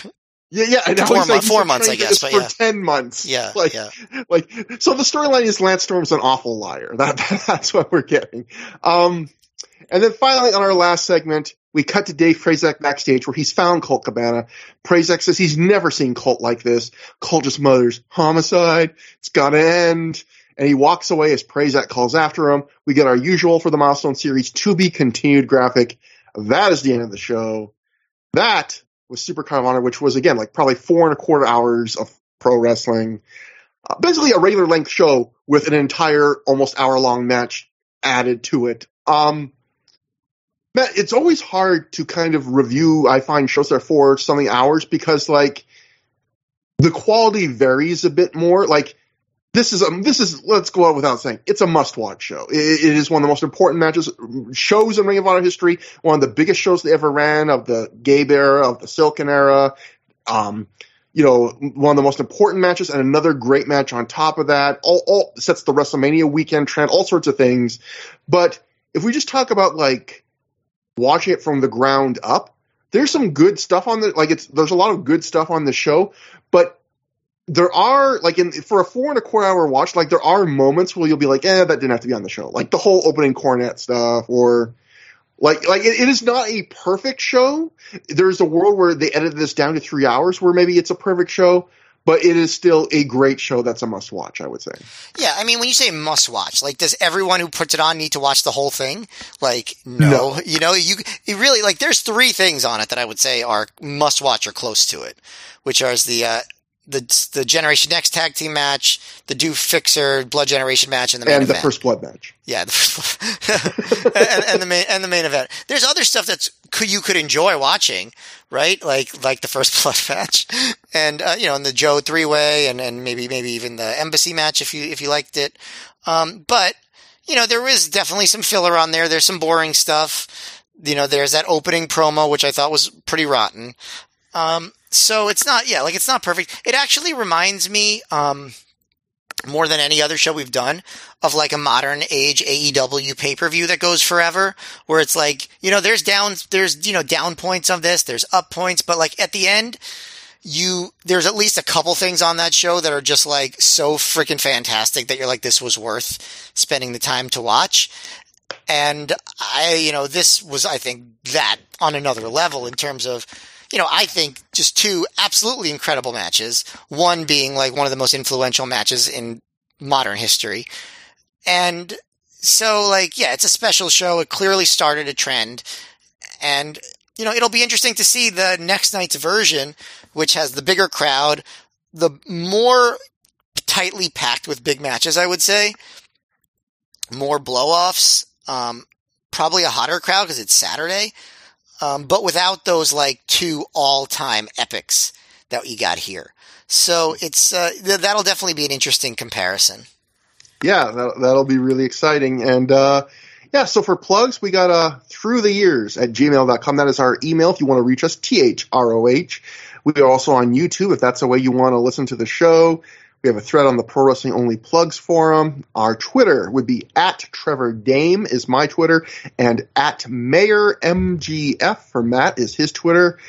Yeah, yeah. And four months, like, four months I guess. But for yeah. ten months. Yeah, like, yeah. Like, so the storyline is Lance Storm's an awful liar. That, that's what we're getting. Um... And then finally, on our last segment, We cut to Dave Prazak backstage where he's found Colt Cabana. Prazak says he's never seen Colt like this. Colt just mutters, "Homicide, it's got to end." And he walks away as Prazak calls after him. We get our usual for the Milestone Series to be continued graphic. That is the end of the show. That was SuperCard of Honor, which was, again, like probably four and a quarter hours of pro wrestling. Uh, basically a regular length show with an entire almost hour-long match added to it. Um, Matt, it's always hard to kind of review, I find, shows that are four something hours because, like, the quality varies a bit more. Like, This is, um, this is, let's go out without saying, it's a must-watch show. It, it is one of the most important matches, shows in Ring of Honor history, one of the biggest shows they ever ran, of the Gabe era, of the Silken era, um, you know, one of the most important matches, and another great match on top of that, all, all sets the WrestleMania weekend trend, all sorts of things. But if we just talk about, like, watching it from the ground up, there's some good stuff on the, like, it's, there's a lot of good stuff on the show, but there are, like, in for a four and a quarter hour watch, like, there are moments where you'll be like, eh, that didn't have to be on the show. Like, the whole opening Cornette stuff, or, like, like it, it is not a perfect show. There's a world where they edited this down to three hours where maybe it's a perfect show, but it is still a great show that's a must-watch, I would say. Yeah, I mean, when you say must-watch, like, does everyone who puts it on need to watch the whole thing? Like, no. no. You know, you, you really, like, there's three things on it that I would say are must-watch or close to it, which are the... uh The the Generation X tag team match, the Do Fixer Blood Generation match, and the main and event. And the First Blood match. Yeah, the, and, and the main and the main event. There's other stuff that's could you could enjoy watching, right? Like like the First Blood match, and uh, you know, and the Joe three way, and, and maybe maybe even the Embassy match if you if you liked it. Um, but you know, there was definitely some filler on there. There's some boring stuff. You know, there's that opening promo which I thought was pretty rotten. Um, so it's not, yeah, like it's not perfect. It actually reminds me, um, more than any other show we've done of like a modern age A E W pay-per-view that goes forever where it's like, you know, there's down, there's, you know, down points of this, there's up points, but like at the end, you, there's at least a couple things on that show that are just like so freaking fantastic that you're like, this was worth spending the time to watch. And I, you know, this was, I think that on another level in terms of, you know, I think just two absolutely incredible matches, one being like one of the most influential matches in modern history. And so like, yeah, it's a special show. It clearly started a trend. And, you know, it'll be interesting to see the next night's version, which has the bigger crowd, the more tightly packed with big matches, I would say, more blow-offs, um, probably a hotter crowd because it's Saturday. Um, but without those like two all-time epics that you got here. So it's uh, th- that'll definitely be an interesting comparison. Yeah, that, that'll be really exciting. And uh, yeah, so for plugs, we got uh, Through the Years at gmail dot com. That is our email if you want to reach us, T H R O H. We are also on YouTube if that's the way you want to listen to the show. We have a thread on the Pro Wrestling Only Plugs forum. Our Twitter would be at Trevor Dame is my Twitter, and at Mayor M G F for Matt is his Twitter.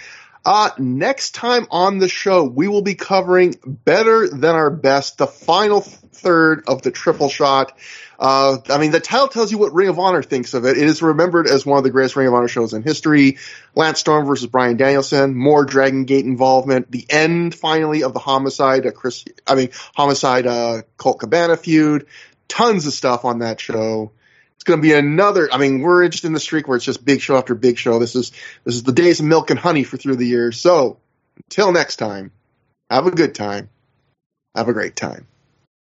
Uh, next time on the show, we will be covering Better Than Our Best, the final third of the Triple Shot. Uh, I mean, the title tells you what Ring of Honor thinks of it. It is remembered as one of the greatest Ring of Honor shows in history. Lance Storm versus Brian Danielson, more Dragon Gate involvement, the end finally of the Homicide, uh, Chris, I mean, Homicide, uh, Colt Cabana feud, tons of stuff on that show. It's going to be another, I mean, we're just in the streak where it's just big show after big show. This is, this is the days of milk and honey for Through the Years. So until next time, have a good time. Have a great time.